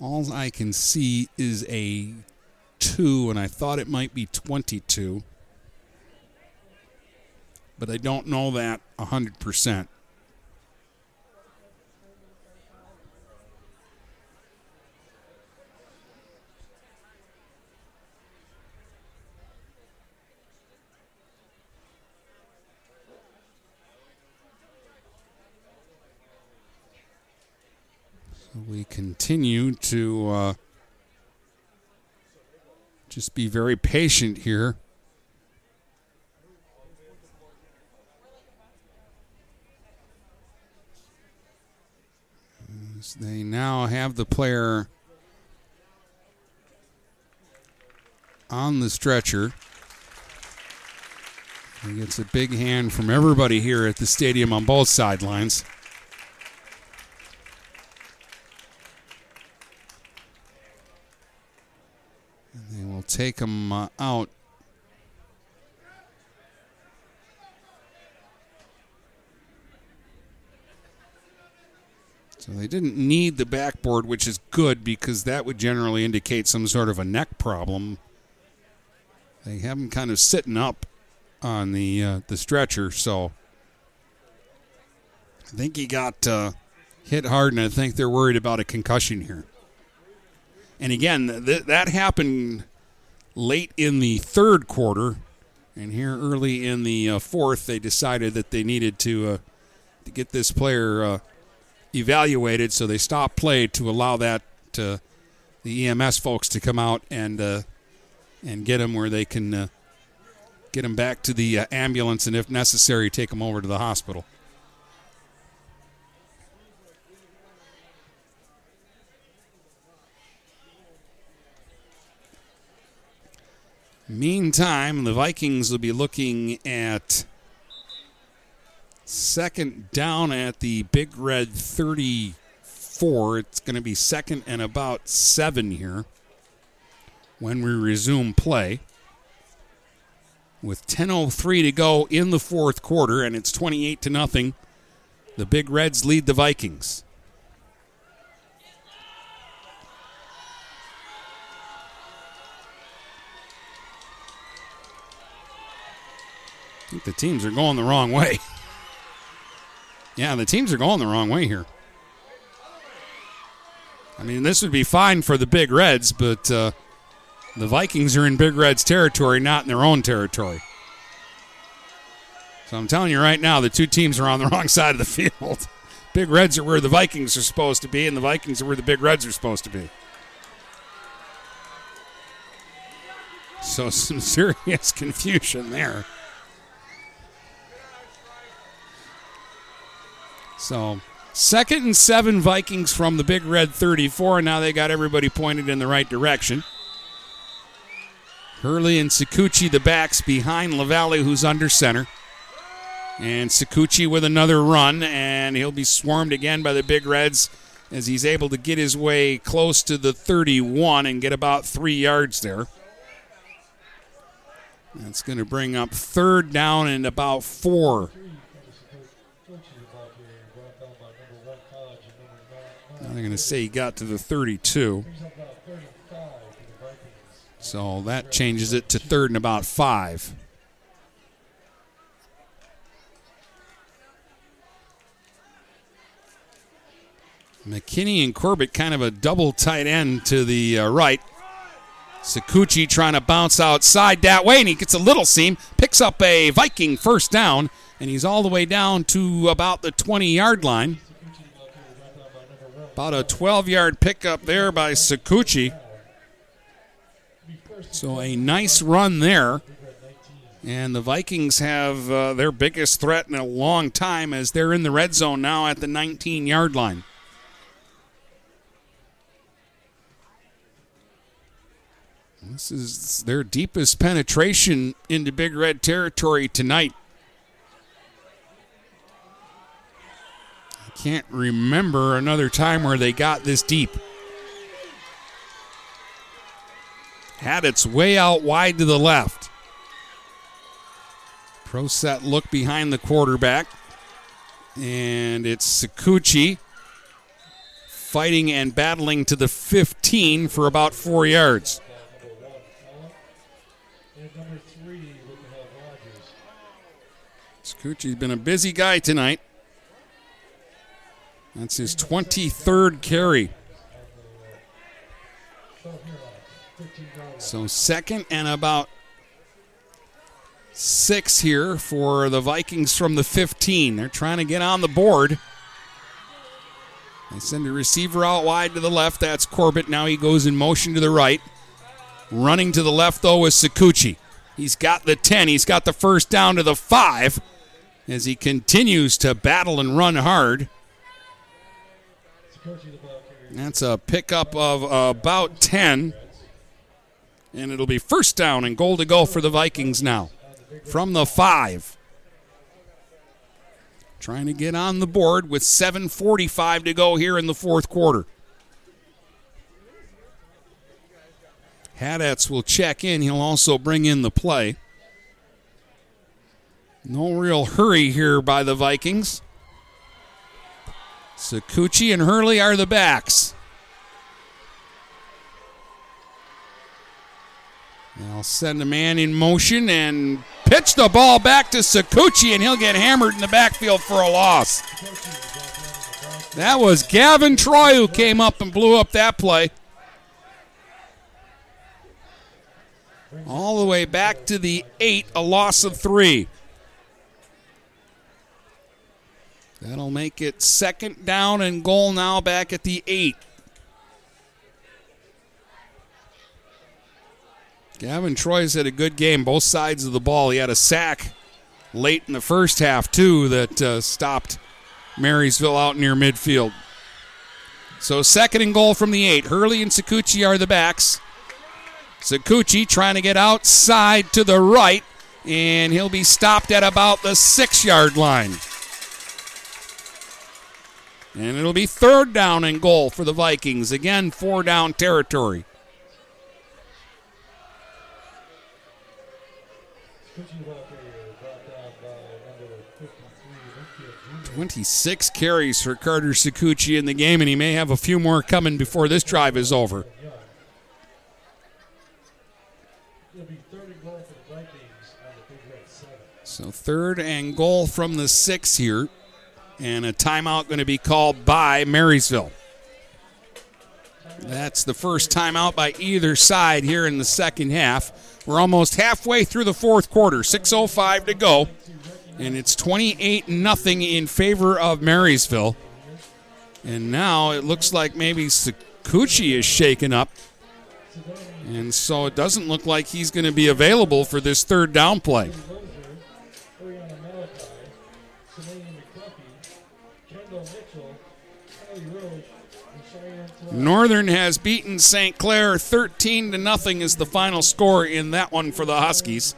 All I can see is a two, and I thought it might be twenty-two. But I don't know that one hundred percent. We continue to uh, just be very patient here. As they now have the player on the stretcher. He gets a big hand from everybody here at the stadium on both sidelines. Take him uh, out. So they didn't need the backboard, which is good because that would generally indicate some sort of a neck problem. They have him kind of sitting up on the uh, the stretcher, so I think he got uh, hit hard, and I think they're worried about a concussion here. And again, th- that happened late in the third quarter, and here early in the uh, fourth, they decided that they needed to, uh, to get this player uh, evaluated, so they stopped play to allow that uh, the E M S folks to come out and uh, and get him where they can uh, get him back to the uh, ambulance, and if necessary, take him over to the hospital. Meantime, the Vikings will be looking at second down at the Big Red thirty-four. It's going to be second and about seven here when we resume play. With ten oh three to go in the fourth quarter, and it's twenty-eight to nothing, the Big Reds lead the Vikings. I think the teams are going the wrong way. Yeah, the teams are going the wrong way here. I mean, this would be fine for the Big Reds, but uh, the Vikings are in Big Reds territory, not in their own territory. So I'm telling you right now, the two teams are on the wrong side of the field. Big Reds are where the Vikings are supposed to be, and the Vikings are where the Big Reds are supposed to be. So some serious confusion there. So second and seven Vikings from the Big Red thirty-four. Now they got everybody pointed in the right direction. Hurley and Cicucci, the backs, behind LaValle, who's under center. And Cicucci with another run, and he'll be swarmed again by the Big Reds as he's able to get his way close to the thirty-one and get about three yards there. That's going to bring up third down and about four. I'm going to say he got to the thirty-two. So that changes it to third and about five. McKinney and Corbett, kind of a double tight end to the uh, right. Cicucci trying to bounce outside that way, and he gets a little seam, picks up a Viking first down, and he's all the way down to about the twenty-yard line. About a twelve-yard pickup there by Cicucci. So a nice run there. And the Vikings have uh, their biggest threat in a long time as they're in the red zone now at the nineteen-yard line. This is their deepest penetration into Big Red territory tonight. I can't remember another time where they got this deep. Had its way out wide to the left. Prosette look behind the quarterback. And it's Cicucci fighting and battling to the fifteen for about four yards. Cicucci's been a busy guy tonight. That's his twenty-third carry. So second and about six here for the Vikings from the fifteen. They're trying to get on the board. They send a receiver out wide to the left. That's Corbett. Now he goes in motion to the right. Running to the left, though, is Cicucci. He's got the ten. He's got the first down to the five as he continues to battle and run hard. That's a pickup of about ten. And it'll be first down and goal to go for the Vikings now from the five. Trying to get on the board with seven forty-five to go here in the fourth quarter. Haddatz will check in. He'll also bring in the play. No real hurry here by the Vikings. Cicucci and Hurley are the backs. They'll send a man in motion and pitch the ball back to Cicucci, and he'll get hammered in the backfield for a loss. That was Gavin Troy who came up and blew up that play. All the way back to the eight, a loss of three. That'll make it second down and goal now back at the eight. Gavin Troy's had a good game, both sides of the ball. He had a sack late in the first half, too, that uh, stopped Marysville out near midfield. So second and goal from the eight. Hurley and Cicucci are the backs. Cicucci trying to get outside to the right, and he'll be stopped at about the six-yard line. And it'll be third down and goal for the Vikings. Again, four-down territory. twenty-six carries for Carter Cicucci in the game, and he may have a few more coming before this drive is over. It'll be third and goal for the Vikings on So third and goal from the six here. And a timeout going to be called by Marysville. That's the first timeout by either side here in the second half. We're almost halfway through the fourth quarter. six oh five to go. And it's twenty-eight nothing in favor of Marysville. And now it looks like maybe Cicucci is shaken up. And so it doesn't look like he's going to be available for this third down play. Northern has beaten Saint Clair thirteen to nothing is the final score in that one for the Huskies.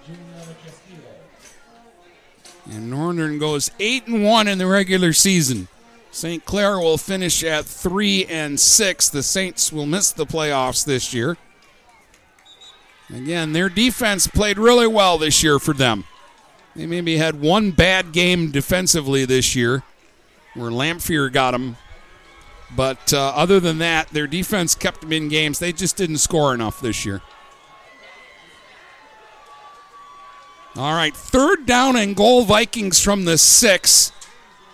And Northern goes eight and one in the regular season. Saint Clair will finish at three and six. The Saints will miss the playoffs this year. Again, their defense played really well this year for them. They maybe had one bad game defensively this year where Lamphere got them. But uh, other than that, their defense kept them in games. They just didn't score enough this year. All right, third down and goal, Vikings from the six.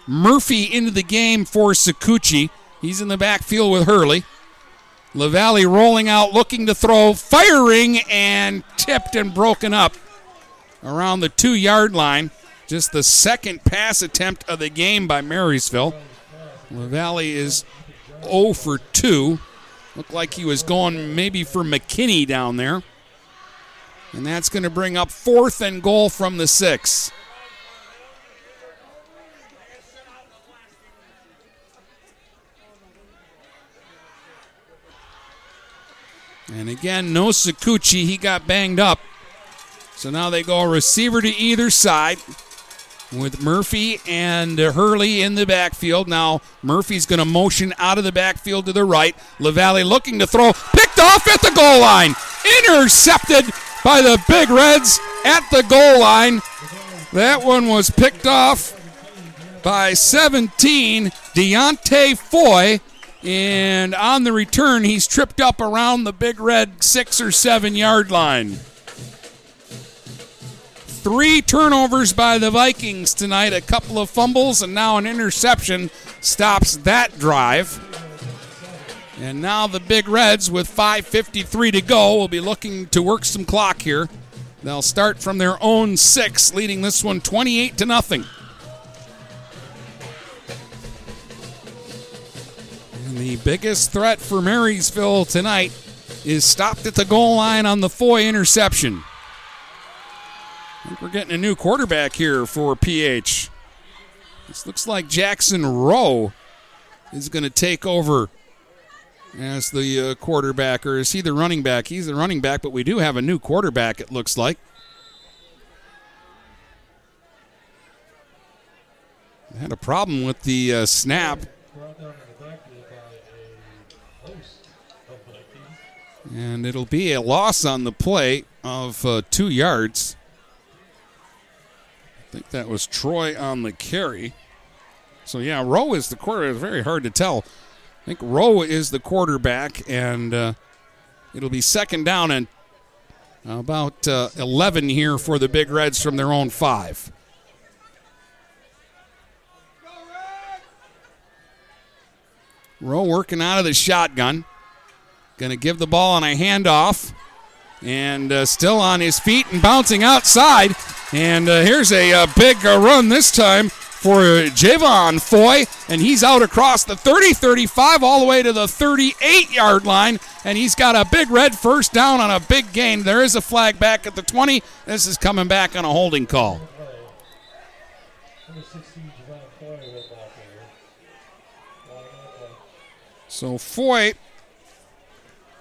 Murphy into the game for Cicucci. He's in the backfield with Hurley. LaValle rolling out, looking to throw, firing, and tipped and broken up around the two-yard line. Just the second pass attempt of the game by Marysville. LaValle is oh for two. Looked like he was going maybe for McKinney down there. And that's going to bring up fourth and goal from the six. And again, no Cicucci. He got banged up. So now they go receiver to either side with Murphy and Hurley in the backfield. Now Murphy's going to motion out of the backfield to the right. LaValle looking to throw. Picked off at the goal line. Intercepted by the Big Reds at the goal line. That one was picked off by seventeen, Deontay Foy. And on the return, he's tripped up around the Big Red six or seven yard line. Three turnovers by the Vikings tonight, a couple of fumbles, and now an interception stops that drive. And now the Big Reds, with five fifty-three to go, will be looking to work some clock here. They'll start from their own six, leading this one twenty-eight to nothing. The biggest threat for Marysville tonight is stopped at the goal line on the Foy interception. I think we're getting a new quarterback here for P H. This looks like Jackson Rowe is going to take over as the uh, quarterback, or is he the running back? He's the running back, but we do have a new quarterback, it looks like. I had a problem with the uh, snap. And it'll be a loss on the play of uh, two yards. I think that was Troy on the carry. So, yeah, Rowe is the quarterback. It's very hard to tell. I think Rowe is the quarterback, and uh, it'll be second down and about uh, eleven here for the Big Reds from their own five. Rowe working out of the shotgun. Going to give the ball on a handoff. And uh, still on his feet and bouncing outside. And uh, here's a uh, big uh, run this time for uh, Jovan Foy. And he's out across the thirty, thirty-five, all the way to the thirty-eight-yard line. And he's got a Big Red first down on a big gain. There is a flag back at the twenty. This is coming back on a holding call. So Foy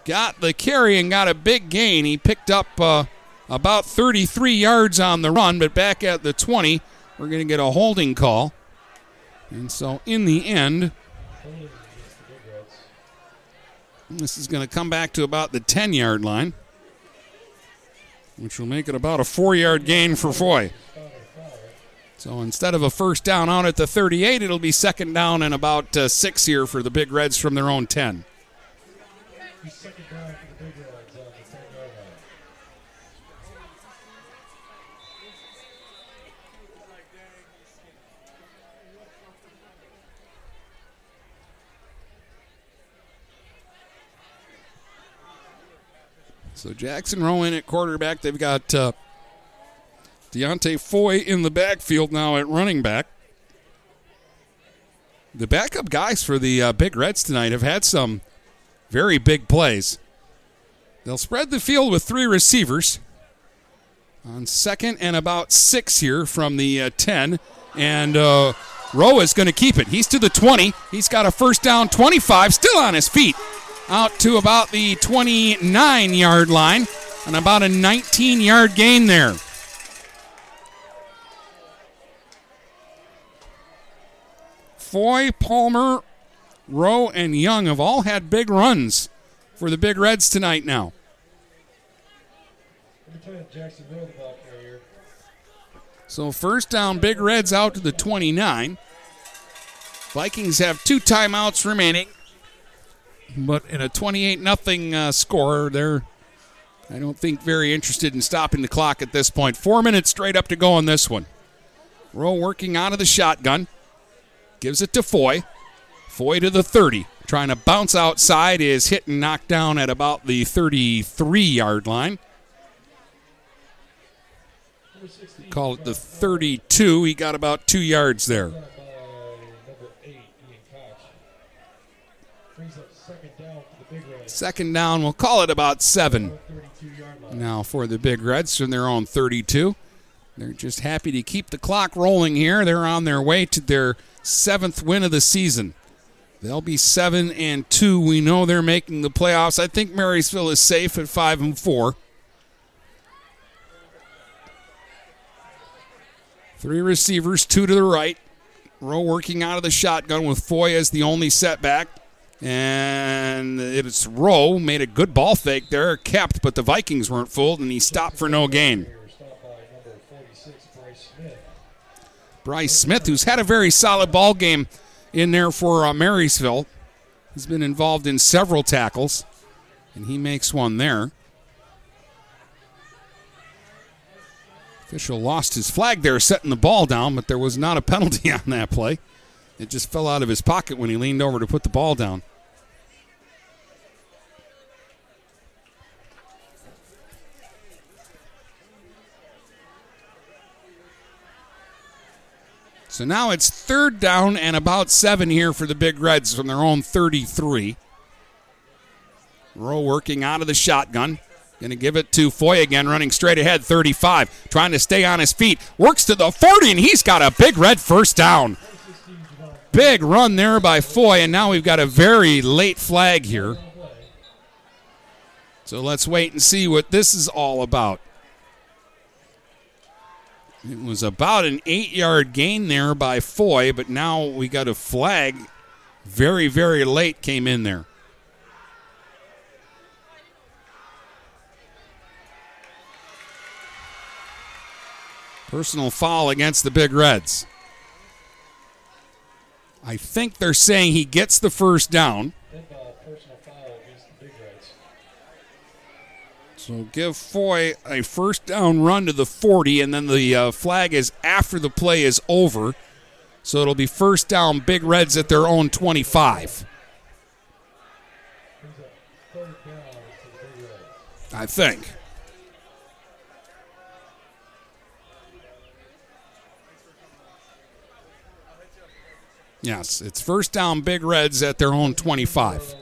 got the carry and got a big gain. He picked up uh, about thirty-three yards on the run, but back at the twenty, we're going to get a holding call. And so in the end, this is going to come back to about the ten-yard line, which will make it about a four-yard gain for Foy. So instead of a first down out at the thirty-eight, it'll be second down and about uh, six here for the Big Reds from their own ten. So Jackson Rowe in at quarterback. They've got uh, Deontay Foy in the backfield now at running back. The backup guys for the uh, Big Reds tonight have had some very big plays. They'll spread the field with three receivers on second and about six here from the uh, ten. And uh, Rowe is going to keep it. He's to the twenty. He's got a first down, twenty-five, still on his feet. Out to about the twenty-nine-yard line and about a nineteen-yard gain there. Foy, Palmer, Rowe, and Young have all had big runs for the Big Reds tonight now. So first down, Big Reds out to the twenty-nine. Vikings have two timeouts remaining. But in a twenty-eight nothing uh, score, they're, I don't think, very interested in stopping the clock at this point. Four minutes straight up to go on this one. Rowe working out of the shotgun. Gives it to Foy. Foy to the thirty. Trying to bounce outside is hit and knocked down at about the thirty-three-yard line. Call it the thirty-two. He got about two yards there. Second down, we'll call it about seven. Now for the Big Reds from their own thirty-two. They're just happy to keep the clock rolling here. They're on their way to their seventh win of the season. They'll be seven and two. We know they're making the playoffs. I think Marysville is safe at five and four. Three receivers, two to the right. Rowe working out of the shotgun with Foy as the only setback. And it's Rowe, made a good ball fake there, kept, but the Vikings weren't fooled, and he stopped for no gain. Bryce Smith, who's had a very solid ball game in there for uh, Marysville. He's been involved in several tackles, and he makes one there. Official lost his flag there, setting the ball down, but there was not a penalty on that play. It just fell out of his pocket when he leaned over to put the ball down. So now it's third down and about seven here for the Big Reds from their own thirty-three. Rowe working out of the shotgun. Going to give it to Foy again, running straight ahead, thirty-five. Trying to stay on his feet. Works to the forty, and he's got a Big Red first down. Big run there by Foy, and now we've got a very late flag here. So let's wait and see what this is all about. It was about an eight-yard gain there by Foy, but now we got a flag very, very late came in there. Personal foul against the Big Reds. I think they're saying he gets the first down. So give Foy a first down run to the forty, and then the uh, flag is after the play is over. So it'll be first down, Big Reds at their own twenty-five. I think. Yes, it's first down, Big Reds at their own twenty-five.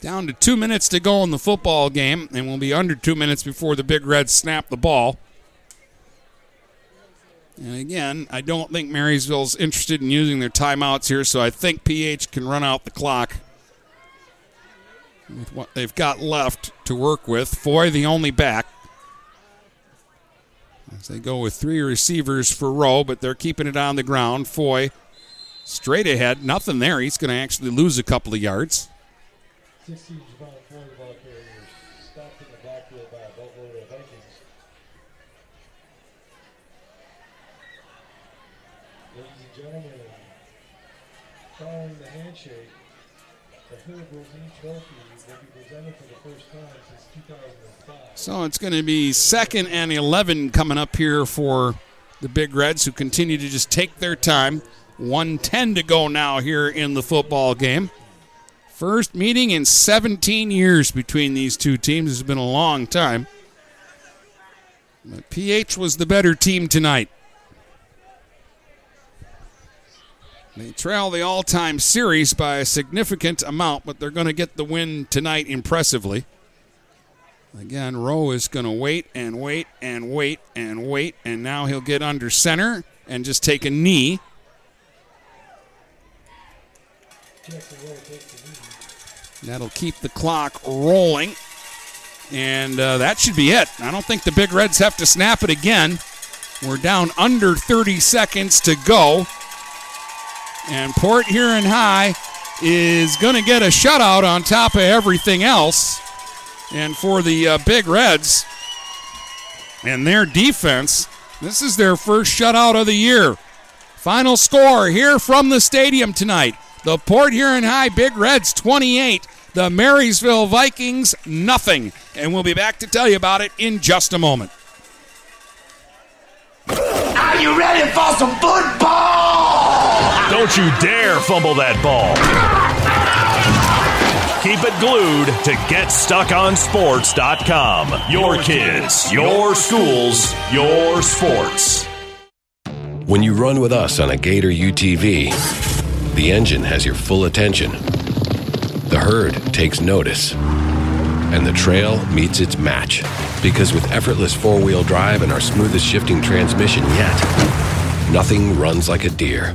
Down to two minutes to go in the football game, and we'll be under two minutes before the Big Reds snap the ball. And again, I don't think Marysville's interested in using their timeouts here, so I think P H can run out the clock with what they've got left to work with. Foy, the only back. As they go with three receivers for Rowe, but they're keeping it on the ground. Foy straight ahead. Nothing there. He's going to actually lose a couple of yards. sixteen, Jovan Foy, the ball carrier, stopped in the backfield by a boatload of Vikings. Ladies and gentlemen, following the handshake, the Hurley Trophy will be presented for the first time since two thousand five. So it's going to be second and eleven coming up here for the Big Reds, who continue to just take their time. one ten to go now here in the football game. First meeting in seventeen years between these two teams. It's been a long time. But P H was the better team tonight. They trail the all-time series by a significant amount, but they're going to get the win tonight impressively. Again, Rowe is going to wait and wait and wait and wait, and now he'll get under center and just take a knee. That'll keep the clock rolling, and uh, that should be it. I don't think the Big Reds have to snap it again. We're down under thirty seconds to go. And Port Huron High is going to get a shutout on top of everything else. And for the uh, Big Reds and their defense, this is their first shutout of the year. Final score here from the stadium tonight. The Port Huron High Big Reds twenty-eight, the Marysville Vikings nothing. And we'll be back to tell you about it in just a moment. Are you ready for some football? Don't you dare fumble that ball. Keep it glued to Get Stuck On Sports dot com. Your kids, your schools, your sports. When you run with us on a Gator U T V, the engine has your full attention. The herd takes notice. And the trail meets its match. Because with effortless four-wheel drive and our smoothest shifting transmission yet, nothing runs like a deer.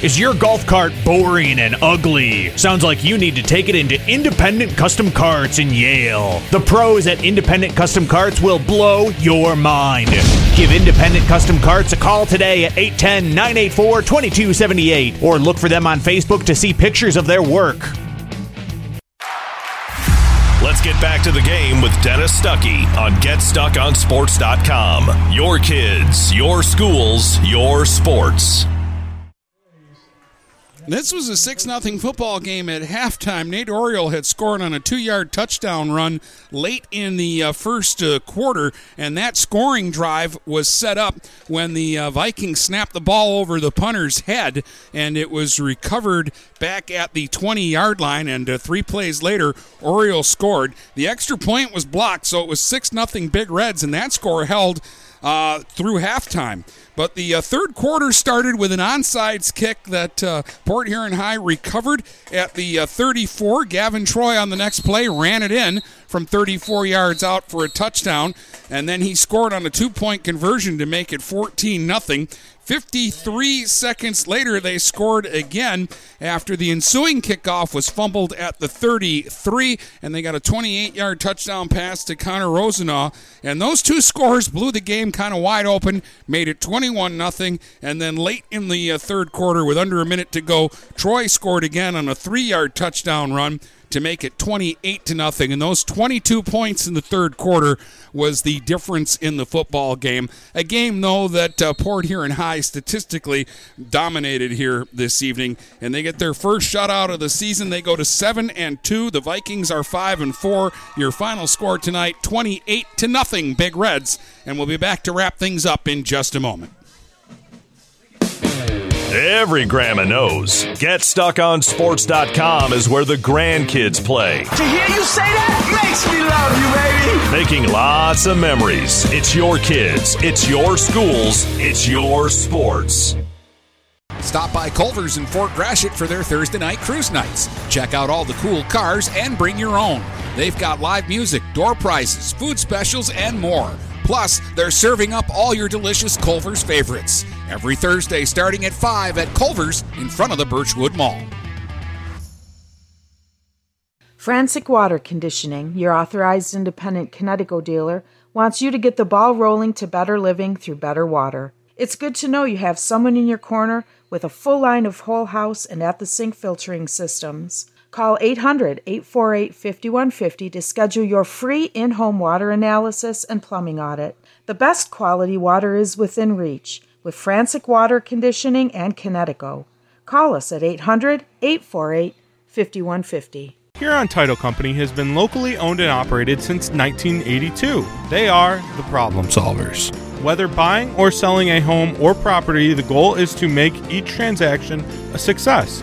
Is your golf cart boring and ugly? Sounds like you need to take it into Independent Custom Carts in Yale. The pros at Independent Custom Carts will blow your mind. Give Independent Custom Carts a call today at eight one zero, nine eight four, two two seven eight or look for them on Facebook to see pictures of their work. Let's get back to the game with Dennis Stuckey on Get Stuck On Sports dot com. Your kids, your schools, your sports. This was a six nothing football game at halftime. Nate Oriole had scored on a two-yard touchdown run late in the uh, first uh, quarter, and that scoring drive was set up when the uh, Vikings snapped the ball over the punter's head, and it was recovered back at the twenty-yard line, and uh, three plays later, Oriole scored. The extra point was blocked, so it was six nothing Big Reds, and that score held Uh, through halftime. But the uh, third quarter started with an onside kick that uh, Port Huron High recovered at the uh, thirty-four. Gavin Troy on the next play ran it in from thirty-four yards out for a touchdown, and then he scored on a two-point conversion to make it fourteen nothing. fifty-three seconds later, they scored again after the ensuing kickoff was fumbled at the thirty-three, and they got a twenty-eight-yard touchdown pass to Connor Rosenau. And those two scores blew the game kind of wide open, made it twenty-one nothing, and then late in the third quarter, with under a minute to go, Troy scored again on a three-yard touchdown run to make it twenty-eight to nothing. And those twenty-two points in the third quarter was the difference in the football game. A game, though, that uh, Port Huron High statistically dominated here this evening. And they get their first shutout of the season. They go to seven and two. The Vikings are five and four. Your final score tonight, twenty-eight to nothing, Big Reds. And we'll be back to wrap things up in just a moment. Every grandma knows Get Stuck On Sports dot com is where the grandkids play. To hear you say that makes me love you, baby. Making lots of memories. It's your kids. It's your schools. It's your sports. Stop by Culver's in Fort Gratiot for their Thursday night cruise nights. Check out all the cool cars and bring your own. They've got live music, door prizes, food specials, and more. Plus, they're serving up all your delicious Culver's favorites. Every Thursday starting at five at Culver's in front of the Birchwood Mall. Francic Water Conditioning, your authorized independent Connecticut dealer, wants you to get the ball rolling to better living through better water. It's good to know you have someone in your corner with a full line of whole house and at-the-sink filtering systems. Call eight hundred, eight four eight, five one five zero to schedule your free in-home water analysis and plumbing audit. The best quality water is within reach with Francic Water Conditioning and Kinetico. Call us at eight hundred, eight four eight, five one five zero. Huron Title Company has been locally owned and operated since nineteen eighty-two. They are the problem solvers. Whether buying or selling a home or property, the goal is to make each transaction a success.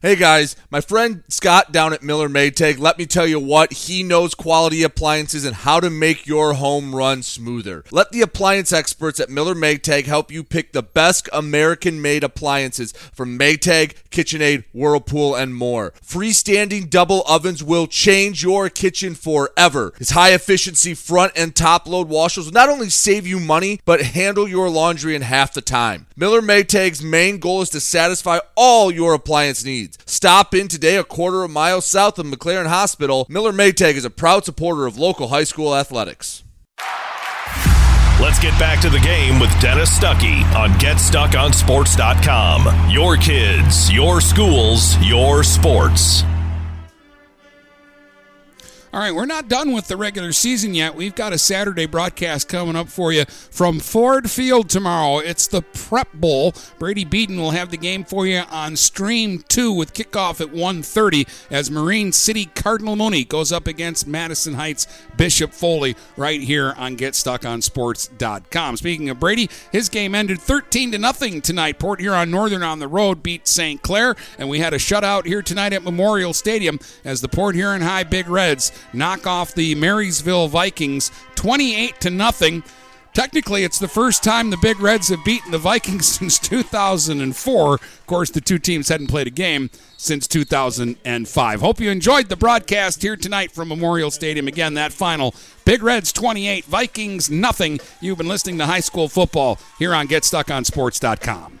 Hey guys, my friend Scott down at Miller Maytag, let me tell you what, he knows quality appliances and how to make your home run smoother. Let the appliance experts at Miller Maytag help you pick the best American-made appliances from Maytag, KitchenAid, Whirlpool, and more. Freestanding double ovens will change your kitchen forever. His high-efficiency front and top-load washers will not only save you money, but handle your laundry in half the time. Miller Maytag's main goal is to satisfy all your appliance needs. Stop in today a quarter of a mile south of McLaren Hospital. Miller Maytag is a proud supporter of local high school athletics. Let's get back to the game with Dennis Stuckey on Get Stuck On Sports dot com. Your kids, your schools, your sports. All right, we're not done with the regular season yet. We've got a Saturday broadcast coming up for you from Ford Field tomorrow. It's the Prep Bowl. Brady Beaton will have the game for you on Stream two with kickoff at one thirty as Marine City Cardinal Mooney goes up against Madison Heights Bishop Foley right here on Get Stuck On Sports dot com. Speaking of Brady, his game ended thirteen to nothing tonight. Port Huron Northern on the road beat Saint Clair, and we had a shutout here tonight at Memorial Stadium as the Port Huron High Big Reds knock off the Marysville Vikings twenty-eight to nothing. Technically, it's the first time the Big Reds have beaten the Vikings since two thousand four. Of course, the two teams hadn't played a game since two thousand five. Hope you enjoyed the broadcast here tonight from Memorial Stadium. Again, that final, Big Reds twenty-eight, Vikings nothing. You've been listening to high school football here on Get Stuck On Sports dot com.